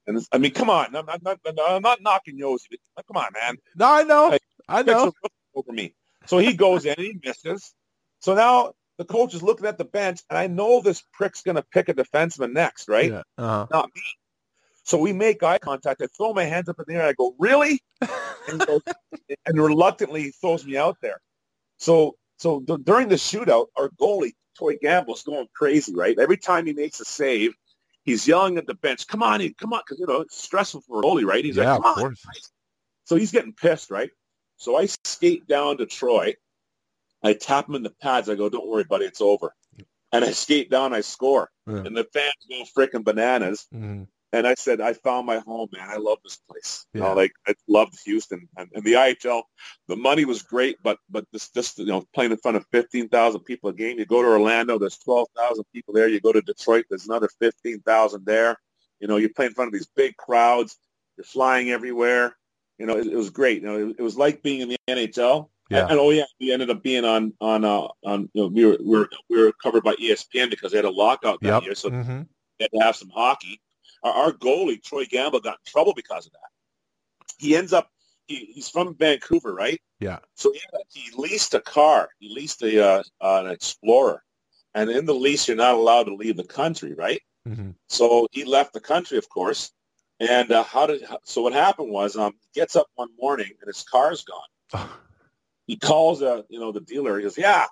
And I mean, come on! I'm not, not, I'm not knocking Yossi, but come on, man. No, I know, like, I know. Over me, so he goes in and he misses. So now the coach is looking at the bench, and I know this prick's going to pick a defenseman next, right? Yeah. Uh-huh. Not me. So we make eye contact. I throw my hands up in the air. And I go, "Really?" And, goes, and reluctantly he throws me out there. So, so d- during the shootout, our goalie Toy Gamble's going crazy, right? Every time he makes a save. He's yelling at the bench, "Come on, come on," because, you know, it's stressful for Rolly, right? He's yeah, like, "Come of on." Course. So he's getting pissed, right? So I skate down to Troy. I tap him in the pads. I go, "Don't worry, buddy, it's over." And I skate down, I score. Yeah. And the fans go freaking bananas. Mm-hmm. And I said, "I found my home, man. I love this place." Yeah. You know, like, I loved Houston. And, and the I H L, the money was great, but but this, this, you know, playing in front of fifteen thousand people a game. You go to Orlando, there's twelve thousand people there. You go to Detroit, there's another fifteen thousand there. You know, you play in front of these big crowds. You're flying everywhere. You know, it, it was great. You know, it, it was like being in the N H L. Yeah. And, and oh yeah, we ended up being on on uh, on. You know, we were we were we were covered by E S P N because they had a lockout that yep. year, so mm-hmm. they had to have some hockey. Our goalie, Troy Gamble, got in trouble because of that. He ends up, he, he's from Vancouver, right? Yeah. So he, he leased a car. He leased a, uh, uh, an Explorer. And in the lease, you're not allowed to leave the country, right? Mm-hmm. So he left the country, of course. And uh, how did? so what happened was um, he gets up one morning and his car's gone. He calls uh, you know, the dealer. He goes, "Yeah,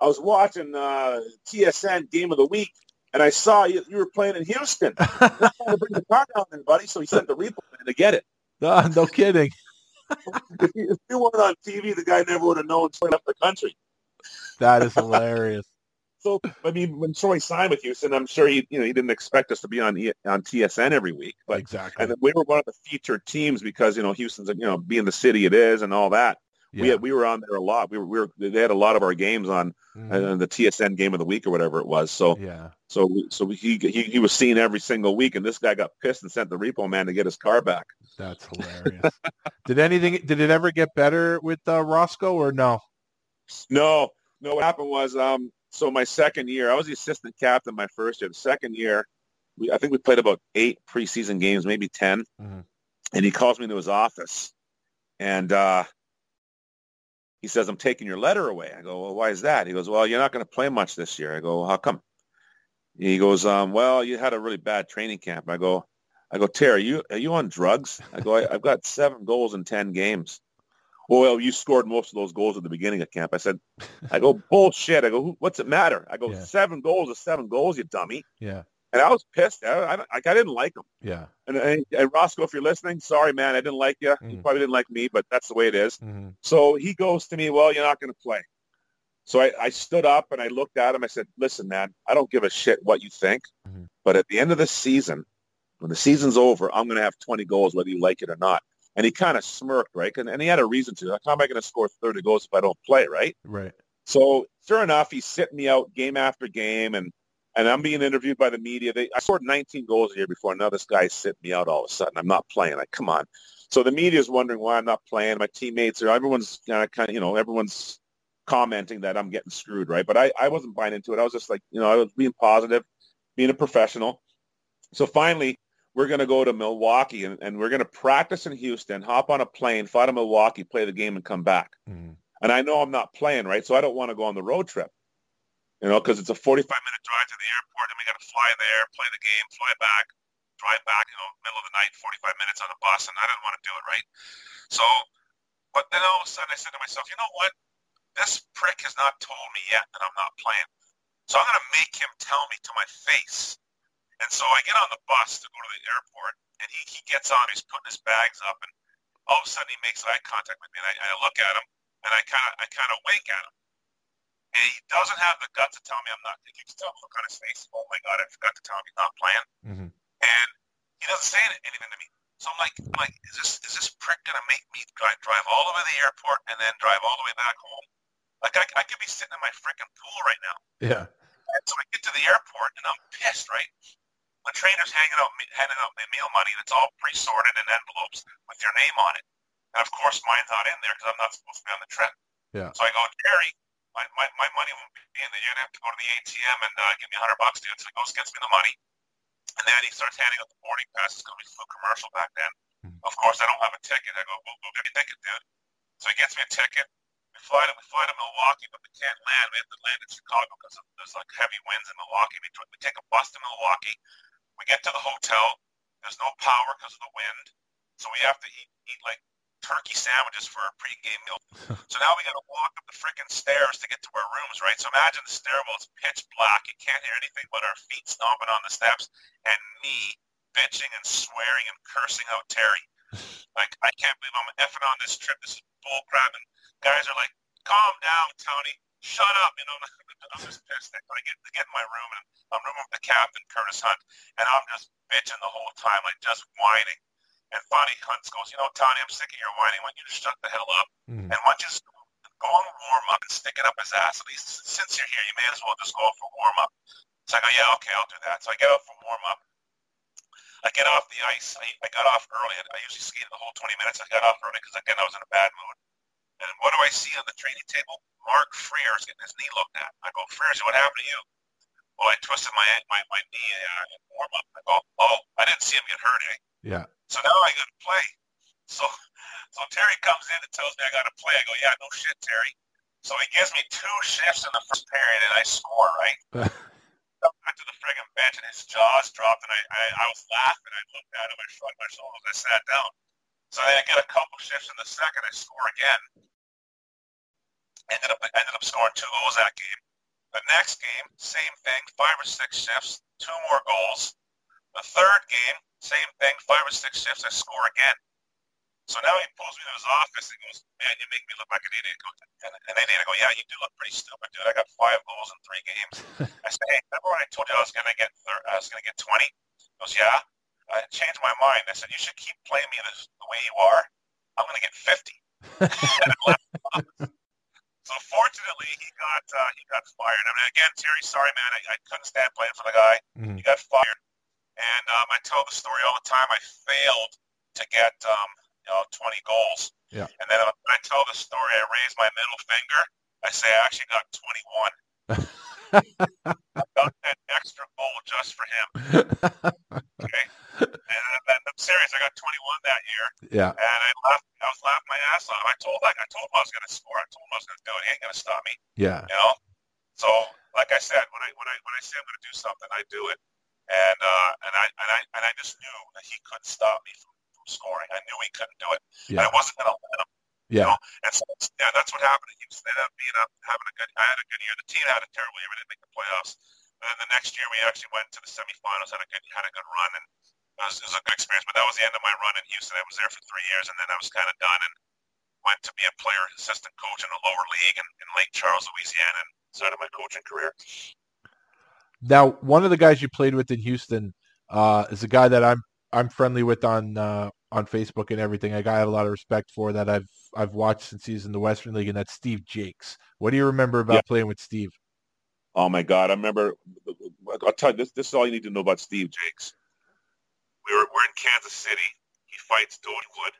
I was watching uh, T S N Game of the Week. And I saw you, you were playing in Houston. I'm not going to bring the car down there, buddy." So he sent the repo man to get it. No, no kidding. if, you, if you weren't on T V, the guy never would have known. He left the country. That is hilarious. So, I mean, when Troy signed with Houston, I'm sure he, you know, he didn't expect us to be on on T S N every week. But, exactly. And we were one of the featured teams because, you know, Houston's, you know, being the city it is and all that. Yeah. We had, we were on there a lot. We were, we were they had a lot of our games on mm. uh, the T S N game of the week or whatever it was. So yeah. So so he, he he was seen every single week, and this guy got pissed and sent the repo man to get his car back. That's hilarious. Did anything? Did it ever get better with uh, Roscoe or no? No, no. What happened was. Um, So my second year, I was the assistant captain my first year. The second year, we, I think we played about eight preseason games, maybe ten. Mm-hmm. And he calls me into his office. And uh, he says, I'm taking your letter away. I go, well, why is that? He goes, well, you're not going to play much this year. I go, well, how come? He goes, um, well, you had a really bad training camp. I go, I go, Terry, are you, are you on drugs? I go, I, I've got seven goals in ten games. Well, you scored most of those goals at the beginning of camp. I said, I go, bullshit. I go, what's it matter? I go, yeah. seven goals is seven goals, you dummy. Yeah. And I was pissed. I, I, I didn't like him. Yeah. And, and, and Roscoe, if you're listening, sorry, man, I didn't like you. Mm. You probably didn't like me, but that's the way it is. Mm. So he goes to me, well, you're not going to play. So I, I stood up and I looked at him. I said, listen, man, I don't give a shit what you think. Mm. But at the end of the season, when the season's over, I'm going to have twenty goals, whether you like it or not. And he kind of smirked, right? And, and he had a reason to. Like, how am I going to score thirty goals if I don't play, right? Right. So, sure enough, he's sitting me out game after game, and, and I'm being interviewed by the media. They, I scored nineteen goals a year before, and now this guy's sitting me out all of a sudden. I'm not playing. Like, come on. So the media's wondering why I'm not playing. My teammates are, everyone's kind of, you know, everyone's commenting that I'm getting screwed, right? But I, I wasn't buying into it. I was just like, you know, I was being positive, being a professional. So finally, we're going to go to Milwaukee, and, and we're going to practice in Houston, hop on a plane, fly to Milwaukee, play the game, and come back. Mm. And I know I'm not playing, right? So I don't want to go on the road trip, you know, because it's a forty-five minute drive to the airport, and we got to fly there, play the game, fly back, drive back, you know, middle of the night, forty-five minutes on the bus, and I didn't want to do it, right? So, but then all of a sudden I said to myself, you know what? This prick has not told me yet that I'm not playing. So I'm going to make him tell me to my face. And so I get on the bus to go to the airport, and he, he gets on. He's putting his bags up, and all of a sudden he makes eye contact with me, and I, I look at him, and I kind of I kind of wink at him. And he doesn't have the guts to tell me I'm not. He keeps telling me, look on his face, oh, my God, I forgot to tell him he's not playing. Mm-hmm. And he doesn't say anything to me. So I'm like, I'm like, is this is this prick going to make me drive, drive all over the airport and then drive all the way back home? Like, I, I could be sitting in my freaking pool right now. Yeah. And so I get to the airport, and I'm pissed, right? The trainer's hanging out, handing out meal money that's all pre-sorted in envelopes with your name on it. And, of course, mine's not in there because I'm not supposed to be on the trip. Yeah. So I go, Terry, my, my, my money won't be in there. You're going to have to go to the A T M and uh, give me one hundred bucks, dude. So he goes, gets me the money. And then he starts handing out the boarding pass. It's going to be a full commercial back then. Mm-hmm. Of course, I don't have a ticket. I go, well, we'll get a ticket, dude. So he gets me a ticket. We fly to, we fly to Milwaukee, but we can't land. We have to land in Chicago because there's, like, heavy winds in Milwaukee. We, we take a bus to Milwaukee. We get to the hotel. There's no power because of the wind, so we have to eat, eat like turkey sandwiches for our pregame meal. So now we got to walk up the freaking stairs to get to our rooms, right? So imagine the stairwell is pitch black. You can't hear anything but our feet stomping on the steps and me bitching and swearing and cursing out Terry. Like, I can't believe I'm effing on this trip. This is bullcrap. And guys are like, calm down, Tony. Shut up. You know, I'm just pissed. I get, I get in my room and I'm rooming with the captain, Curtis Hunt, and I'm just bitching the whole time, like just whining. And finally, Hunt goes, you know, Tony, I'm sick of your whining. Why don't you just shut the hell up? Mm. And why don't you just go on warm up and stick it up his ass? At least since you're here, you may as well just go out for warm up. So I go, yeah, okay, I'll do that. So I get out for warm up. I get off the ice. I, I got off early. I usually skated the whole twenty minutes. I got off early because, again, I was in a bad mood. And what do I see on the training table? Mark Frears getting his knee looked at. I go, Frears, what happened to you? Well, I twisted my my, my knee uh, in warm-up. I go, oh, I didn't see him get hurt, eh? Yeah. So now I got to play. So so Terry comes in and tells me I got to play. I go, yeah, no shit, Terry. So he gives me two shifts in the first period, and I score, right? Up back to the friggin' bench, and his jaws dropped, and I, I, I was laughing. I looked at him. I shrugged my shoulders. I sat down. So then I get a couple shifts in the second. I score again. Ended up ended up scoring two goals that game. The next game, same thing, five or six shifts, two more goals. The third game, same thing, five or six shifts, I score again. So now he pulls me to his office and goes, man, you make me look like an idiot. And, and then I go, yeah, you do look pretty stupid, dude. I got five goals in three games. I said, hey, remember when I told you I was going to get thir- I was going to get twenty? He goes, yeah. I changed my mind. I said, you should keep playing me this, the way you are. I'm going to get fifty. And I left the office. So fortunately, he got uh, he got fired. I mean, again, Terry, sorry, man. I, I couldn't stand playing for the guy. Mm-hmm. He got fired. And um, I tell the story all the time. I failed to get um, you know, twenty goals. Yeah. And then when I tell the story, I raise my middle finger. I say, I actually got twenty-one. I got that extra goal just for him. Okay. And, and I'm serious. I got twenty-one that year. Yeah. And I left. I was laughing my ass off. I told, like, I told him I was going to score. I told him I was going to do it. He ain't going to stop me. Yeah. You know. So, like I said, when I when I when I say I'm going to do something, I do it. And uh, and I and I and I just knew that he couldn't stop me from, from scoring. I knew he couldn't do it. Yeah. And I wasn't going to let him. Yeah. You know? And so yeah, that's what happened. He ended up being up having a good. I had a good year. The team had a terrible year. We didn't make the playoffs. And then the next year, we actually went to the semifinals. Had a good had a good run and. It was, it was a good experience, but that was the end of my run in Houston. I was there for three years, and then I was kind of done and went to be a player assistant coach in a lower league in, in Lake Charles, Louisiana, and started my coaching career. Now, one of the guys you played with in Houston uh, is a guy that I'm I'm friendly with on uh, on Facebook and everything. A guy I have a lot of respect for that I've I've watched since he's in the Western League, and that's Steve Jakes. What do you remember about yeah. playing with Steve? Oh my God, I remember. I'll tell you this. This is all you need to know about Steve Jakes. We were, we're in Kansas City. He fights Dodie Wood,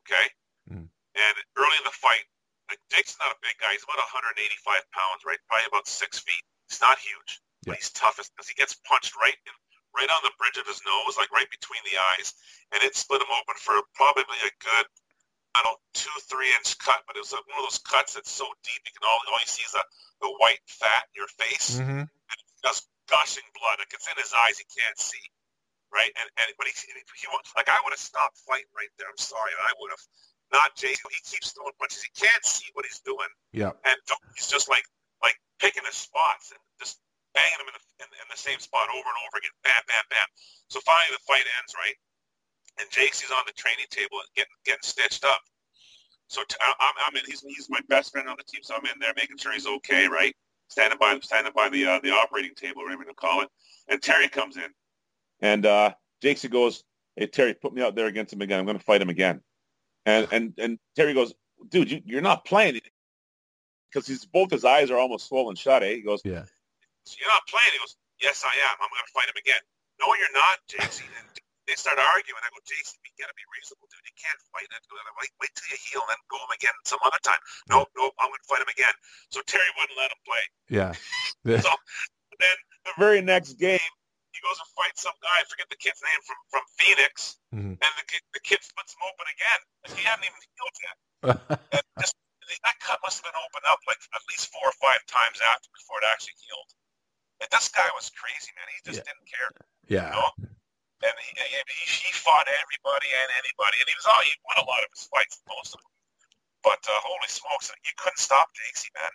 okay? Mm. And early in the fight, like, Jake's not a big guy. He's about one hundred eighty-five pounds, right? Probably about six feet. He's not huge, yeah. but he's tough because he gets punched right in, right on the bridge of his nose, like right between the eyes. And it split him open for probably a good, I don't know, two, three-inch cut. But it was like one of those cuts that's so deep, you can all, all you see is a, the white fat in your face. Mm-hmm. And it's just gushing blood. Like, it's in his eyes. He can't see. Right, and, and but he, he like I would have stopped fighting right there. I'm sorry, I would have not. Jason, he keeps throwing punches. He can't see what he's doing. Yeah, and he's just like like picking his spots and just banging him in the in, in the same spot over and over again. Bam, bam, bam. So finally, the fight ends, right? And Jake's he's on the training table and getting getting stitched up. So t- I'm I'm in. He's he's my best friend on the team, so I'm in there making sure he's okay, right? Standing by standing by the uh, the operating table, whatever you call it. And Terry comes in. And uh, Jakes goes, hey, Terry, put me out there against him again. I'm going to fight him again. And and and Terry goes, dude, you, you're not playing. Because he's both his eyes are almost swollen shut, eh? He goes, yeah. You're not playing. He goes, yes, I am. I'm going to fight him again. No, you're not, Jakes. And they start arguing. I go, Jakes, you got to be reasonable, dude. You can't fight him. I'm like, wait till you heal and then go him again some other time. Nope, nope, I'm going to fight him again. So Terry wouldn't let him play. Yeah. So then the very next game, he goes and fights some guy, I forget the kid's name, from, from Phoenix, mm-hmm. and the kid, the kid splits him open again. Like, he hadn't even healed yet. And just, that cut must have been opened up like at least four or five times after before it actually healed. And this guy was crazy, man. He just yeah. didn't care. Yeah. You know? And he, he, he fought everybody and anybody, and he was all, he won a lot of his fights, most of them. But uh, holy smokes, you couldn't stop Jakesy, man.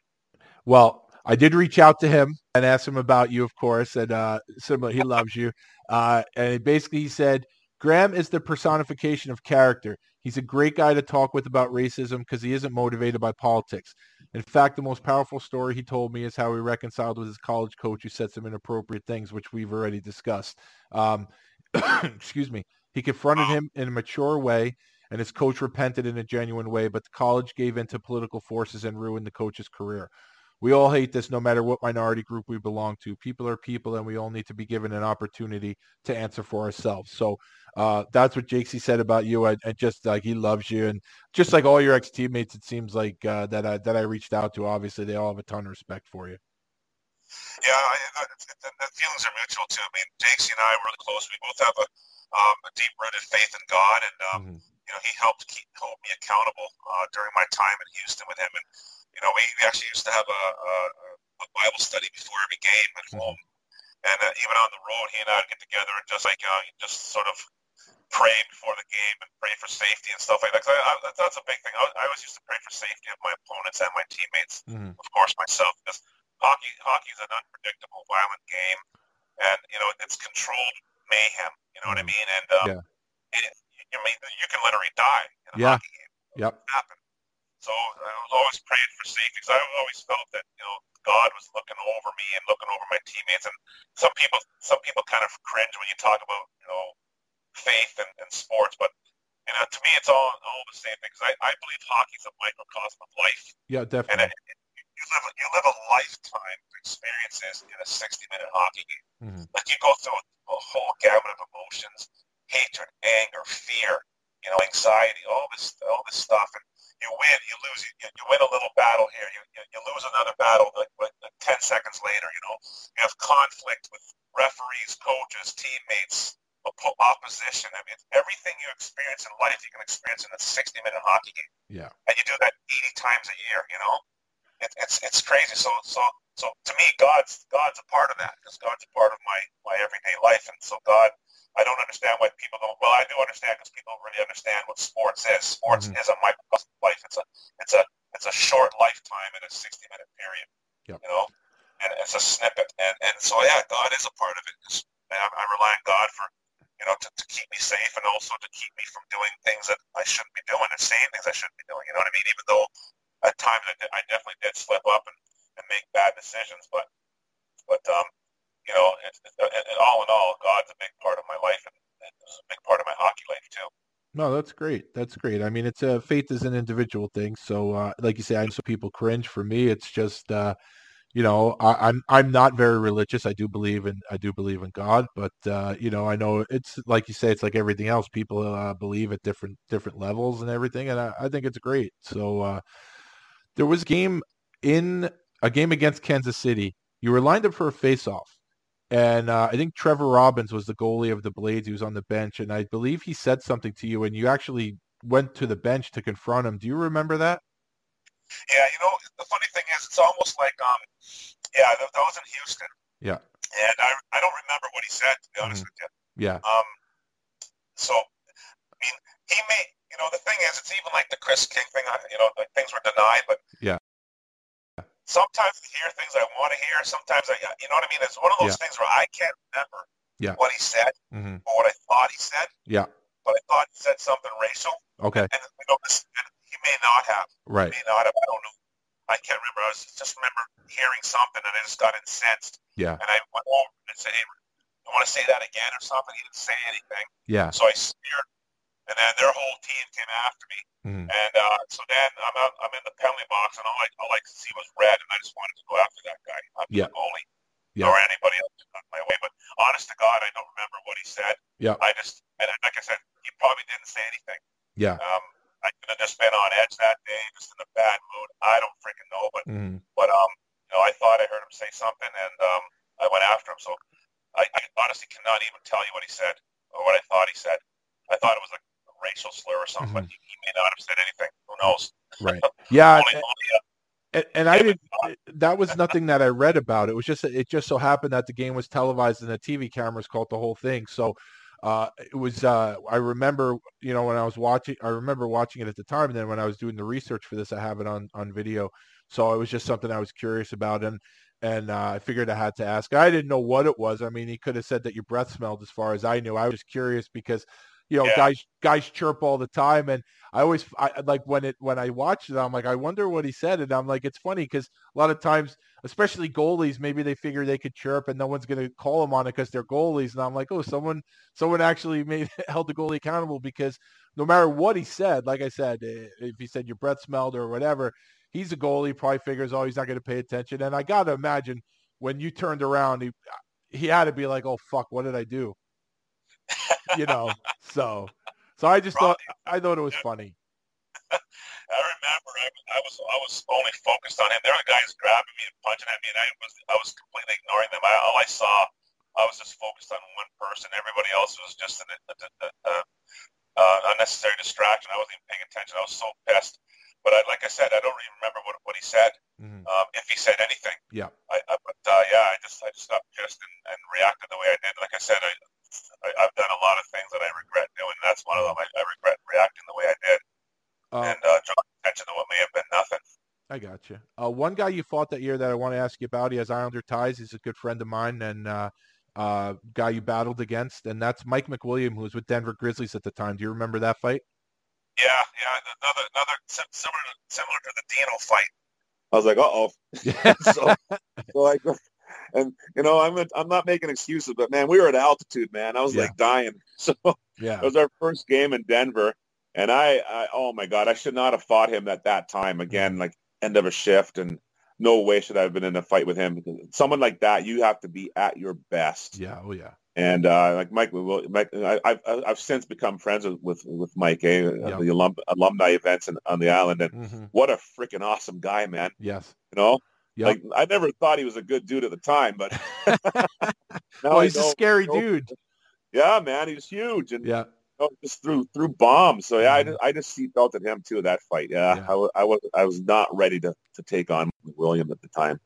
Well, I did reach out to him and ask him about you, of course, and uh, similar, he loves you. Uh, and basically he said, Graham is the personification of character. He's a great guy to talk with about racism because he isn't motivated by politics. In fact, the most powerful story he told me is how he reconciled with his college coach who said some inappropriate things, which we've already discussed. Um, excuse me. He confronted him in a mature way, and his coach repented in a genuine way, but the college gave in to political forces and ruined the coach's career. We all hate this no matter what minority group we belong to. People are people, and we all need to be given an opportunity to answer for ourselves. So uh, that's what Jakesy said about you. And just like he loves you. And just like all your ex-teammates, it seems like uh, that I, that I reached out to, obviously, they all have a ton of respect for you. Yeah, I, I, the, the feelings are mutual, too. I mean, Jakesy and I were really close. We both have a, um, a deep-rooted faith in God, and um, mm-hmm. you know, he helped keep hold me accountable uh, during my time in Houston with him. And you know, we, we actually used to have a, a, a Bible study before every game at home, mm-hmm. and uh, even on the road, he and I would get together and just like uh, just sort of pray before the game and pray for safety and stuff like that. Cause I, I, that's a big thing. I, I always used to pray for safety of my opponents and my teammates, mm-hmm. of course myself, because hockey hockey is an unpredictable, violent game, and you know, it's controlled mayhem. You know what I mean? And um, yeah. it, you mean you can literally die in a yeah. hockey game. Yep. It happened. So I was always praying for safety because I always felt that, you know, God was looking over me and looking over my teammates. And some people, some people kind of cringe when you talk about, you know, faith and, and sports, but you know, to me, it's all all the same thing. Because I, I believe hockey's a microcosm of life. Yeah, definitely. And it, it, you live you live a lifetime of experiences in a sixty-minute hockey game. Mm-hmm. Like you go through a, a whole gamut of emotions: hatred, anger, fear, you know, anxiety, all this all this stuff. And you win, you lose, you, you win a little battle here, you you, you lose another battle like, like, like ten seconds later. You know, you have conflict with referees, coaches, teammates. Opposition. I mean, everything you experience in life, you can experience in a sixty-minute hockey game. Yeah, and you do that eighty times a year. You know, it, it's it's crazy. So so so to me, God's God's a part of that because God's a part of my my everyday life. And so God, I don't understand why people don't. Well, I do understand because people don't really understand what sports is. Sports mm-hmm. is a microcosm of life. It's a it's a it's a short lifetime in a sixty-minute period. Yep. You know, and it's a snippet. And and so yeah, God is a part of it. I, I rely on God for. You know, to, to keep me safe and also to keep me from doing things that I shouldn't be doing and saying things I shouldn't be doing. You know what I mean? Even though at times I, did, I definitely did slip up and, and make bad decisions, but but um, you know, it, it, it, it, all in all, God's a big part of my life and, and a big part of my hockey life too. No, that's great. That's great. I mean, it's a faith is an individual thing. So, uh, like you say, I know some people cringe. For me, it's just. Uh, You know, I, I'm I'm not very religious. I do believe in I do believe in God, but uh, you know, I know it's like you say, it's like everything else. People uh, believe at different different levels and everything, and I, I think it's great. So uh, there was a game in a game against Kansas City. You were lined up for a face-off, and uh, I think Trevor Robbins was the goalie of the Blades. He was on the bench, and I believe he said something to you, and you actually went to the bench to confront him. Do you remember that? Yeah, you know, the funny thing is, it's almost like, um, yeah, that, that was in Houston. Yeah. And I I don't remember what he said, to be honest mm-hmm. with you. Yeah. Um. So, I mean, he may, you know, the thing is, it's even like the Chris King thing, you know, like things were denied, but yeah. Sometimes I hear things I want to hear, sometimes I, you know what I mean? It's one of those yeah. things where I can't remember yeah. what he said mm-hmm. or what I thought he said. Yeah. But I thought he said something racial. Okay. And, you know, this... And, He may not have. Right. He may not have. I don't know. I can't remember. I was just remember hearing something, and I just got incensed. Yeah. And I went over and said, hey, I want to say that again or something. He didn't say anything. Yeah. So I sneered, and then their whole team came after me. Mm-hmm. And uh, so then I'm out, I'm in the penalty box, and all I, all I could see was red, and I just wanted to go after that guy. Not yeah. the goalie yeah. or anybody else on my way. But honest to God, I don't remember what he said. Yeah. I just, and like I said, he probably didn't say anything. Yeah. Um, I could have just been on edge that day, just in a bad mood. I don't freaking know, but mm. but um, you know, I thought I heard him say something, and um, I went after him. So I, I honestly cannot even tell you what he said or what I thought he said. I thought it was like a racial slur or something. Mm-hmm. But he, he may not have said anything. Who knows? Right? Yeah. only, and, only, uh, and, and I did. That was nothing that I read about. It was just it just so happened that the game was televised and the T V cameras caught the whole thing. So. Uh, it was, uh, I remember, you know, when I was watching, I remember watching it at the time. And then when I was doing the research for this, I have it on, on video. So it was just something I was curious about. And, and, uh, I figured I had to ask. I didn't know what it was. I mean, he could have said that your breath smelled as far as I knew. I was just curious because, you know, yeah. guys, guys chirp all the time. And I always, I like when it, when I watched it, I'm like, I wonder what he said. And I'm like, it's funny because a lot of times, especially goalies, maybe they figure they could chirp and no one's going to call them on it because they're goalies. And I'm like, oh, someone, someone actually made, held the goalie accountable because no matter what he said, like I said, if he said your breath smelled or whatever, he's a goalie, probably figures, oh, he's not going to pay attention. And I got to imagine when you turned around, he, he had to be like, oh, fuck, what did I do? You know, so, so I just Robbie, thought, I thought it was yeah. funny. I remember I, I was, I was only focused on him. There were guys grabbing me and punching at me and I was, I was completely ignoring them. I, all I saw, I was just focused on one person. Everybody else was just an a, a, a, a unnecessary distraction. I wasn't even paying attention. I was so pissed. But I, like I said, I don't even remember what, what he said. Mm-hmm. Um, if he said anything. Yeah. I, I but, uh, yeah, I just, I just got pissed and, and reacted the way I did. Like I said, I, I, I've done a lot of things that I regret doing. And that's one of them. I, I regret reacting the way I did, um, and uh, drawing attention to what may have been nothing. I got you. Uh, one guy you fought that year that I want to ask you about, he has Islander ties. He's a good friend of mine, and uh, uh, guy you battled against, and that's Mike McWilliam, who was with Denver Grizzlies at the time. Do you remember that fight? Yeah, yeah, another another similar similar to the Dino fight. I was like, uh-oh. so, so I go, and you know, I'm a, I'm not making excuses, but man, we were at altitude, man. I was yeah. like dying. So yeah, it was our first game in Denver, and I, I, oh my God, I should not have fought him at that time. Again, like end of a shift, and no way should I have been in a fight with him. Because someone like that, you have to be at your best. Yeah, oh yeah. And uh, like Mike, Mike, I've I've since become friends with with Mike, eh, yep. at the alum, alumni events in, on the island, and mm-hmm. what a freaking awesome guy, man! Yes, you know, yep. like I never thought he was a good dude at the time, but now well, he's a scary you know, dude. Yeah, man, he was huge, and yeah, you know, just threw threw bombs. So yeah, mm-hmm. I just I just seat belted him too that fight. Yeah, yeah. I, was, I was I was not ready to to take on William at the time.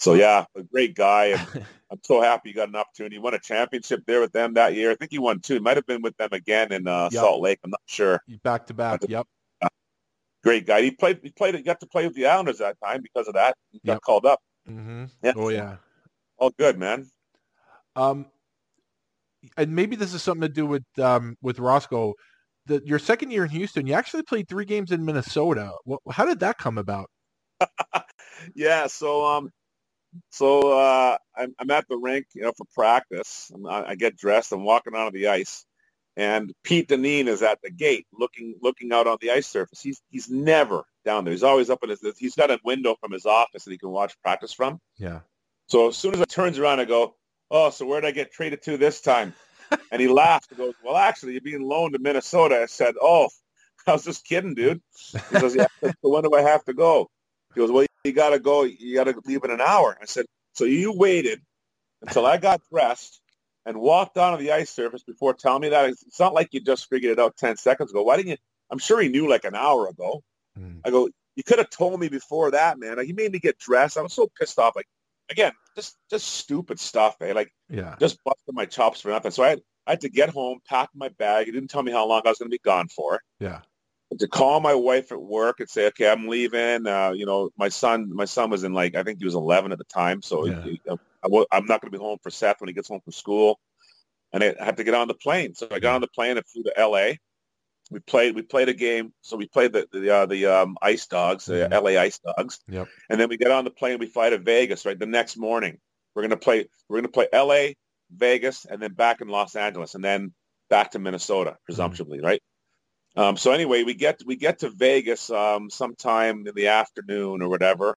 So, yeah, a great guy. And I'm so happy you got an opportunity. You won a championship there with them that year. I think you won two. He might have been with them again in uh, yep. Salt Lake. I'm not sure. Back to back, yep. Great guy. He played. He played. He got to play with the Islanders that time because of that. He yep. got called up. Mm-hmm. Yeah. Oh, yeah. All good, man. Um, and maybe this is something to do with um, with Roscoe. The, your second year in Houston, you actually played three games in Minnesota. Well, how did that come about? yeah, so um. So uh, I'm, I'm at the rink, you know, for practice. I'm, I get dressed. I'm walking onto the ice, and Pete Dineen is at the gate, looking looking out on the ice surface. He's he's never down there. He's always up in his. He's got a window from his office that he can watch practice from. Yeah. So as soon as I turns around, I go, "Oh, so where did I get traded to this time?" And he laughs and goes, "Well, actually, you're being loaned to Minnesota." I said, "Oh, I was just kidding, dude." He goes, "Yeah, so when do I have to go?" He goes, "Well, you got to go. You got to leave in an hour." I said, "So you waited until I got dressed and walked onto the ice surface before telling me that? It's not like you just figured it out ten seconds ago. Why didn't you?" I'm sure he knew like an hour ago. Mm. I go, "You could have told me before that, man." Like, he made me get dressed. I was so pissed off. Like, again, just just stupid stuff, man. Like, yeah. just busting my chops for nothing. So I had, I had to get home, pack my bag. He didn't tell me how long I was going to be gone for. Yeah. To call my wife at work and say, "Okay, I'm leaving." Uh, you know, my son, my son was in like, I think he was eleven at the time. So yeah. he, I, I'm not going to be home for Seth when he gets home from school. And I had to get on the plane. So I got on the plane and flew to L A. We played, we played a game. So we played the, the, uh, the um, Ice Dogs, the mm-hmm. L A Ice Dogs. Yep. And then we get on the plane. We fly to Vegas, right? The next morning we're going to play, we're going to play L A, Vegas, and then back in Los Angeles and then back to Minnesota, presumptively. Mm-hmm. Right. Um, so anyway, we get we get to Vegas um, sometime in the afternoon or whatever,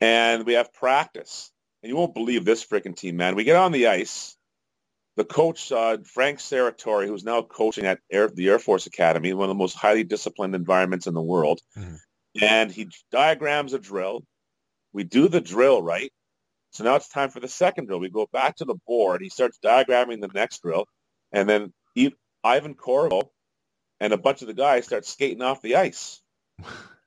and we have practice. And you won't believe this freaking team, man. We get on the ice. The coach, uh, Frank Serratori, who's now coaching at Air, the Air Force Academy, one of the most highly disciplined environments in the world, mm-hmm. and he diagrams a drill. We do the drill, right? So now it's time for the second drill. We go back to the board. He starts diagramming the next drill, and then he, Ivan Corvo, and a bunch of the guys start skating off the ice.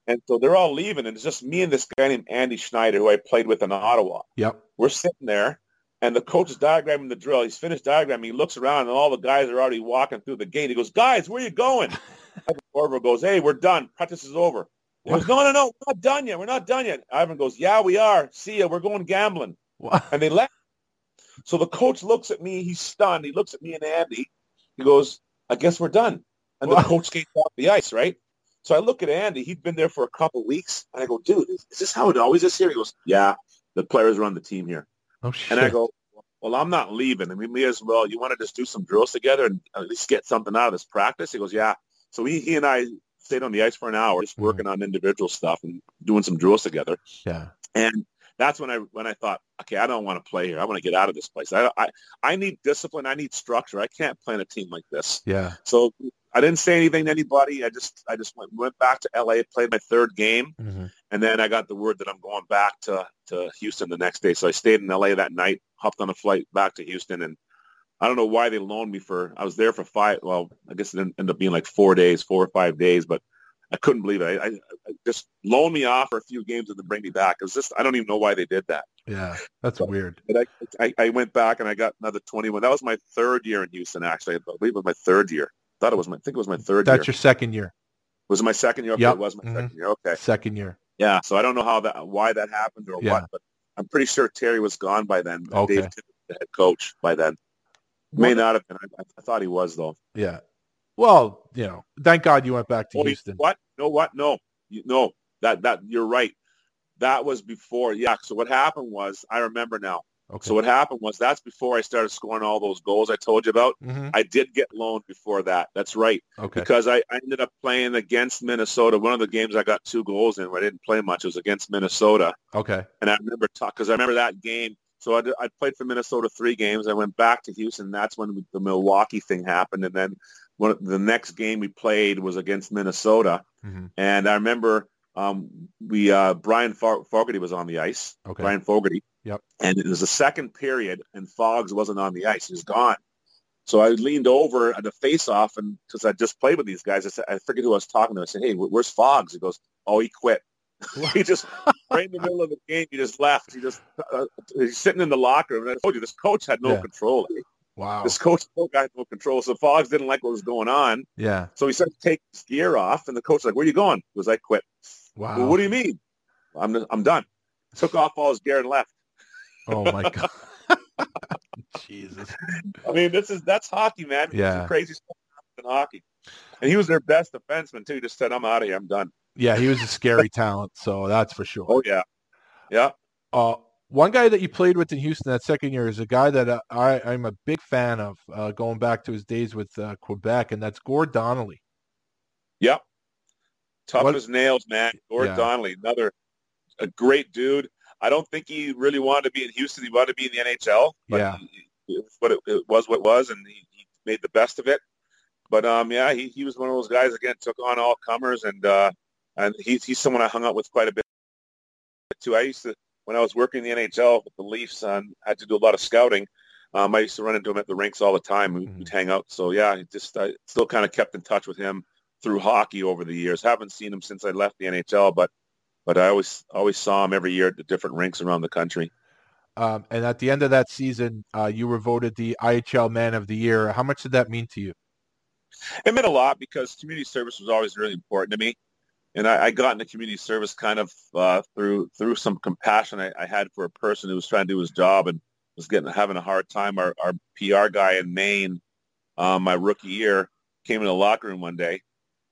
And so they're all leaving, and it's just me and this guy named Andy Schneider, who I played with in Ottawa. Yep. We're sitting there, and the coach is diagramming the drill. He's finished diagramming. He looks around, and all the guys are already walking through the gate. He goes, "Guys, where are you going?" Ivan Corvo goes, "Hey, we're done. Practice is over." He goes, no, no, no, we're not done yet. We're not done yet. Ivan goes, "Yeah, we are. See ya. We're going gambling." What? And they left. So the coach looks at me. He's stunned. He looks at me and Andy. He goes, "I guess we're done." And wow. the coach skates off the ice, right? So I look at Andy. He'd been there for a couple weeks. And I go, "Dude, is, is this how it always is here?" He goes, "Yeah, the players run the team here." Oh, shit. And I go, "Well, I'm not leaving. I mean, me as well. You want to just do some drills together and at least get something out of this practice?" He goes, "Yeah." So he, he and I stayed on the ice for an hour just mm-hmm. working on individual stuff and doing some drills together. Yeah. And that's when I when I thought, okay, I don't want to play here. I want to get out of this place. I, I I need discipline. I need structure. I can't play in a team like this. Yeah. So I didn't say anything to anybody. I just I just went went back to L A, played my third game, mm-hmm. and then I got the word that I'm going back to, to Houston the next day. So I stayed in L A that night, hopped on a flight back to Houston, and I don't know why they loaned me for. I was there for five. Well, I guess it ended up being like four days, four or five days, but. I couldn't believe it. I, I, I just loaned me off for a few games and then bring me back. It was just, I don't even know why they did that. Yeah, that's so, weird. But I, I, I went back and I got another twenty-one. That was my third year in Houston, actually. I believe it was my third year. Thought it was my, I think it was my third that's year. That's your second year. Was it my second year? Okay, yep. It was my mm-hmm. second year. Okay. Second year. Yeah, so I don't know how that, why that happened or yeah. what, but I'm pretty sure Terry was gone by then. Okay. Dave, the head coach by then. May not have been. I, I thought he was, though. Yeah. Well, you know, thank God you went back to oh, Houston. You know what? No, what? No, you, no. That that you're right. That was before. Yeah. So what happened was, I remember now. Okay. So what happened was, that's before I started scoring all those goals I told you about. Mm-hmm. I did get loaned before that. That's right. Okay. Because I, I ended up playing against Minnesota. One of the games I got two goals in where I didn't play much. It was against Minnesota. Okay. And I remember because I remember that game. So I, did, I played for Minnesota three games. I went back to Houston. That's when the Milwaukee thing happened. And then one of the next game we played was against Minnesota. Mm-hmm. And I remember um, we uh, Brian Fo- Fogarty was on the ice. Okay. Brian Fogarty. Yep. And it was the second period, and Fogs wasn't on the ice. He was gone. So I leaned over at the face-off, and because I just played with these guys, I said, I figured who I was talking to. I said, hey, where's Fogs? He goes, oh, he quit. He just, right in the middle of the game, he just left. He just, uh, he's sitting in the locker room. And I told you, this coach had no yeah. control. Eh? Wow. This coach had no control. So Fogs didn't like what was going on. Yeah. So he started to take his gear off, and the coach was like, where are you going? He goes, I quit. Wow. Well, what do you mean? I'm I'm done. Took off all his gear and left. Oh, my God. Jesus. I mean, this is that's hockey, man. Yeah. It's crazy stuff in hockey. And he was their best defenseman, too. He just said, I'm out of here. I'm done. Yeah, he was a scary talent, so that's for sure. Oh, yeah. Yeah. Uh, one guy that you played with in Houston that second year is a guy that uh, I, I'm a big fan of, uh, going back to his days with uh, Quebec, and that's Gord Donnelly. Yep. Tough what? as nails, man. Gord yeah. Donnelly, another a great dude. I don't think he really wanted to be in Houston. He wanted to be in the N H L. But yeah. He, but it, it was what it was, and he, he made the best of it. But, um, yeah, he, he was one of those guys, again, took on all comers, and uh, and he's he's someone I hung out with quite a bit, too. I used to, when I was working in the N H L with the Leafs, um, I had to do a lot of scouting. Um, I used to run into him at the rinks all the time. We'd mm-hmm. hang out. So, yeah, just I still kind of kept in touch with him through hockey over the years. Haven't seen him since I left the N H L, but But I always always saw him every year at the different rinks around the country. Um, and at the end of that season, uh, you were voted the I H L Man of the Year. How much did that mean to you? It meant a lot because community service was always really important to me. And I, I got into community service kind of uh, through through some compassion I, I had for a person who was trying to do his job and was getting having a hard time. Our, our P R guy in Maine, uh, my rookie year, came in the locker room one day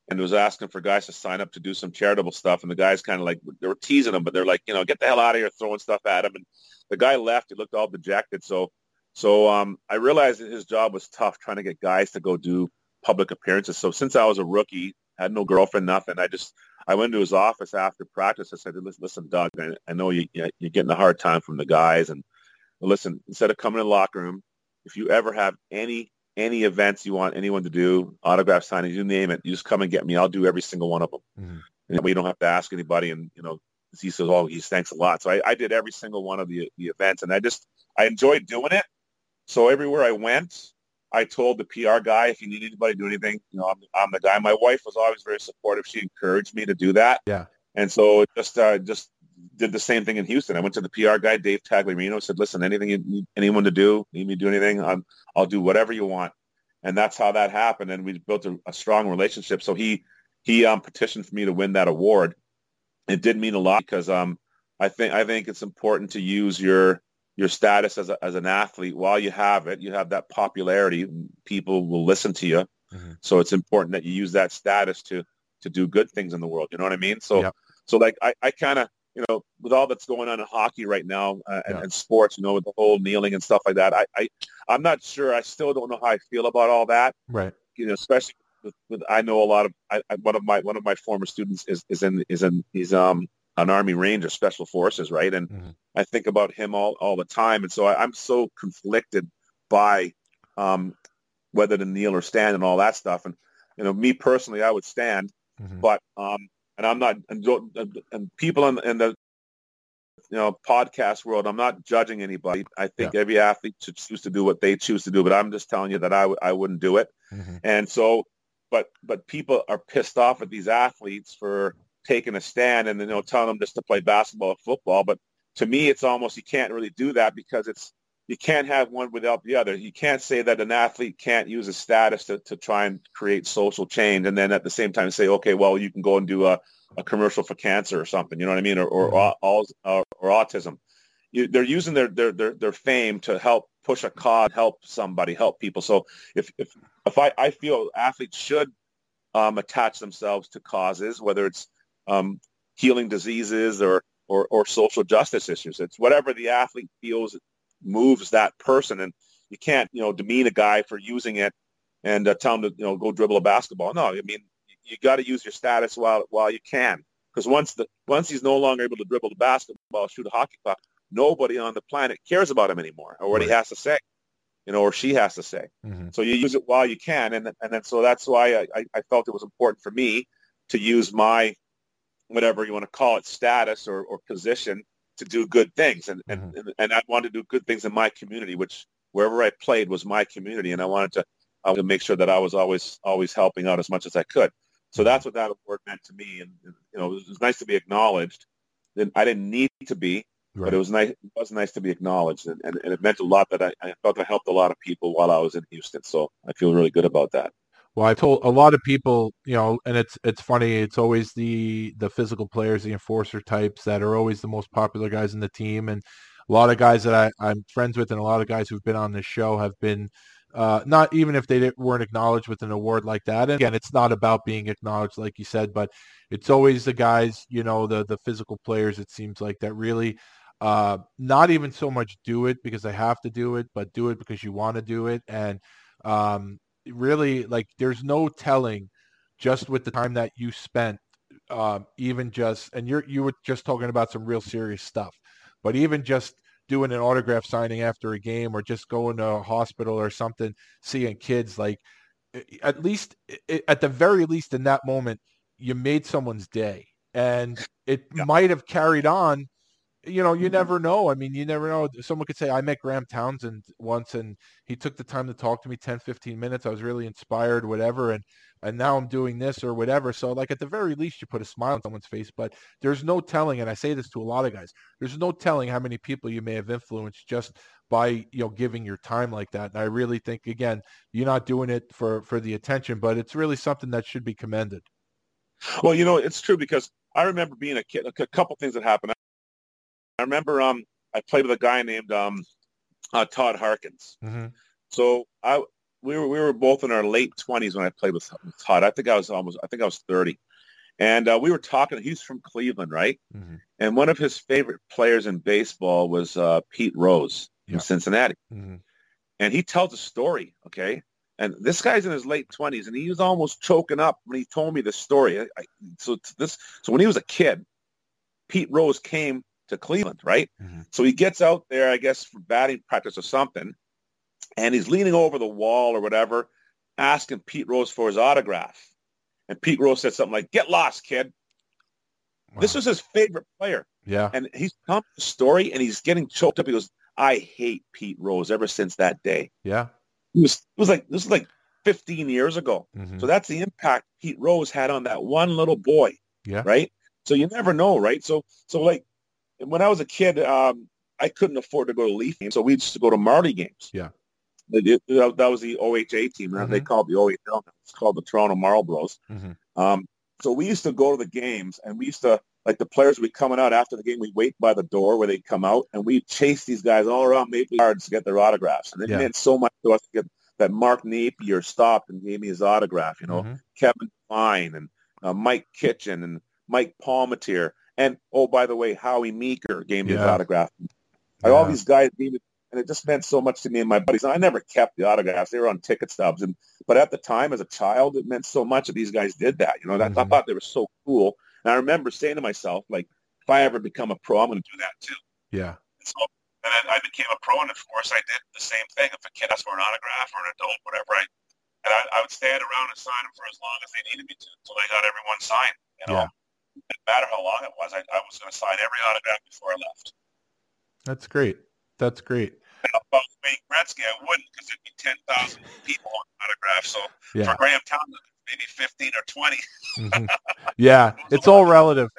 and was asking for guys to sign up to do some charitable stuff. And the guys kind of like, they were teasing him, but they're like, you know, get the hell out of here, throwing stuff at him. And the guy left. He looked all dejected. So so um, I realized that his job was tough, trying to get guys to go do public appearances. So since I was a rookie, had no girlfriend, nothing, I just, I went to his office after practice. I said, listen, Doug, I, I know you, you're getting a hard time from the guys. And listen, instead of coming in the locker room, if you ever have any any events you want anyone to do, autograph signings, you name it, you just come and get me. I'll do every single one of them. Mm-hmm. And we don't have to ask anybody. And, you know, he says, oh, he thanks a lot. So I, I did every single one of the, the events. And I just, I enjoyed doing it. So everywhere I went, I told the P R guy, if you need anybody to do anything, you know, I'm, I'm the guy. My wife was always very supportive. She encouraged me to do that. Yeah. And so it just, uh, just did the same thing in Houston. I went to the P R guy, Dave Tagliarino, said, listen, anything you need anyone to do, need me to do anything, I'm, I'll do whatever you want. And that's how that happened. And we built a, a strong relationship. So he, he um, petitioned for me to win that award. It did mean a lot because um, I think, I think it's important to use your, your status as a, as an athlete while you have it. You have that popularity. People will listen to you. Mm-hmm. So it's important that you use that status to, to do good things in the world. You know what I mean? So, yep. so like I, I kind of, you know, with all that's going on in hockey right now uh, and, yeah. and sports, you know, with the whole kneeling and stuff like that, I, I, I'm not sure. I still don't know how I feel about all that. Right. You know, especially with, with I know a lot of, I, one of my, one of my former students is, is in, is in, he's um an Army Ranger, Special Forces. Right. And mm-hmm. I think about him all, all the time. And so I, I'm so conflicted by um whether to kneel or stand and all that stuff. And, you know, me personally, I would stand, mm-hmm. but, um, and I'm not, and, and people in, in the, you know, podcast world, I'm not judging anybody. I think yeah. every athlete should choose to do what they choose to do, but I'm just telling you that I, w- I wouldn't do it. Mm-hmm. And so, but, but people are pissed off at these athletes for taking a stand and, you know, telling them just to play basketball or football. But to me, it's almost, you can't really do that because it's, you can't have one without the other. You can't say that an athlete can't use his status to, to try and create social change. And then at the same time say, okay, well, you can go and do a, a commercial for cancer or something, you know what I mean? Or, or, or, or autism. You, they're using their, their, their, their fame to help push a cause, help somebody, help people. So if if, if I, I feel athletes should um, attach themselves to causes, whether it's um, healing diseases or, or or social justice issues. It's whatever the athlete feels moves that person. And you can't, you know, demean a guy for using it and uh, tell him to, you know, go dribble a basketball. No, I mean, you got to use your status while while you can. Because once the once he's no longer able to dribble the basketball, shoot a hockey puck, nobody on the planet cares about him anymore, or what right. he has to say, you know, or she has to say. Mm-hmm. So you use it while you can, and and then so that's why I, I felt it was important for me to use my whatever you want to call it status or, or position to do good things, and mm-hmm. and and I wanted to do good things in my community, which wherever I played was my community, and I wanted to I wanted to make sure that I was always always helping out as much as I could. So that's what that award meant to me, and you know, it was nice to be acknowledged. I didn't need to be, right. but it was nice. It was nice to be acknowledged, and, and, and it meant a lot. That I, I felt I helped a lot of people while I was in Houston, so I feel really good about that. Well, I told a lot of people, you know, and it's it's funny. It's always the the physical players, the enforcer types, that are always the most popular guys in the team, and a lot of guys that I, I'm friends with, and a lot of guys who've been on this show have been. Uh, not even if they didn't, weren't acknowledged with an award like that. And again, it's not about being acknowledged, like you said, but it's always the guys, you know, the the physical players, it seems like, that really uh, not even so much do it because they have to do it, but do it because you want to do it. And um, really, like, there's no telling just with the time that you spent, uh, even just, and you're, you were just talking about some real serious stuff, but even just doing an autograph signing after a game or just going to a hospital or something, seeing kids, like at least at the very least in that moment, you made someone's day, and it yeah. might have carried on. You know, you never know. I mean, you never know. Someone could say, I met Graham Townsend once and he took the time to talk to me ten, fifteen minutes. I was really inspired, whatever. And, and now I'm doing this or whatever. So like at the very least, you put a smile on someone's face, but there's no telling. And I say this to a lot of guys, there's no telling how many people you may have influenced just by, you know, giving your time like that. And I really think, again, you're not doing it for, for the attention, but it's really something that should be commended. Well, you know, it's true because I remember being a kid, a couple things that happened. I remember um, I played with a guy named um, uh, Todd Harkins. Mm-hmm. So I we were we were both in our late twenties when I played with, with Todd. I think I was almost I think I was thirty, and uh, we were talking. He's from Cleveland, right? Mm-hmm. And one of his favorite players in baseball was uh, Pete Rose yeah. in Cincinnati. Mm-hmm. And he tells a story, okay? And this guy's in his late twenties, and he was almost choking up when he told me this story. I, I, so this so when he was a kid, Pete Rose came to Cleveland, right? Mm-hmm. So he gets out there, I guess, for batting practice or something, and he's leaning over the wall or whatever, asking Pete Rose for his autograph. And Pete Rose said something like, "Get lost, kid." Wow. This was his favorite player. Yeah. And he's telling the story, and he's getting choked up. He goes, "I hate Pete Rose ever since that day." Yeah. It was, it was like, this was like fifteen years ago. Mm-hmm. So that's the impact Pete Rose had on that one little boy. Yeah. Right? So you never know, right? So, so like, when I was a kid, um, I couldn't afford to go to Leaf games, so we used to go to Marley games. Yeah. That was the O H A team. Mm-hmm. They called the O H L. It's called the Toronto Marlboros. Mm-hmm. Um, so we used to go to the games, and we used to, like the players would be coming out after the game, we'd wait by the door where they'd come out, and we'd chase these guys all around Maple Yards to get their autographs. And it yeah. meant so much to us to get that Mark Napier stopped and gave me his autograph, you know, mm-hmm. Kevin Klein and uh, Mike Kitchen and Mike Palmatier. And, oh, by the way, Howie Meeker gave me yeah. his autograph. Yeah. All these guys gave me, and it just meant so much to me and my buddies. And I never kept the autographs. They were on ticket stubs. And But at the time, as a child, it meant so much that these guys did that. You know, mm-hmm. I thought they were so cool. And I remember saying to myself, like, if I ever become a pro, I'm going to do that too. Yeah. And so and I, I became a pro, and of course, I did the same thing. If a kid asked for an autograph or an adult, whatever, I, and I, I would stand around and sign them for as long as they needed me to until I got everyone signed, you know. Yeah. It didn't matter how long it was. I, I was going to sign every autograph before I left. That's great. That's great. And about Wayne Gretzky, I wouldn't, because there'd be ten thousand people on autographs. So yeah. for Graham Townsend, maybe fifteen or twenty. Mm-hmm. Yeah, it it's all relative.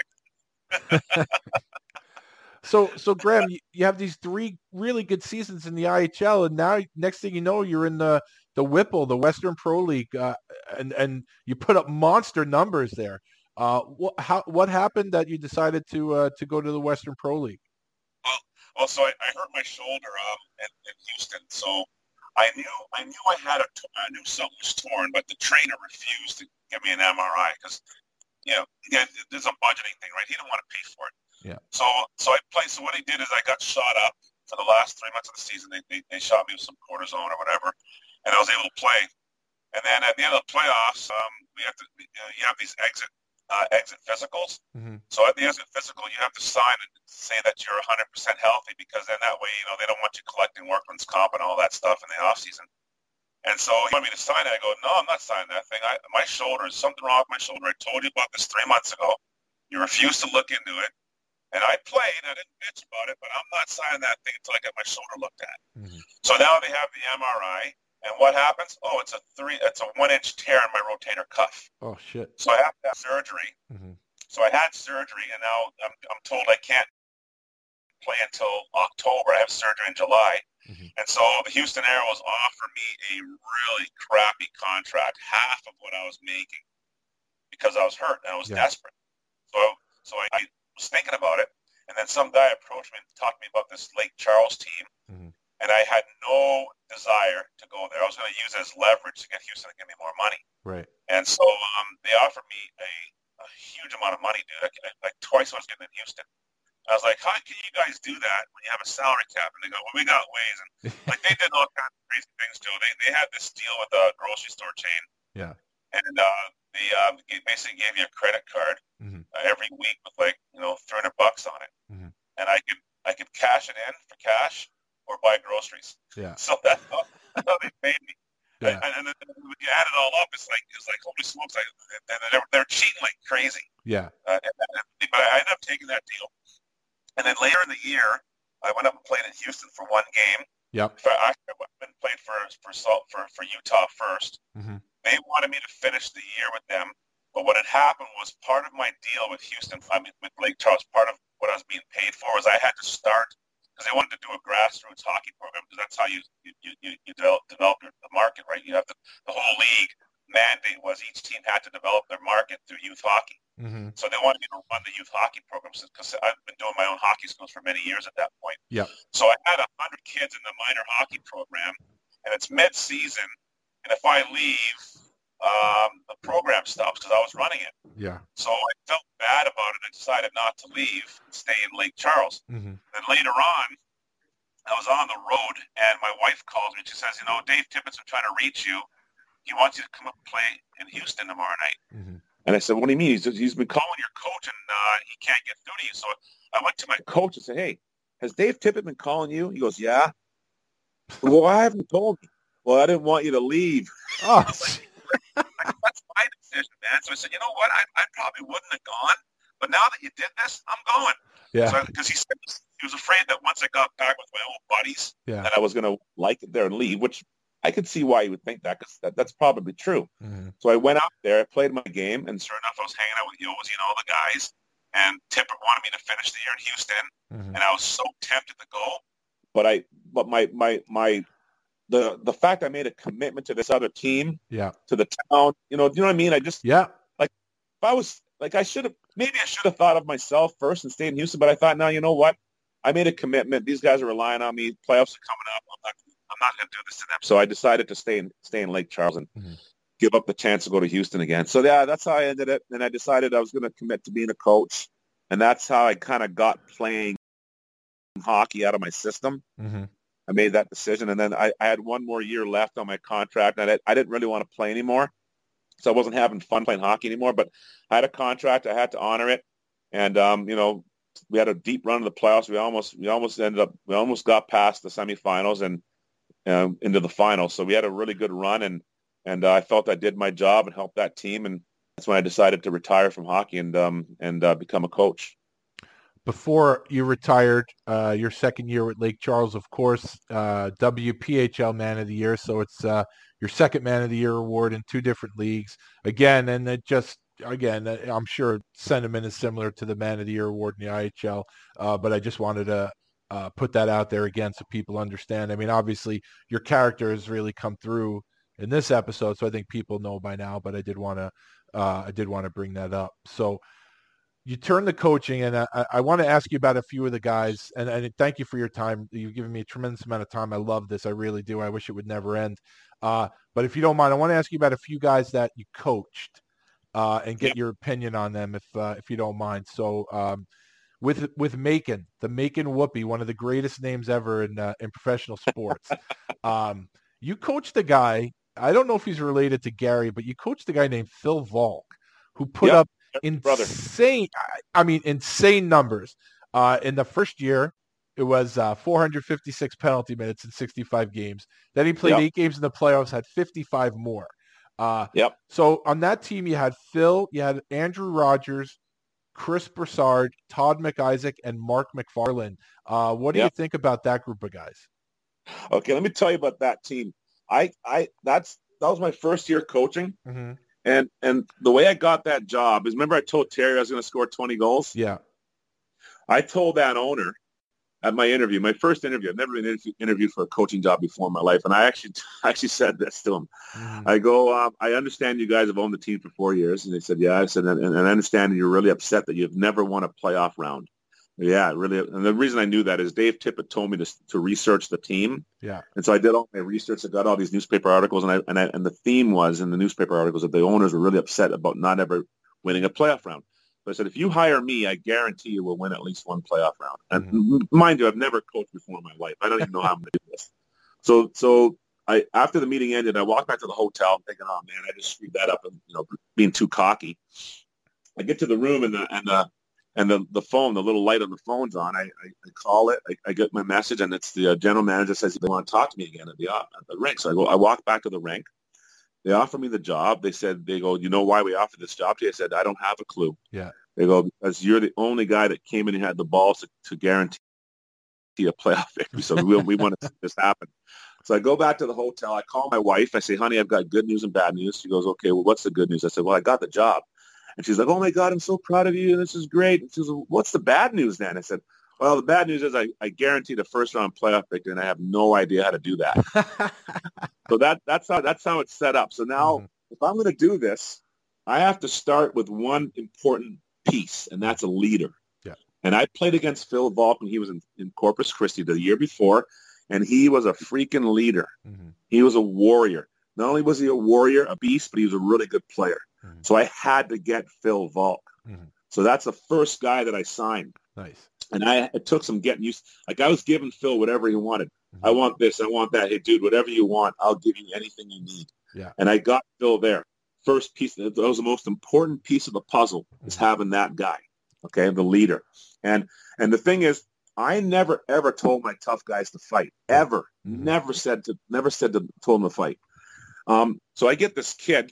so, so Graham, you, you have these three really good seasons in the I H L, and now next thing you know, you're in the, the Whipple, the Western Pro League, uh, and, and you put up monster numbers there. Uh, what, how, what happened that you decided to uh, to go to the Western Pro League? Well, Also, I, I hurt my shoulder um, in, in Houston, so I knew I knew I had a t- I knew something was torn, but the trainer refused to give me an M R I because, you know, yeah, there's a budgeting thing, right? He didn't want to pay for it. Yeah. So so I played. So what he did is I got shot up for the last three months of the season. They they, they shot me with some cortisone or whatever, and I was able to play. And then at the end of the playoffs, um, we have to you, know, you have these exit. Uh, exit physicals. Mm-hmm. So at the exit physical, you have to sign and say that you're one hundred percent healthy, because then that way, you know, they don't want you collecting workman's comp and all that stuff in the off season. And so he wanted me to sign it. I go, no, I'm not signing that thing. I, my shoulder, something wrong with my shoulder. I told you about this three months ago. You refused to look into it. And I played. I didn't bitch about it, but I'm not signing that thing until I get my shoulder looked at. Mm-hmm. So now they have the M R I. And what happens? Oh, it's a three. It's a one-inch tear in my rotator cuff. Oh shit! So I have to have surgery. Mm-hmm. So I had surgery, and now I'm I'm told I can't play until October. I have surgery in July, mm-hmm. and so the Houston Aeros offered me a really crappy contract, half of what I was making, because I was hurt and I was yeah. desperate. So so I, I was thinking about it, and then some guy approached me and talked to me about this Lake Charles team. Mm-hmm. And I had no desire to go there. I was going to use it as leverage to get Houston to give me more money. Right. And so um, they offered me a, a huge amount of money, dude, like, like twice what I was getting in Houston. I was like, how can you guys do that when you have a salary cap? And they go, well, we got ways. And like they did all kinds of crazy things, too. They they had this deal with a grocery store chain. Yeah. And uh, they um, basically gave you a credit card mm-hmm. uh, every week with like, you know, three hundred bucks on it. Mm-hmm. And I could I could cash it in for cash. Or buy groceries. Yeah. So that's how, that's how they paid me. Yeah. And, and then when you add it all up, it's like it's like holy smokes! I, and they're they're cheating like crazy. Yeah. Uh, and, and, but I ended up taking that deal. And then later in the year, I went up and played in Houston for one game. Yep. For, I went and played for for Salt for, for Utah first. Mm-hmm. They wanted me to finish the year with them, but what had happened was part of my deal with Houston, I mean with Lake Charles, part of what I was being paid for was I had to start. Because they wanted to do a grassroots hockey program, because that's how you you, you, you develop, develop your, the market, right? You have to, the whole league mandate was each team had to develop their market through youth hockey. Mm-hmm. So they wanted me to run the youth hockey program, because I've been doing my own hockey schools for many years at that point. Yeah. So I had one hundred kids in the minor hockey program, and it's mid-season, and if I leave, um, the program stops because I was running it. Yeah. So I felt bad about it. I decided not to leave and stay in Lake Charles. Mm-hmm. Then later on, I was on the road and my wife calls me. She says, you know, Dave Tippins is trying to reach you. He wants you to come up and play in Houston tomorrow night. Mm-hmm. And I said, what do you mean? He's, he's been calling your coach and uh, he can't get through to you. So I went to my coach and said, hey, has Dave Tippins been calling you? He goes, yeah. Well, why haven't you told me? Well, I didn't want you to leave. Oh, that's my decision, man. So I said, you know what? I, I probably wouldn't have gone, but now that you did this, I'm going. Yeah. Because so, he said he was afraid that once I got back with my old buddies, yeah. that I was going to like it there and leave, which I could see why he would think that, because that, that's probably true. Mm-hmm. So I went out there, I played my game, and sure enough, I was hanging out with Yosi and all the guys, and Tipper wanted me to finish the year in Houston, mm-hmm. and I was so tempted to go. But I, but my, my, my. The the fact I made a commitment to this other team, yeah, to the town, you know, do you know what I mean? I just, yeah, like if I was like I should have maybe I should have thought of myself first and stayed in Houston, but I thought, now you know what? I made a commitment. These guys are relying on me. Playoffs are coming up. I'm not I'm not going to do this to them. So I decided to stay in stay in Lake Charles and mm-hmm. give up the chance to go to Houston again. So yeah, that's how I ended it. And I decided I was going to commit to being a coach, and that's how I kind of got playing hockey out of my system. Mm-hmm. I made that decision, and then I, I had one more year left on my contract, and I, I didn't really want to play anymore, so I wasn't having fun playing hockey anymore, but I had a contract. I had to honor it, and, um, you know, we had a deep run in the playoffs. We almost we almost ended up – we almost got past the semifinals and um, into the finals, so we had a really good run, and, and uh, I felt I did my job and helped that team, and that's when I decided to retire from hockey and, um, and uh, become a coach. Before you retired, uh, your second year with Lake Charles, of course, uh, W P H L Man of the Year. So it's uh, your second Man of the Year award in two different leagues. Again, and that just, again, I'm sure sentiment is similar to the Man of the Year award in the I H L, uh, but I just wanted to uh, put that out there again so people understand. I mean, obviously, your character has really come through in this episode, so I think people know by now, but I did want to uh, I did want to bring that up. So you turn the coaching, and I, I want to ask you about a few of the guys, and, and thank you for your time. You've given me a tremendous amount of time. I love this. I really do. I wish it would never end. Uh, but if you don't mind, I want to ask you about a few guys that you coached uh, and get yep. your opinion on them, if uh, if you don't mind. So um, with with Macon, the Macon Whoopee, one of the greatest names ever in uh, in professional sports, um, you coached a guy. I don't know if he's related to Gary, but you coached a guy named Phil Volk, who put yep. up insane I mean insane numbers uh in the first year. It was uh four hundred fifty-six penalty minutes in sixty-five games. Then he played yep. eight games in the playoffs, had fifty-five more. uh yep So on that team you had Phil, you had Andrew Rogers, Chris Broussard, Todd McIsaac, and Mark McFarland. Uh what do yep. you think about that group of guys? Okay, let me tell you about that team. I I that's that was my first year coaching. Mm-hmm. And and the way I got that job is, remember I told Terry I was going to score twenty goals? Yeah. I told that owner at my interview, my first interview, I've never been interview, interviewed for a coaching job before in my life, and I actually actually said this to him. Mm. I go, um, I understand you guys have owned the team for four years. And they said, yeah. I said, and, and I understand you're really upset that you've never won a playoff round. Yeah, really. And the reason I knew that is Dave Tippett told me to to research the team. Yeah. And so I did all my research. I got all these newspaper articles, and I and I, and the theme was in the newspaper articles that the owners were really upset about not ever winning a playoff round. So I said, if you hire me, I guarantee you will win at least one playoff round. And mm-hmm. mind you, I've never coached before in my life. I don't even know how I'm going to do this. So so I after the meeting ended, I walked back to the hotel thinking, oh man, I just screwed that up, and you know, being too cocky. I get to the room, and the and the And the, the phone, the little light on the phone's on. I, I, I call it. I, I get my message, and it's the uh, general manager says they want to talk to me again at the uh, at the rink. So I go. I walk back to the rink. They offer me the job. They said they go. You know why we offered this job to you? I said I don't have a clue. Yeah. They go, because you're the only guy that came in and had the balls to, to guarantee a playoff victory. So we we want to see this happen. So I go back to the hotel. I call my wife. I say, honey, I've got good news and bad news. She goes, okay. Well, what's the good news? I said, well, I got the job. And she's like, oh, my God, I'm so proud of you. This is great. And she goes, what's the bad news then? I said, well, the bad news is I, I guaranteed a first-round playoff victory, and I have no idea how to do that. So that that's how that's how it's set up. So now mm-hmm. if I'm going to do this, I have to start with one important piece, and that's a leader. Yeah. And I played against Phil Volk when he was in, in Corpus Christi the year before, and he was a freaking leader. Mm-hmm. He was a warrior. Not only was he a warrior, a beast, but he was a really good player. Mm-hmm. So I had to get Phil Volk. Mm-hmm. So that's the first guy that I signed. Nice. And I it took some getting used. Like, I was giving Phil whatever he wanted. Mm-hmm. I want this. I want that. Hey, dude, whatever you want, I'll give you anything you need. Yeah. And I got Phil there. First piece, that was the most important piece of the puzzle, mm-hmm. is having that guy, okay, the leader. And and the thing is, I never, ever told my tough guys to fight, ever. Mm-hmm. Never said to, never said to, told them to fight. Um, so I get this kid.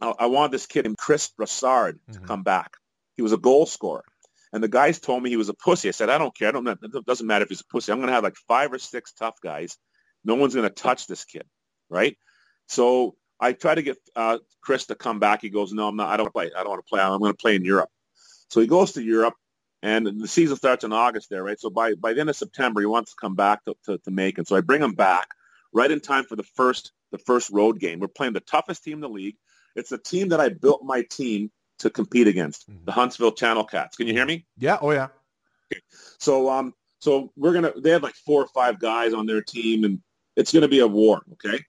I wanted this kid named Chris Broussard to mm-hmm. come back. He was a goal scorer. And the guys told me he was a pussy. I said, I don't care. I don't, it doesn't matter if he's a pussy. I'm going to have like five or six tough guys. No one's going to touch this kid, right? So I try to get uh, Chris to come back. He goes, no, I'm not. I don't play. I don't want to play. I'm going to play in Europe. So he goes to Europe, and the season starts in August there, right? So by, by the end of September, he wants to come back to, to, to Macon. So I bring him back right in time for the first the first road game. We're playing the toughest team in the league. It's a team that I built my team to compete against, mm-hmm. the Huntsville Channel Cats. Can you hear me? Yeah. Oh, yeah. Okay. So, um, so we're going to, they have like four or five guys on their team, and it's going to be a war. Okay.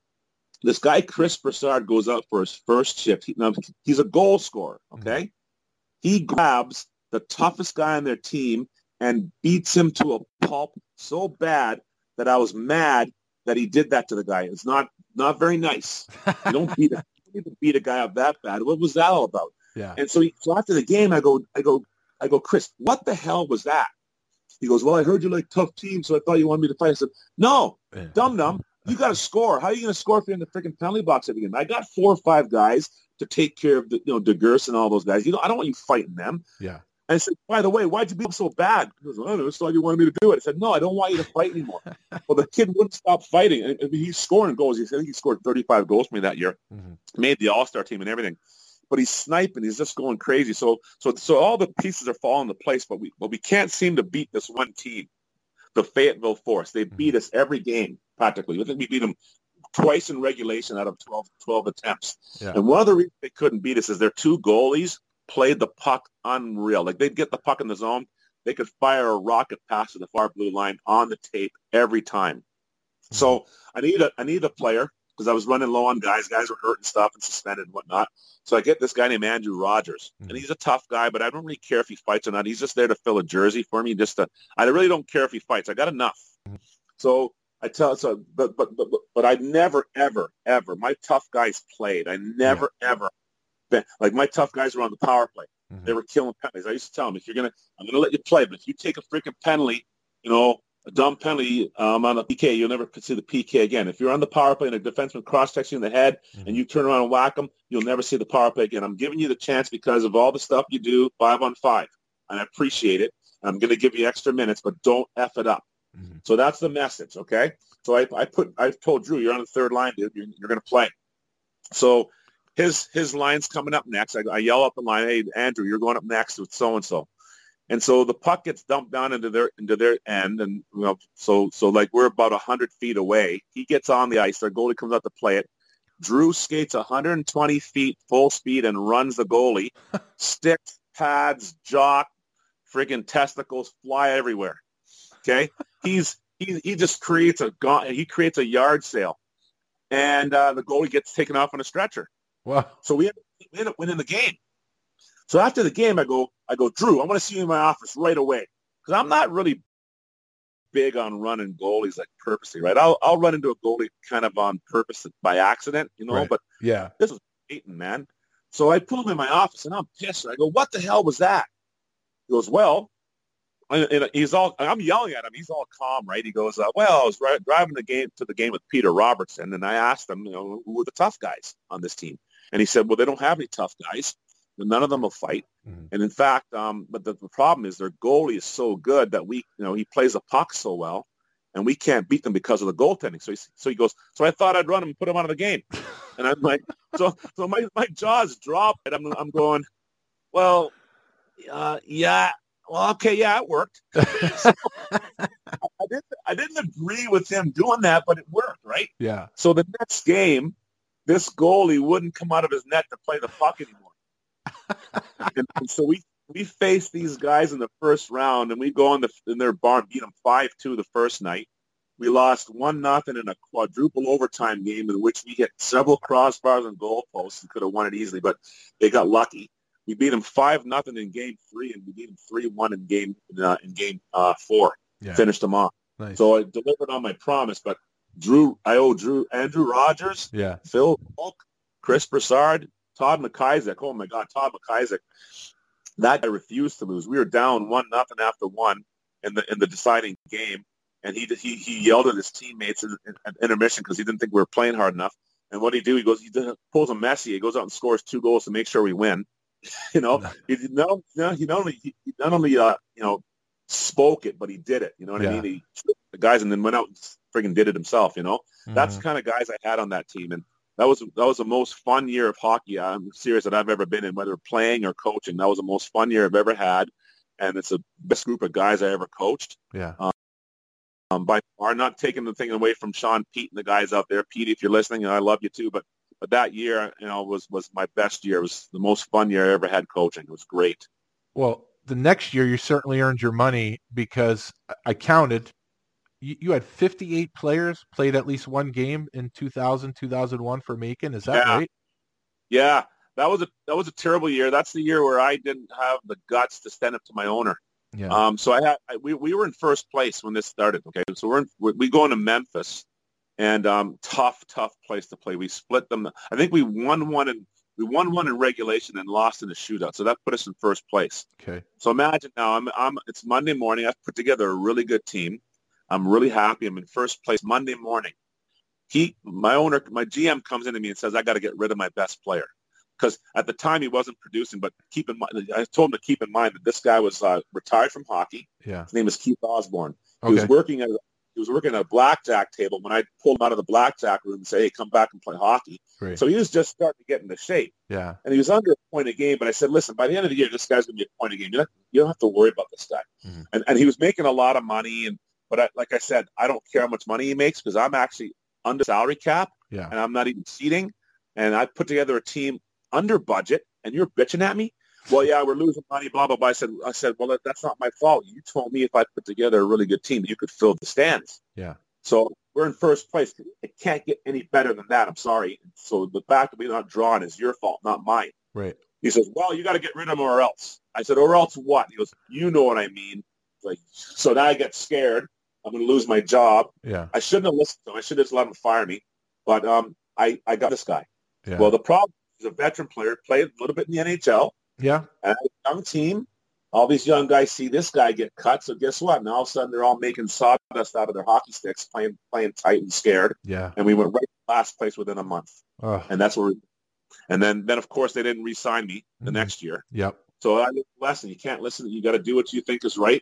This guy, Chris Broussard, goes out for his first shift. He, now, he's a goal scorer. Okay. Mm-hmm. He grabs the toughest guy on their team and beats him to a pulp so bad that I was mad that he did that to the guy. It's not, not very nice. You don't beat him. To beat a guy up that bad. What was that all about? Yeah. And so, he, so after the game, I go, I go, I go, Chris, what the hell was that? He goes, well, I heard you like tough teams, so I thought you wanted me to fight. I said, no, yeah. dum dum, you got to score. How are you going to score if you're in the freaking penalty box every game? I got four or five guys to take care of, the, you know, DeGurse and all those guys. You know, I don't want you fighting them. Yeah. And I said, by the way, why'd you beat him so bad? He goes, well, I don't know, I thought you wanted me to do it. I said, no, I don't want you to fight anymore. Well, the kid wouldn't stop fighting. I mean, he's scoring goals. He said he scored thirty-five goals for me that year. Mm-hmm. Made the All-Star team and everything. But he's sniping. He's just going crazy. So so, so all the pieces are falling into place, but we but we can't seem to beat this one team, the Fayetteville Force. They mm-hmm. beat us every game, practically. I think we beat them twice in regulation out of twelve, twelve attempts. Yeah. And one of the reasons they couldn't beat us is their two goalies play the puck unreal. Like, they'd get the puck in the zone. They could fire a rocket past to the far blue line on the tape every time. So I need a, I need a player because I was running low on guys. Guys were hurt and stuff and suspended and whatnot. So I get this guy named Andrew Rogers, and he's a tough guy, but I don't really care if he fights or not. He's just there to fill a jersey for me. Just to, I really don't care if he fights. I got enough. So I tell, so but but but but I never ever ever my tough guys played. I never yeah. ever been, like my tough guys were on the power play. Mm-hmm. They were killing penalties. I used to tell them, if you're gonna, I'm gonna let you play, but if you take a freaking penalty, you know. A dumb penalty um, on a P K, you'll never see the P K again. If you're on the power play and a defenseman cross-checks you in the head mm-hmm. and you turn around and whack him, you'll never see the power play again. I'm giving you the chance because of all the stuff you do five on five, and I appreciate it. I'm going to give you extra minutes, but don't F it up. Mm-hmm. So that's the message, okay? So I, I put, I told Drew, you're on the third line, dude. You're, you're going to play. So his his line's coming up next. I, I yell up the line, hey, Andrew, you're going up next with so-and-so. And so the puck gets dumped down into their into their end, and you know, so so like we're about a hundred feet away. He gets on the ice. Their goalie comes out to play it. Drew skates one hundred twenty feet full speed and runs the goalie. Sticks, pads, jock, friggin' testicles fly everywhere. Okay, he's he he just creates a he creates a yard sale, and uh, the goalie gets taken off on a stretcher. Wow! So we end up winning the game. So after the game, I go, I go, Drew, I want to see you in my office right away. Because I'm not really big on running goalies like purposely, right? I'll I'll run into a goalie kind of on purpose by accident, you know, right. But yeah, this was Peyton, man. So I pull him in my office, and I'm pissed. I go, what the hell was that? He goes, well, and, and he's all, and I'm yelling at him. He's all calm, right? He goes, uh, well, I was right, driving the game to the game with Peter Robertson, and I asked him, you know, who were the tough guys on this team? And he said, well, they don't have any tough guys. None of them will fight. Mm-hmm. And in fact, um, but the, the problem is their goalie is so good that we, you know, he plays the puck so well and we can't beat them because of the goaltending. So he, so he goes, so I thought I'd run him and put him out of the game. And I'm like, so, so my, my jaws dropped and I'm, I'm going, well, uh, yeah, well, okay. Yeah, it worked. So, I didn't, I didn't agree with him doing that, but it worked. Right. Yeah. So the next game, this goalie wouldn't come out of his net to play the puck anymore. and, and so we we faced these guys in the first round, and we go in the in their barn, beat them five two the first night. We lost one nothing in a quadruple overtime game in which we hit several crossbars and goalposts and could have won it easily, but they got lucky. We beat them five nothing in game three, and we beat them three one in game uh, in game uh, four. Yeah. Finished them off. Nice. So I delivered on my promise, but Drew, I owe Drew Andrew Rogers, yeah, Phil Volk, Chris Broussard. Todd McIsaac, oh my God, Todd McIsaac, that guy refused to lose. We were down one nothing after one in the in the deciding game, and he he he yelled at his teammates at, at intermission because he didn't think we were playing hard enough. And what did he do? He goes, he pulls a Messi, he goes out and scores two goals to make sure we win. you know, he not no, he not only he not only uh, you know spoke it, but he did it. You know what yeah. I mean? He tricked the guys and then went out and friggin' did it himself. You know, mm-hmm. That's the kind of guys I had on that team, and. That was that was the most fun year of hockey. I'm serious that I've ever been in, whether playing or coaching. That was the most fun year I've ever had, and it's the best group of guys I ever coached. Yeah. Um, um, by far, not taking the thing away from Sean, Pete, and the guys out there. Pete, if you're listening, and I love you too, but but that year, you know, was was my best year. It was the most fun year I ever had coaching. It was great. Well, the next year you certainly earned your money because I counted. You had fifty-eight players played at least one game in two thousand, two thousand one for Macon. Is that yeah. right? Yeah, that was a that was a terrible year. That's the year where I didn't have the guts to stand up to my owner. Yeah. Um. So I had I, we we were in first place when this started. Okay. So we're in, we go into Memphis, and um, tough tough place to play. We split them. I think we won one in we won one in regulation and lost in a shootout. So that put us in first place. Okay. So imagine now I'm I'm it's Monday morning. I've put together a really good team. I'm really happy. I'm in first place Monday morning. He, my owner, my G M comes into me and says, I got to get rid of my best player. Because at the time he wasn't producing, but keep in mind, I told him to keep in mind that this guy was uh, retired from hockey. Yeah. His name is Keith Osborne. Okay. He was working at he was working at a blackjack table when I pulled him out of the blackjack room and said, hey, come back and play hockey. Great. So he was just starting to get into shape. Yeah. And he was under a point a game, but I said, listen, by the end of the year, this guy's going to be a point a game. You don't, you don't have to worry about this guy. Mm-hmm. And and he was making a lot of money and But I, like I said, I don't care how much money he makes because I'm actually under salary cap yeah. and I'm not even seating. And I put together a team under budget and you're bitching at me. well, yeah, we're losing money, blah, blah, blah. I said, I said, well, that's not my fault. You told me if I put together a really good team that you could fill the stands. Yeah. So we're in first place. It can't get any better than that. I'm sorry. So the fact that we're not drawing is your fault, not mine. Right. He says, well, you got to get rid of them or else. I said, or else what? He goes, you know what I mean. Like, so now I get scared. I'm going to lose my job. Yeah. I shouldn't have listened to him. I should have just let him fire me. But um, I, I got this guy. Yeah. Well, the problem is a veteran player, played a little bit in the N H L. Yeah. And a young team, all these young guys see this guy get cut. So guess what? Now all of a sudden they're all making sawdust out of their hockey sticks, playing playing tight and scared. Yeah. And we went right to last place within a month. Oh. And that's where we And then, then of course, they didn't re-sign me the mm-hmm. next year. Yep. So I learned a lesson. You can't listen. You got to do what you think is right,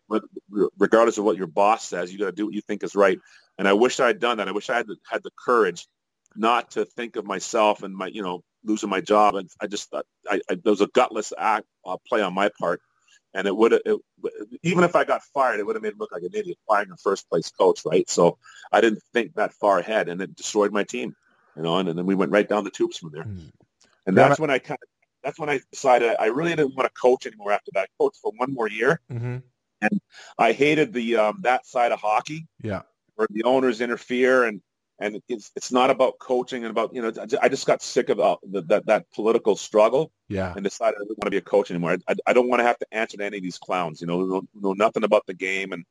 regardless of what your boss says. You got to do what you think is right. And I wish I had done that. I wish I had had the courage not to think of myself and my, you know, losing my job. And I just thought I, I, there was a gutless act uh, play on my part. And it would, even if I got fired, it would have made me look like an idiot firing a first place coach, right? So I didn't think that far ahead, and it destroyed my team, you know. And, and then we went right down the tubes from there. Mm. And that's when I kind of, that's when I decided I really didn't want to coach anymore after that. I coached for one more year, mm-hmm. and I hated the um, that side of hockey. Yeah, where the owners interfere, and and it's it's not about coaching and about, you know. I just got sick of uh, the, that that political struggle. Yeah, and decided I didn't want to be a coach anymore. I, I don't want to have to answer to any of these clowns, you know, who know, know nothing about the game and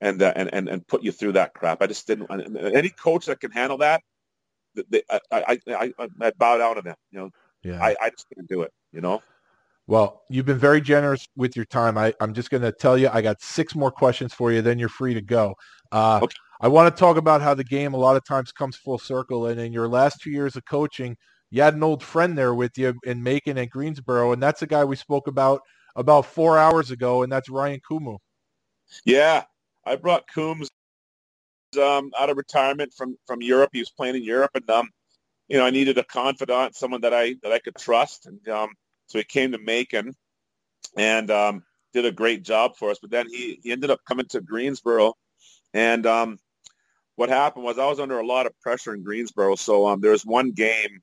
and, uh, and and and put you through that crap. I just didn't. Any coach that can handle that, they, I, I I I bow down to them, you know. Yeah, I, I just couldn't do it, you know? Well, you've been very generous with your time. I, I'm just going to tell you, I got six more questions for you, then you're free to go. Uh, okay. I want to talk about how the game a lot of times comes full circle. And in your last two years of coaching, you had an old friend there with you in Macon and Greensboro, and that's a guy we spoke about about four hours ago, and that's Ryan Coombs. Yeah, I brought Coombs um, out of retirement from, from Europe. He was playing in Europe, and um, you know, I needed a confidant, someone that I that I could trust, and um, so he came to Macon and um, did a great job for us. But then he, he ended up coming to Greensboro, and um, what happened was I was under a lot of pressure in Greensboro. So um, there was one game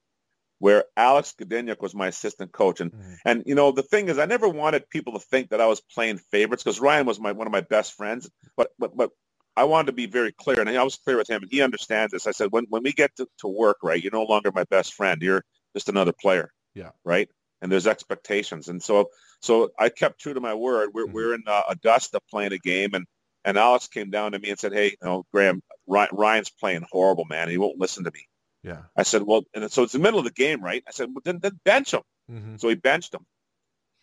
where Alex Gdiniuk was my assistant coach, and mm-hmm. and you know the thing is I never wanted people to think that I was playing favorites because Ryan was my one of my best friends, but but but. I wanted to be very clear, and I was clear with him, and he understands this. I said, when when we get to, to work, right, you're no longer my best friend. You're just another player, yeah, right? And there's expectations. And so so I kept true to my word. We're, mm-hmm. we're in uh, Augusta playing a game, and, and Alex came down to me and said, hey, you know, Graham, Ryan, Ryan's playing horrible, man. He won't listen to me. Yeah. I said, well, and so it's the middle of the game, right? I said, well, then, then bench him. Mm-hmm. So he benched him.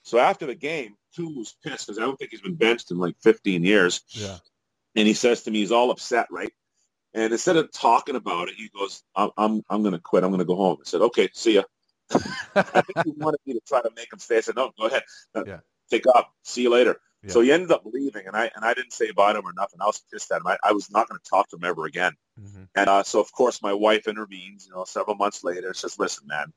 So after the game, Toon was pissed because I don't think he's been benched in like fifteen years. Yeah. And he says to me, he's all upset, right? And instead of talking about it, he goes, I'm I'm, I'm going to quit. I'm going to go home. I said, okay, see ya. I think he wanted me to try to make him stay. I said, no, go ahead. Uh, yeah. Take off. See you later. Yeah. So he ended up leaving, and I and I didn't say bye to him or nothing. I was pissed at him. I, I was not going to talk to him ever again. Mm-hmm. And uh, so, of course, my wife intervenes, you know, several months later and says, listen, man,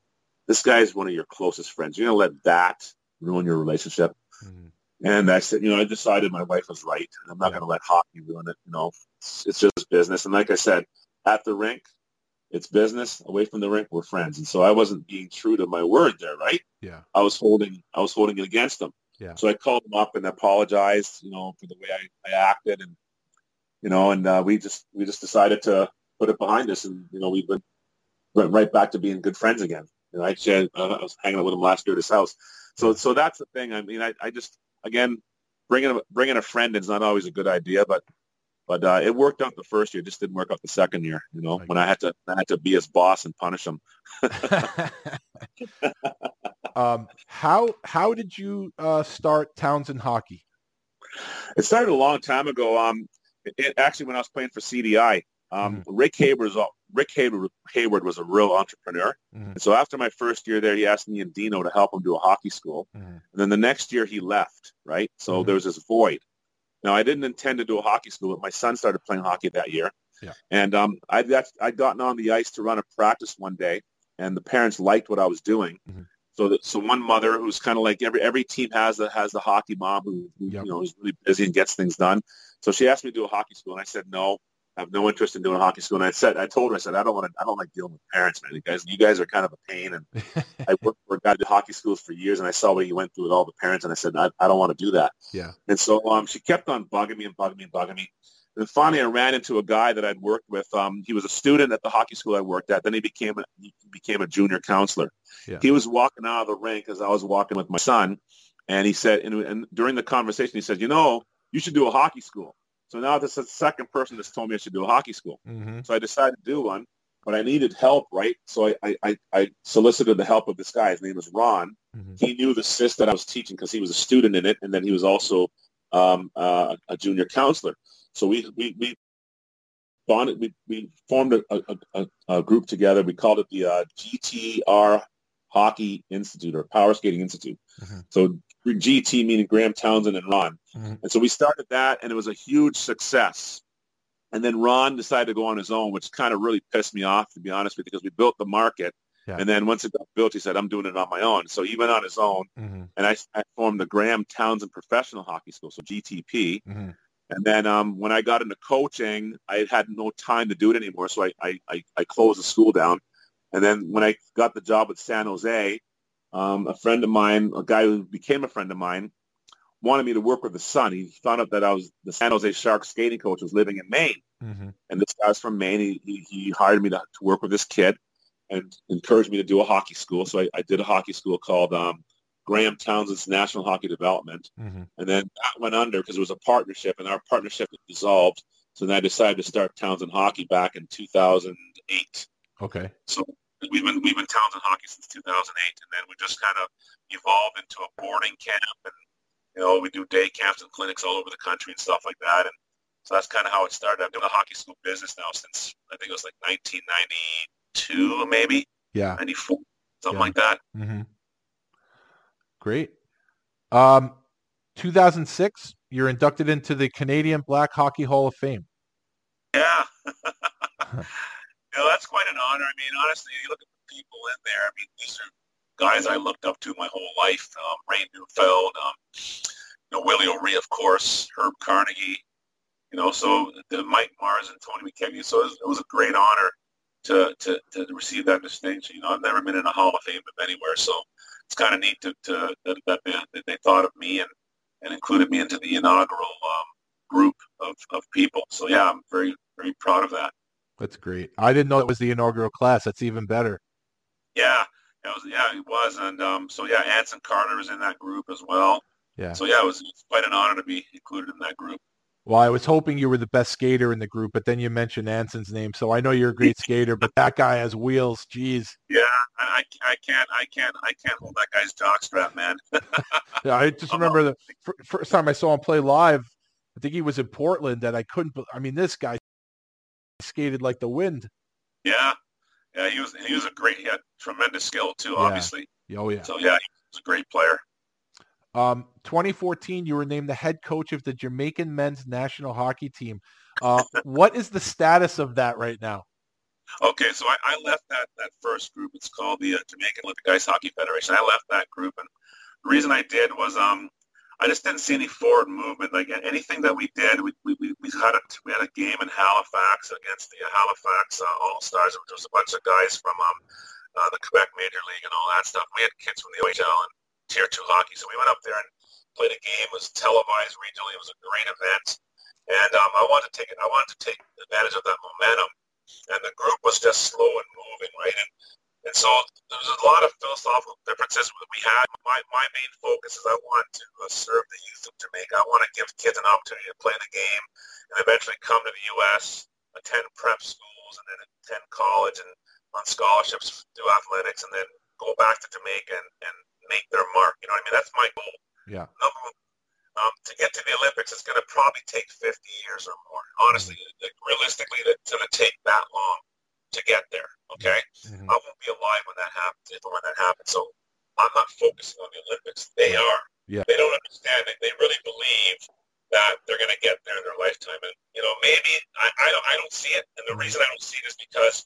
this guy is one of your closest friends. You're going to let that ruin your relationship? Mm-hmm. And I said, you know, I decided my wife was right, and I'm not yeah. going to let hockey ruin it. You know, it's, it's just business. And like I said, at the rink, it's business. Away from the rink, we're friends. And so I wasn't being true to my word there, right? Yeah. I was holding, I was holding it against them. Yeah. So I called him up and apologized, you know, for the way I, I acted, and you know, and uh, we just we just decided to put it behind us, and you know, we've been went right back to being good friends again. And I actually, I was hanging out with him last year at his house. So so that's the thing. I mean, I, I just. Again, bringing bringing a friend is not always a good idea, but but uh, it worked out the first year. It just didn't work out the second year, you know, when I had to I had to be his boss and punish him. um, how how did you uh, start Townsend Hockey? It started a long time ago. Um, it, it, actually, when I was playing for C D I, um, mm-hmm. Rick Hayward was Rick Hayward, Hayward was a real entrepreneur. Mm-hmm. And so after my first year there, he asked me and Dino to help him do a hockey school. Mm-hmm. And then the next year he left, right? So mm-hmm. there was this void. Now, I didn't intend to do a hockey school, but my son started playing hockey that year. Yeah. And um, I'd, I'd gotten on the ice to run a practice one day, and the parents liked what I was doing. Mm-hmm. So that, so one mother who's kind of like every every team has the, has the hockey mom who, who yep. you know, is really busy and gets things done. So she asked me to do a hockey school, and I said no. I have no interest in doing hockey school. And I said, I told her, I said, I don't want to, I don't like dealing with parents, man. You guys, you guys are kind of a pain. And I worked for a guy who did hockey schools for years, and I saw what he went through with all the parents. And I said, I, I don't want to do that. Yeah. And so um, she kept on bugging me and bugging me and bugging me. And then finally, I ran into a guy that I'd worked with. Um, he was a student at the hockey school I worked at. Then he became a, he became a junior counselor. Yeah. He was walking out of the rink as I was walking with my son, and he said, and, and during the conversation, he said, you know, you should do a hockey school. So now this is the second person that's told me I should do a hockey school. Mm-hmm. So I decided to do one, but I needed help, right? So I, I, I solicited the help of this guy. His name was Ron. Mm-hmm. He knew the system I was teaching because he was a student in it, and then he was also um, uh, a junior counselor. So we we we bonded. We, we formed a, a, a, a group together. We called it the uh, G T R Hockey Institute, or Power Skating Institute. Mm-hmm. So G T meaning Graham Townsend and Ron. Mm-hmm. And so we started that, and it was a huge success. And then Ron decided to go on his own, which kind of really pissed me off, to be honest with you, because we built the market. Yeah. And then once it got built, he said, I'm doing it on my own. So he went on his own, mm-hmm. and I, I formed the Graham Townsend Professional Hockey School, so G T P. Mm-hmm. And then um, when I got into coaching, I had no time to do it anymore, so I, I, I, I closed the school down. And then when I got the job with San Jose, Um, a friend of mine, a guy who became a friend of mine, wanted me to work with his son. He found out that I was the San Jose Sharks skating coach was living in Maine. Mm-hmm. And this guy was from Maine. He, he, he hired me to, to work with this kid and encouraged me to do a hockey school. So I, I did a hockey school called um, Graham Townsend's National Hockey Development. Mm-hmm. And then that went under because it was a partnership, and our partnership dissolved. So then I decided to start Townsend Hockey back in two thousand eight. Okay. So We've been we've been Townsend Hockey since two thousand eight, and then we just kind of evolved into a boarding camp, and you know we do day camps and clinics all over the country and stuff like that. And so that's kind of how it started. I've been in the hockey school business now since I think it was like nineteen ninety-two, maybe. Yeah, ninety-four, something yeah. like that. Mm-hmm. Great. Um, two thousand six, you're inducted into the Canadian Black Hockey Hall of Fame. Yeah. You know, that's quite an honor. I mean, honestly, you look at the people in there. I mean, these are guys I looked up to my whole life. Um, Ray Neufeld, um, you know, Willie O'Ree, of course, Herb Carnegie, you know, so the Mike Mars and Tony McKechnie. So it was, it was a great honor to, to, to receive that distinction. You know, I've never been in a Hall of Fame anywhere, so it's kind of neat to, to, that, that they, they thought of me and, and included me into the inaugural um, group of, of people. So, yeah, I'm very, very proud of that. That's great. I didn't know it was the inaugural class. That's even better. Yeah, it was. Yeah, it was. And um, so, yeah, Anson Carter was in that group as well. Yeah. So, yeah, it was quite an honor to be included in that group. Well, I was hoping you were the best skater in the group, but then you mentioned Anson's name. So I know you're a great skater, but that guy has wheels. Jeez. Yeah, I, I can't, I can't, I can't hold that guy's jockstrap, man. Yeah, I just remember the first time I saw him play live. I think he was in Portland, and I couldn't. I mean, this guy skated like the wind. Yeah, yeah. He was he was a great. He had tremendous skill too. Yeah. Obviously. Oh yeah. So yeah, he was a great player. Um, twenty fourteen, you were named the head coach of the Jamaican men's national hockey team. Uh, what is the status of that right now? Okay, so I, I left that that first group. It's called the uh, Jamaican Olympic Ice Hockey Federation. I left that group, and the reason I did was um. I just didn't see any forward movement. Like anything that we did, we we we had a we had a game in Halifax against the Halifax uh, All Stars, which was a bunch of guys from um, uh, the Quebec Major League and all that stuff. We had kids from the O H L and Tier Two hockey, so we went up there and played a game. It was televised regionally. It was a great event, and um, I wanted to take it. I wanted to take advantage of that momentum, and the group was just slow and moving, right? And, And so there's a lot of philosophical differences that we had. My my main focus is I want to serve the youth of Jamaica. I want to give kids an opportunity to play the game and eventually come to the U S, attend prep schools, and then attend college and on scholarships, do athletics, and then go back to Jamaica and, and make their mark. You know what I mean? That's my goal. Yeah. Number one, um, to get to the Olympics, it's going to probably take fifty years or more. Honestly, like, realistically, it's going to take that long to get there, okay? Mm-hmm. I won't be alive when that happens, if or when that happens. So I'm not focusing on the Olympics. They are. Yeah. They don't understand it. They really believe that they're going to get there in their lifetime. And, you know, maybe I, I, don't, I don't see it. And the reason I don't see it is because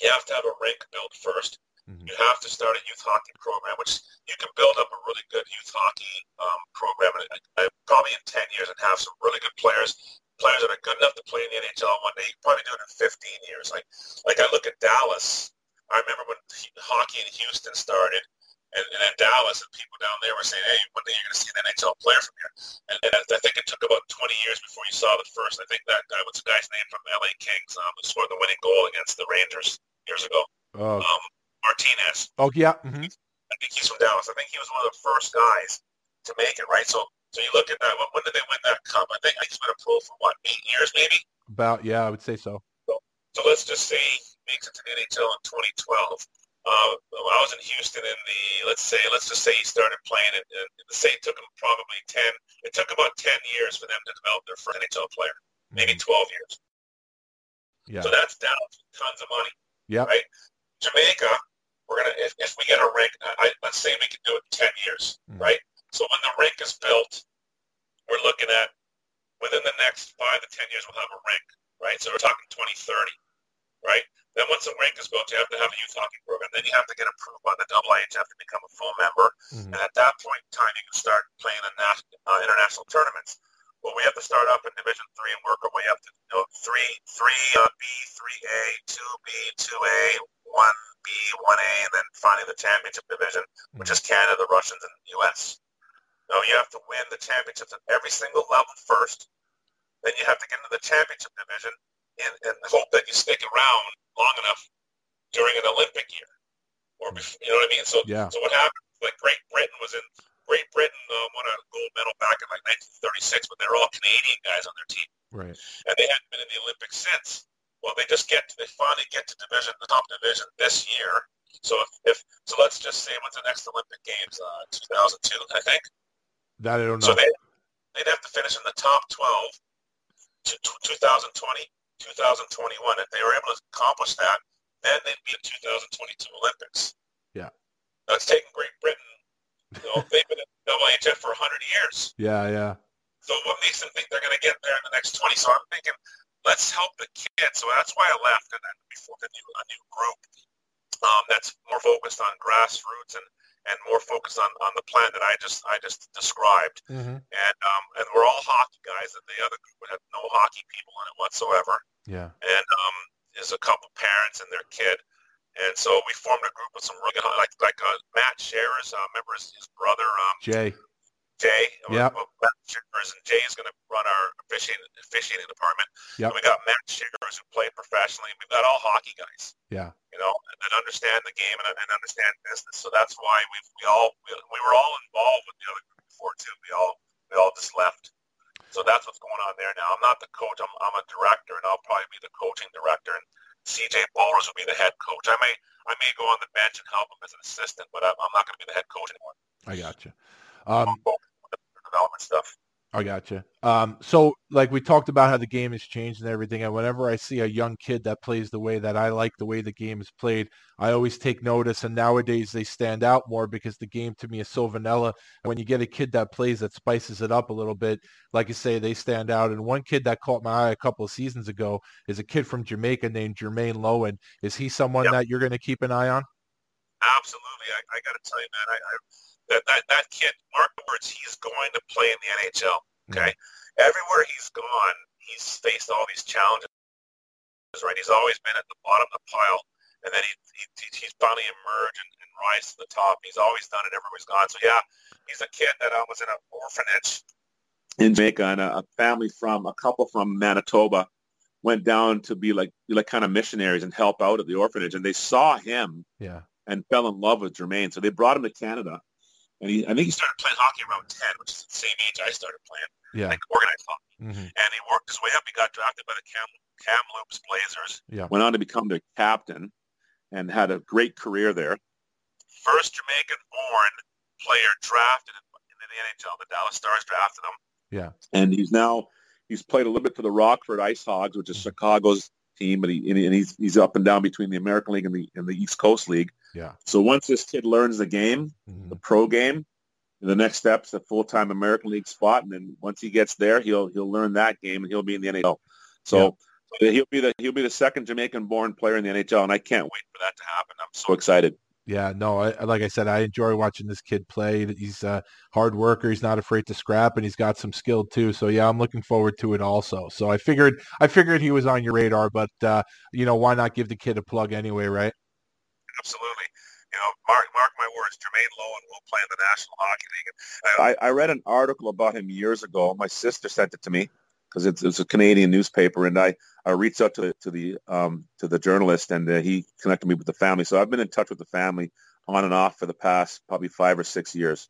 you have to have a rink built first. Mm-hmm. You have to start a youth hockey program, which you can build up a really good youth hockey um, program in, uh, probably in ten years and have some really good players, players guys that are good enough to play in the N H L one day. You can probably do it in fifteen years. Like, like I look at Dallas. I remember when hockey in Houston started, and, and then Dallas, and people down there were saying, hey, one day you're going to see an N H L player from here. And, and I, I think it took about twenty years before you saw the first. I think that guy, what's the guy's name from the L A Kings, um, who scored the winning goal against the Rangers years ago? Oh. Um, Martinez. Oh, yeah. Mm-hmm. I think he's from Dallas. I think he was one of the first guys to make it, right? So so you look at that. When did they win that cup? I think he's been a pro for, what, eight years maybe? About, yeah, I would say so. So, so let's just say he makes it to the N H L in twenty twelve. Uh, I was in Houston in the, let's say, let's just say he started playing it. The state took him probably ten. It took about ten years for them to develop their first N H L player, maybe twelve years. Yeah. So that's Dallas with tons of money, yeah. Right? Jamaica, we're gonna if, if we get a rink, I, let's say we can do it in ten years, mm-hmm. right? So when the rink is built, we're looking at within the next five to ten years we'll have a rink, right? So we're talking twenty thirty, right? Then once the rink is built, you have to have a youth hockey program. Then you have to get approved by the N A H F to become a full member. Mm-hmm. And at that point in time, you can start playing in national, uh, international tournaments. Well, we have to start up in Division Three and work our way up to you know, three, three uh, B, three A, two B, two A, one B, one A, and then finally the championship division, mm-hmm. which is Canada, the Russians, and the U S No, you have to win the championships at every single level first. Then you have to get into the championship division and, and hope that you stick around long enough during an Olympic year, or before, you know what I mean. So, yeah. so what happened? Like Great Britain was in Great Britain uh, won a gold medal back in like nineteen thirty-six, but they're all Canadian guys on their team, right? And they hadn't been in the Olympics since. Well, they just get to, they finally get to division, the top division this year. So if, if so, let's just say when's the next Olympic Games? Uh, two thousand two, I think. That I don't know. So they, they'd have to finish in the top twelve to twenty twenty, twenty twenty-one. If they were able to accomplish that, then they'd be in two thousand twenty-two Olympics. Yeah. That's taking Great Britain. You know, they've been in the N A H F for one hundred years. Yeah, yeah. So what makes them think they're going to get there in the next twenty? So I'm thinking, let's help the kids. So that's why I left and then we formed a new, a new group um, that's more focused on grassroots and and more focused on, on the plan that I just I just described. Mm-hmm. And um, and we're all hockey guys, and the other group would have no hockey people in it whatsoever. Yeah. And um, there's a couple parents and their kid. And so we formed a group with some really good, like, like uh, Matt Scherer's, I uh, remember his, his brother. Um, Jay. Jay. Yep. Uh, Matt Scherer's, and Jay is going to run our officiating, officiating department. Yep. And we got Matt Scherer's who played professionally. We've got all hockey guys. Yeah. You know, that understand the game and, and understand business. So that's why we we all we, we were all involved with the other group before too. We all we all just left. So that's what's going on there now. I'm not the coach. I'm I'm a director, and I'll probably be the coaching director. And C J Bowlers will be the head coach. I may I may go on the bench and help him as an assistant, but I'm, I'm not going to be the head coach anymore. I got you. Um, development stuff. I got you. Um, so, like we talked about how the game has changed and everything, and whenever I see a young kid that plays the way that I like the way the game is played, I always take notice, and nowadays they stand out more because the game to me is so vanilla. And when you get a kid that plays that spices it up a little bit, like I say, they stand out. And one kid that caught my eye a couple of seasons ago is a kid from Jamaica named Jermaine Lowen. Is he someone yep. that you're going to keep an eye on? Absolutely. I, I got to tell you, man, I... I... That, that that kid, mark the words, he's going to play in the N H L, okay? Mm-hmm. Everywhere he's gone, he's faced all these challenges, right? He's always been at the bottom of the pile, and then he, he, he's finally emerged and, and rise to the top. He's always done it everywhere he's gone. So, yeah, he's a kid that uh, was in an orphanage in Jamaica, and a, a family from, a couple from Manitoba went down to be like, like kind of missionaries and help out at the orphanage, and they saw him yeah. and fell in love with Jermaine. So they brought him to Canada. And he, I think he started playing hockey around ten, which is the same age I started playing, yeah. like organized hockey. Mm-hmm. And he worked his way up. He got drafted by the Cam, Kamloops Blazers. Yeah. Went on to become their captain and had a great career there. First Jamaican-born player drafted in the N H L. The Dallas Stars drafted him. Yeah. And he's now he's played a little bit for the Rockford Ice Hogs, which is Chicago's team, but he and he's he's up and down between the American League and the and the East Coast League. Yeah. So once this kid learns the game, mm-hmm. the pro game, the next step's a full-time American League spot, and then once he gets there, he'll he'll learn that game and he'll be in the N H L. So yeah. he'll be the he'll be the second Jamaican-born player in the N H L, and I can't wait for that to happen. I'm so excited. Yeah, no, I, like I said, I enjoy watching this kid play. He's a hard worker. He's not afraid to scrap, and he's got some skill too. So yeah, I'm looking forward to it also. So I figured, I figured he was on your radar, but uh, you know, why not give the kid a plug anyway, right? Absolutely. You know, mark mark my words, Jermaine Lowen will play in the National Hockey League. I, I read an article about him years ago. My sister sent it to me because it's, it's a Canadian newspaper, and I, I reached out to to the um to the journalist, and uh, he connected me with the family. So I've been in touch with the family on and off for the past probably five or six years.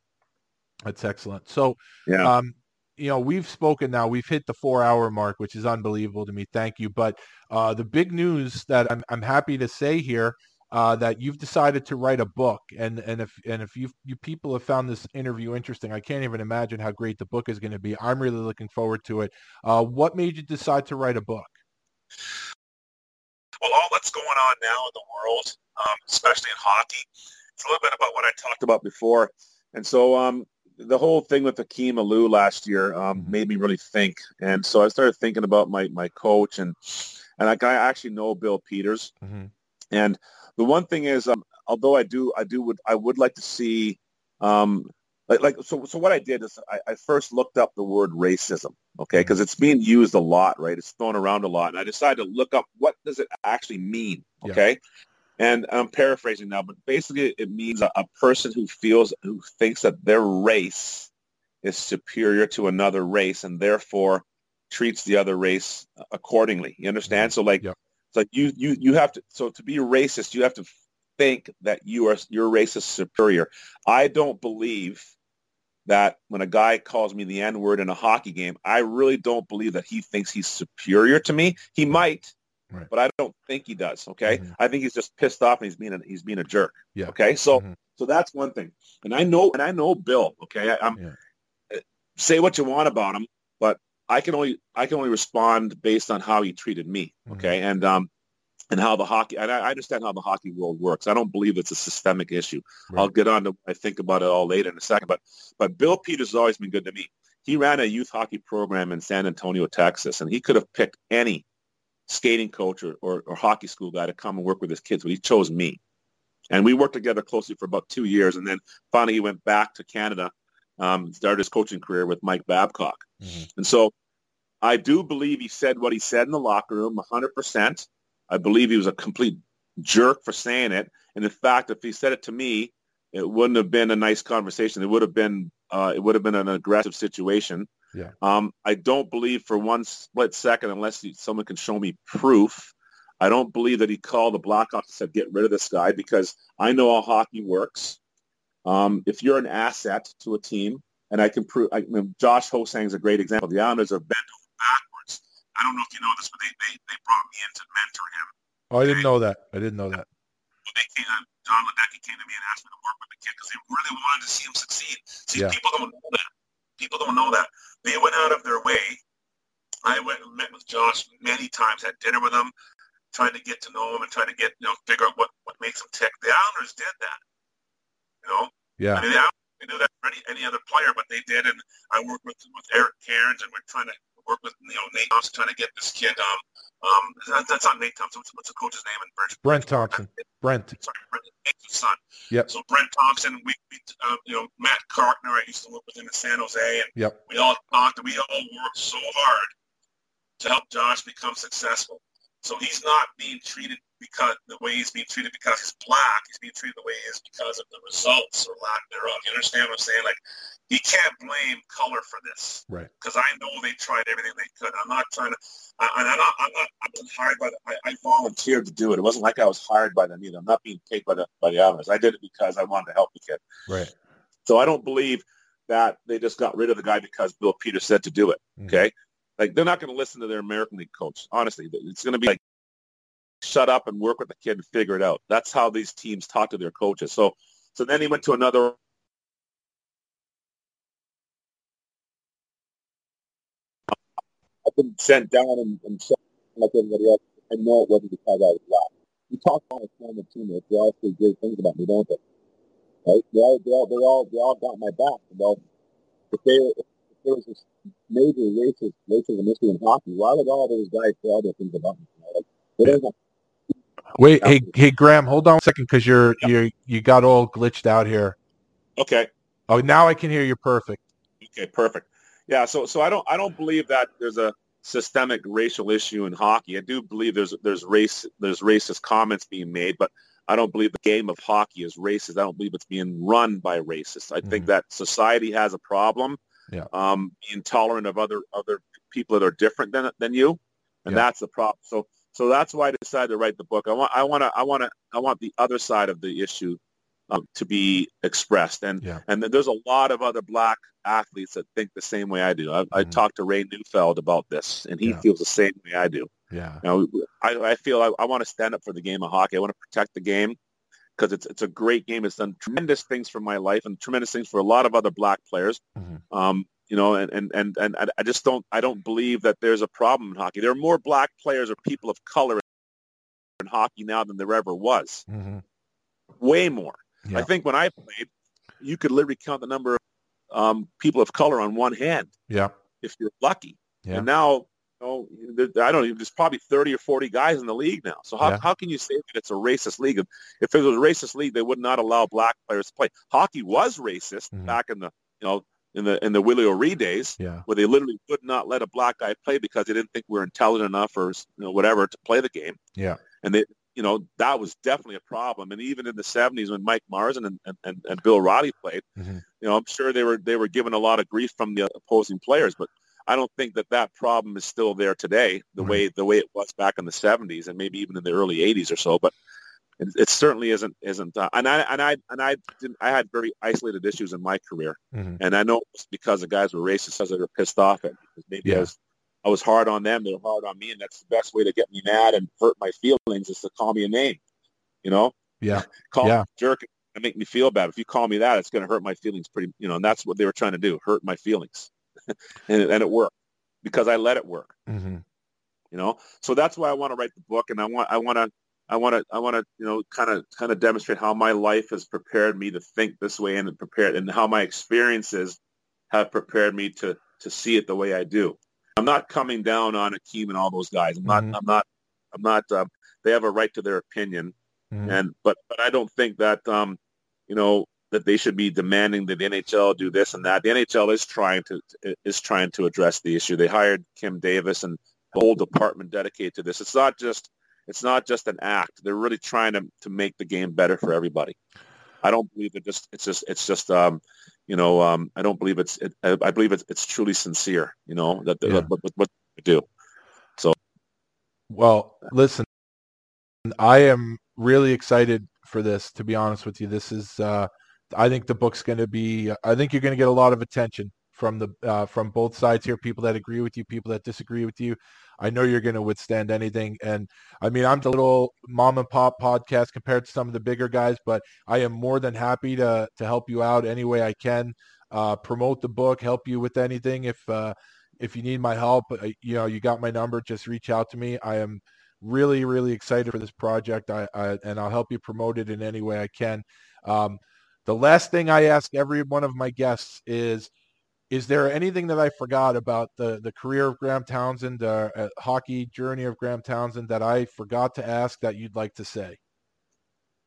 That's excellent. So yeah. um you know, we've spoken now. We've hit the four-hour mark, which is unbelievable to me. Thank you. But uh, the big news that I'm I'm happy to say here. Uh, that you've decided to write a book, and and if and if you you people have found this interview interesting, I can't even imagine how great the book is going to be. I'm really looking forward to it. Uh, what made you decide to write a book? Well, all that's going on now in the world, um, especially in hockey, it's a little bit about what I talked about before, and so um, the whole thing with Akeem Alou last year um, made me really think, and so I started thinking about my my coach, and and I, I actually know Bill Peters, mm-hmm. and the one thing is, um, although I do, I do would, I would like to see, um, like, like, so, so what I did is I, I first looked up the word racism, okay, because it's being used a lot, right? It's thrown around a lot, and I decided to look up what does it actually mean, okay? Yeah. And I'm paraphrasing now, but basically, it means a, a person who feels, who thinks that their race is superior to another race, and therefore treats the other race accordingly. You understand? So, like. Yeah. So you, you, you have to, so to be racist, you have to think that you are, your race is superior. I don't believe that when a guy calls me the N-word in a hockey game, I really don't believe that he thinks he's superior to me. He might, right. But I don't think he does. Okay. Mm-hmm. I think he's just pissed off and he's being, a, he's being a jerk. Yeah. Okay. So, mm-hmm. so that's one thing. And I know, and I know Bill, okay. I, I'm yeah. say what you want about him, but I can only I can only respond based on how he treated me, okay, mm-hmm. and um, and how the hockey, and I understand how the hockey world works. I don't believe it's a systemic issue. Right. I'll get on to I think about it all later in a second, but but Bill Peters has always been good to me. He ran a youth hockey program in San Antonio, Texas, and he could have picked any skating coach or, or, or hockey school guy to come and work with his kids, but he chose me, and we worked together closely for about two years, and then finally he went back to Canada, um, started his coaching career with Mike Babcock, mm-hmm. and so. I do believe he said what he said in the locker room, one hundred percent. I believe he was a complete jerk for saying it. And in fact, if he said it to me, it wouldn't have been a nice conversation. It would have been uh, it would have been an aggressive situation. Yeah. Um, I don't believe for one split second, unless he, someone can show me proof, I don't believe that he called the Blackhawks and said, get rid of this guy, because I know how hockey works. Um, if you're an asset to a team, and I can prove I mean, Josh Hosang's a great example. The Islanders are bent backwards. I don't know if you know this, but they, they, they brought me in to mentor him. Oh, I didn't know that. I didn't know that. They came, John Ledecky came to me and asked me to work with the kid because they really wanted to see him succeed. See, yeah. people don't know that. People don't know that. They went out of their way. I went and met with Josh many times, had dinner with him, trying to get to know him and trying to get, you know, figure out what, what makes him tick. The Islanders did that. You know? Yeah. I mean, the Islanders could do that for any, any other player, but they did. And I worked with, with Eric Cairns, and we're trying to work with, you know, Nate Thompson, trying to get this kid. Um, um, that, that's not Nate Thompson. What's, what's the coach's name? In Brent, Brent Thompson. Brent. Sorry, Brent, Nate's son. Yep. So Brent Thompson, we, we uh, you know, Matt Karkner, I used to work with him in San Jose, and yep. we all thought that we all worked so hard to help Josh become successful. So he's not being treated because the way he's being treated because he's black. He's being treated the way he is because of the results or lack thereof. You understand what I'm saying? Like, you can't blame color for this, right? Because I know they tried everything they could. I'm not trying to. I, I'm not. I'm not. I wasn't hired by them. I, I volunteered to do it. It wasn't like I was hired by them either. I'm not being paid by the by the others. I did it because I wanted to help the kid. Right. So I don't believe that they just got rid of the guy because Bill Peters said to do it. Mm-hmm. Okay. Like, they're not going to listen to their American League coach. Honestly, it's going to be like, shut up and work with the kid and figure it out. That's how these teams talk to their coaches. So, so then he went to another. I've been sent down and, and shut like everybody else. I know it wasn't because I was black. You talk about my former teammates. They all say great things about me, don't they? Right? They all, they all, they all, they all got my back. You know, if they, if there was this major racist, racism issue in hockey, why would all those guys say all those things about me? You know? Like, it yeah. Wait, hey, hey, Graham, hold on a second because you're yep. you you got all glitched out here. Okay. Oh, now I can hear you perfect. Okay, perfect. Yeah, so so I don't I don't believe that there's a systemic racial issue in hockey. I do believe there's there's race there's racist comments being made, but I don't believe the game of hockey is racist. I don't believe it's being run by racists. I mm-hmm. think that society has a problem. Yeah. Um, being tolerant of other other people that are different than than you, and yeah. that's the problem. So. So that's why I decided to write the book. I want, I want to, I want to, I want the other side of the issue um, to be expressed. And yeah. and there's a lot of other black athletes that think the same way I do. I, mm-hmm. I talked to Ray Neufeld about this, and he yeah. feels the same way I do. Yeah. Now, I, I feel I, I want to stand up for the game of hockey. I want to protect the game because it's it's a great game. It's done tremendous things for my life and tremendous things for a lot of other black players. Mm-hmm. Um, You know, and, and, and, and I just don't, I don't believe that there's a problem in hockey. There are more black players or people of color in hockey now than there ever was. Mm-hmm. Way more. Yeah. I think when I played, you could literally count the number of um, people of color on one hand. Yeah. If you're lucky. Yeah. And now, you know, I don't even, there's probably thirty or forty guys in the league now. So how, yeah. how can you say that it's a racist league? If it was a racist league, they would not allow black players to play. Hockey was racist mm-hmm. back in the, you know, in the in the Willie O'Ree days, yeah. where they literally would not let a black guy play because they didn't think we were intelligent enough or you know, whatever to play the game. Yeah, and they, you know, that was definitely a problem. And even in the seventies, when Mike Marzen and, and, and Bill Roddy played, mm-hmm. you know, I'm sure they were they were given a lot of grief from the opposing players. But I don't think that that problem is still there today, the mm-hmm. way the way it was back in the seventies and maybe even in the early eighties or so. But it, it certainly isn't isn't uh, and I and I and I didn't I had very isolated issues in my career mm-hmm. and I know it was because the guys were racist because they were pissed off at me because maybe yeah. I was I was hard on them, they were hard on me, and that's the best way to get me mad and hurt my feelings is to call me a name, you know yeah call yeah. me a jerk and make me feel bad. If you call me that, it's going to hurt my feelings pretty, you know, and that's what they were trying to do, hurt my feelings and, and it worked because I let it work mm-hmm. you know. So that's why I want to write the book, and I want I want to I want to, I want to, you know, kind of, kind of demonstrate how my life has prepared me to think this way and prepared, and how my experiences have prepared me to, to see it the way I do. I'm not coming down on Akeem and all those guys. I'm not, mm-hmm. I'm not, I'm not. Uh, they have a right to their opinion, mm-hmm. and but, but I don't think that, um, you know, that they should be demanding that the N H L do this and that. The N H L is trying to is trying to address the issue. They hired Kim Davis and the whole department dedicated to this. It's not just. It's not just an act. They're really trying to, to make the game better for everybody. I don't believe it just, it's just, it's just, um, you know, um, I don't believe it's, it, I believe it's, it's truly sincere, you know, that, yeah. what, what, what they do. So. Well, listen, I am really excited for this, to be honest with you. This is, uh, I think the book's going to be, I think you're going to get a lot of attention from the, uh, from both sides here, people that agree with you, people that disagree with you. I know you're going to withstand anything. And I mean, I'm the little mom and pop podcast compared to some of the bigger guys, but I am more than happy to to help you out any way I can, uh, promote the book, help you with anything. If, uh, if you need my help, you know, you got my number, just reach out to me. I am really, really excited for this project. I, I and I'll help you promote it in any way I can. Um, the last thing I ask every one of my guests is, is there anything that I forgot about the, the career of Graham Townsend, the uh, hockey journey of Graham Townsend that I forgot to ask that you'd like to say?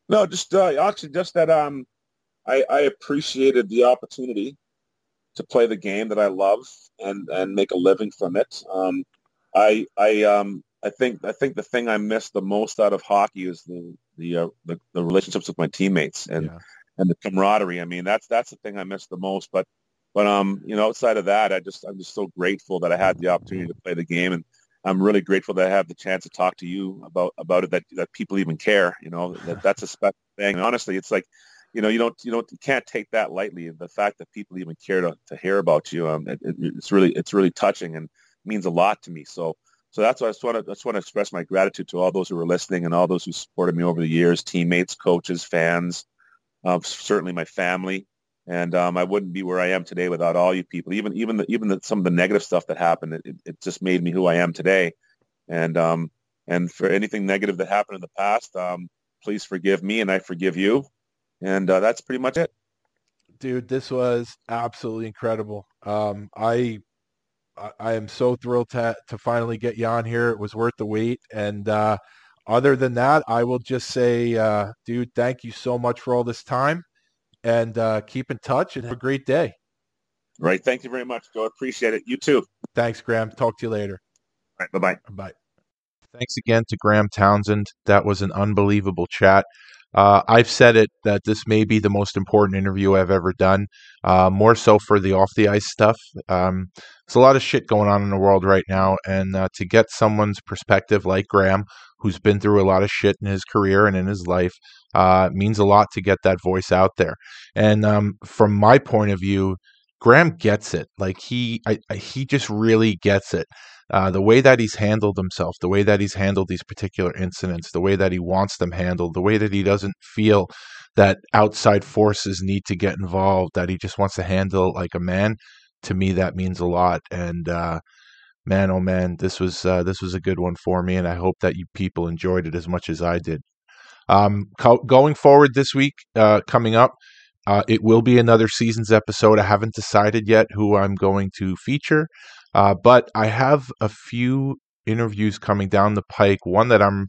No, just uh, actually just that um, I, I appreciated the opportunity to play the game that I love and, and make a living from it. Um, I I um I think I think the thing I miss the most out of hockey is the the uh, the, the relationships with my teammates and yeah. and the camaraderie. I mean that's that's the thing I miss the most, but. But, um, you know, outside of that, I just, I'm just so grateful that I had the opportunity to play the game. And I'm really grateful that I have the chance to talk to you about, about it, that, that people even care, you know, that that's a special thing. And honestly, it's like, you know, you don't, you don't, you can't take that lightly. The fact that people even care to, to hear about you, um, it, it, it's really, it's really touching and means a lot to me. So, so that's why I just want to, I just want to express my gratitude to all those who were listening and all those who supported me over the years, teammates, coaches, fans, uh, certainly my family. And um, I wouldn't be where I am today without all you people. Even even the, even the, some of the negative stuff that happened, it, it just made me who I am today. And um, and for anything negative that happened in the past, um, please forgive me, and I forgive you. And uh, that's pretty much it. Dude, this was absolutely incredible. Um, I I am so thrilled to to finally get you on here. It was worth the wait, and uh, Other than that, I will just say, uh, dude, thank you so much for all this time, and uh, keep in touch and have a great day. Right. Thank you very much, Joe. Appreciate it. You too. Thanks, Graham. Talk to you later. All right. Bye-bye. Bye. Thanks again to Graham Townsend. That was an unbelievable chat. Uh, I've said it that this may be the most important interview I've ever done, uh, more so for the off-the-ice stuff. Um, there's a lot of shit going on in the world right now, and uh, to get someone's perspective like Graham, who's been through a lot of shit in his career and in his life, uh, means a lot to get that voice out there. And um, from my point of view, Graham gets it. Like he, I, I, he just really gets it. Uh, the way that he's handled himself, the way that he's handled these particular incidents, the way that he wants them handled, the way that he doesn't feel that outside forces need to get involved, that he just wants to handle it like a man. To me, that means a lot. And uh, man, oh man, this was uh, this was a good one for me, and I hope that you people enjoyed it as much as I did. Um, co- going forward this week, uh, coming up, uh, it will be another season's episode. I haven't decided yet who I'm going to feature. Uh, but I have a few interviews coming down the pike, one that I'm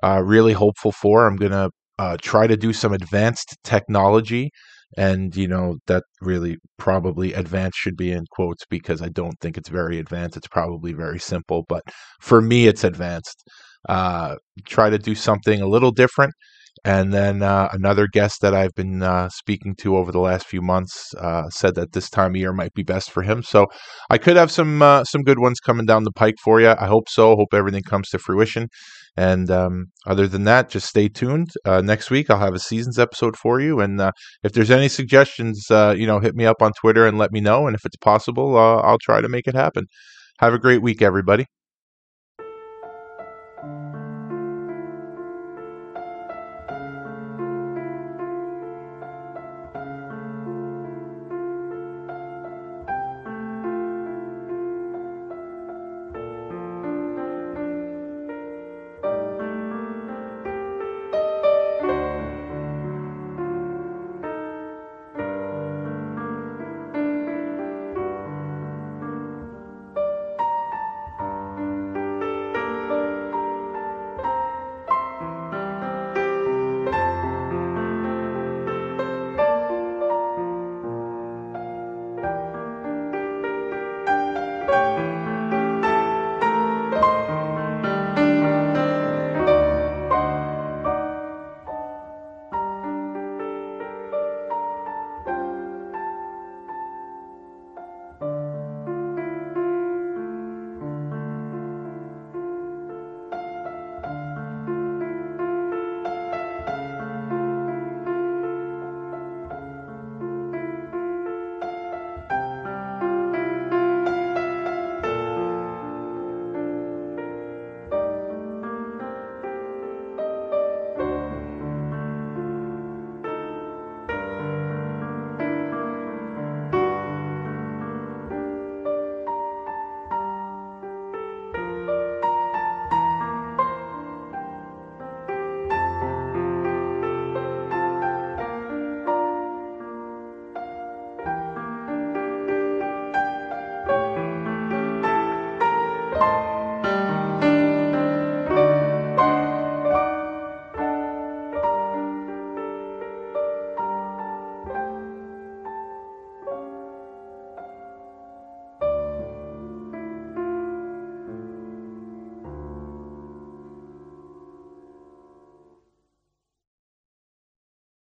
uh, really hopeful for. I'm going to uh, try to do some advanced technology. And, you know, that really probably advanced should be in quotes because I don't think it's very advanced. It's probably very simple. But for me, it's advanced. Uh, try to do something a little different. And then uh, another guest that I've been uh, speaking to over the last few months uh, said that this time of year might be best for him. So I could have some uh, some good ones coming down the pike for you. I hope so. Hope everything comes to fruition. And um, other than that, just stay tuned. Uh, next week, I'll have a seasons episode for you. And uh, if there's any suggestions, uh, you know, hit me up on Twitter and let me know. And if it's possible, uh, I'll try to make it happen. Have a great week, everybody.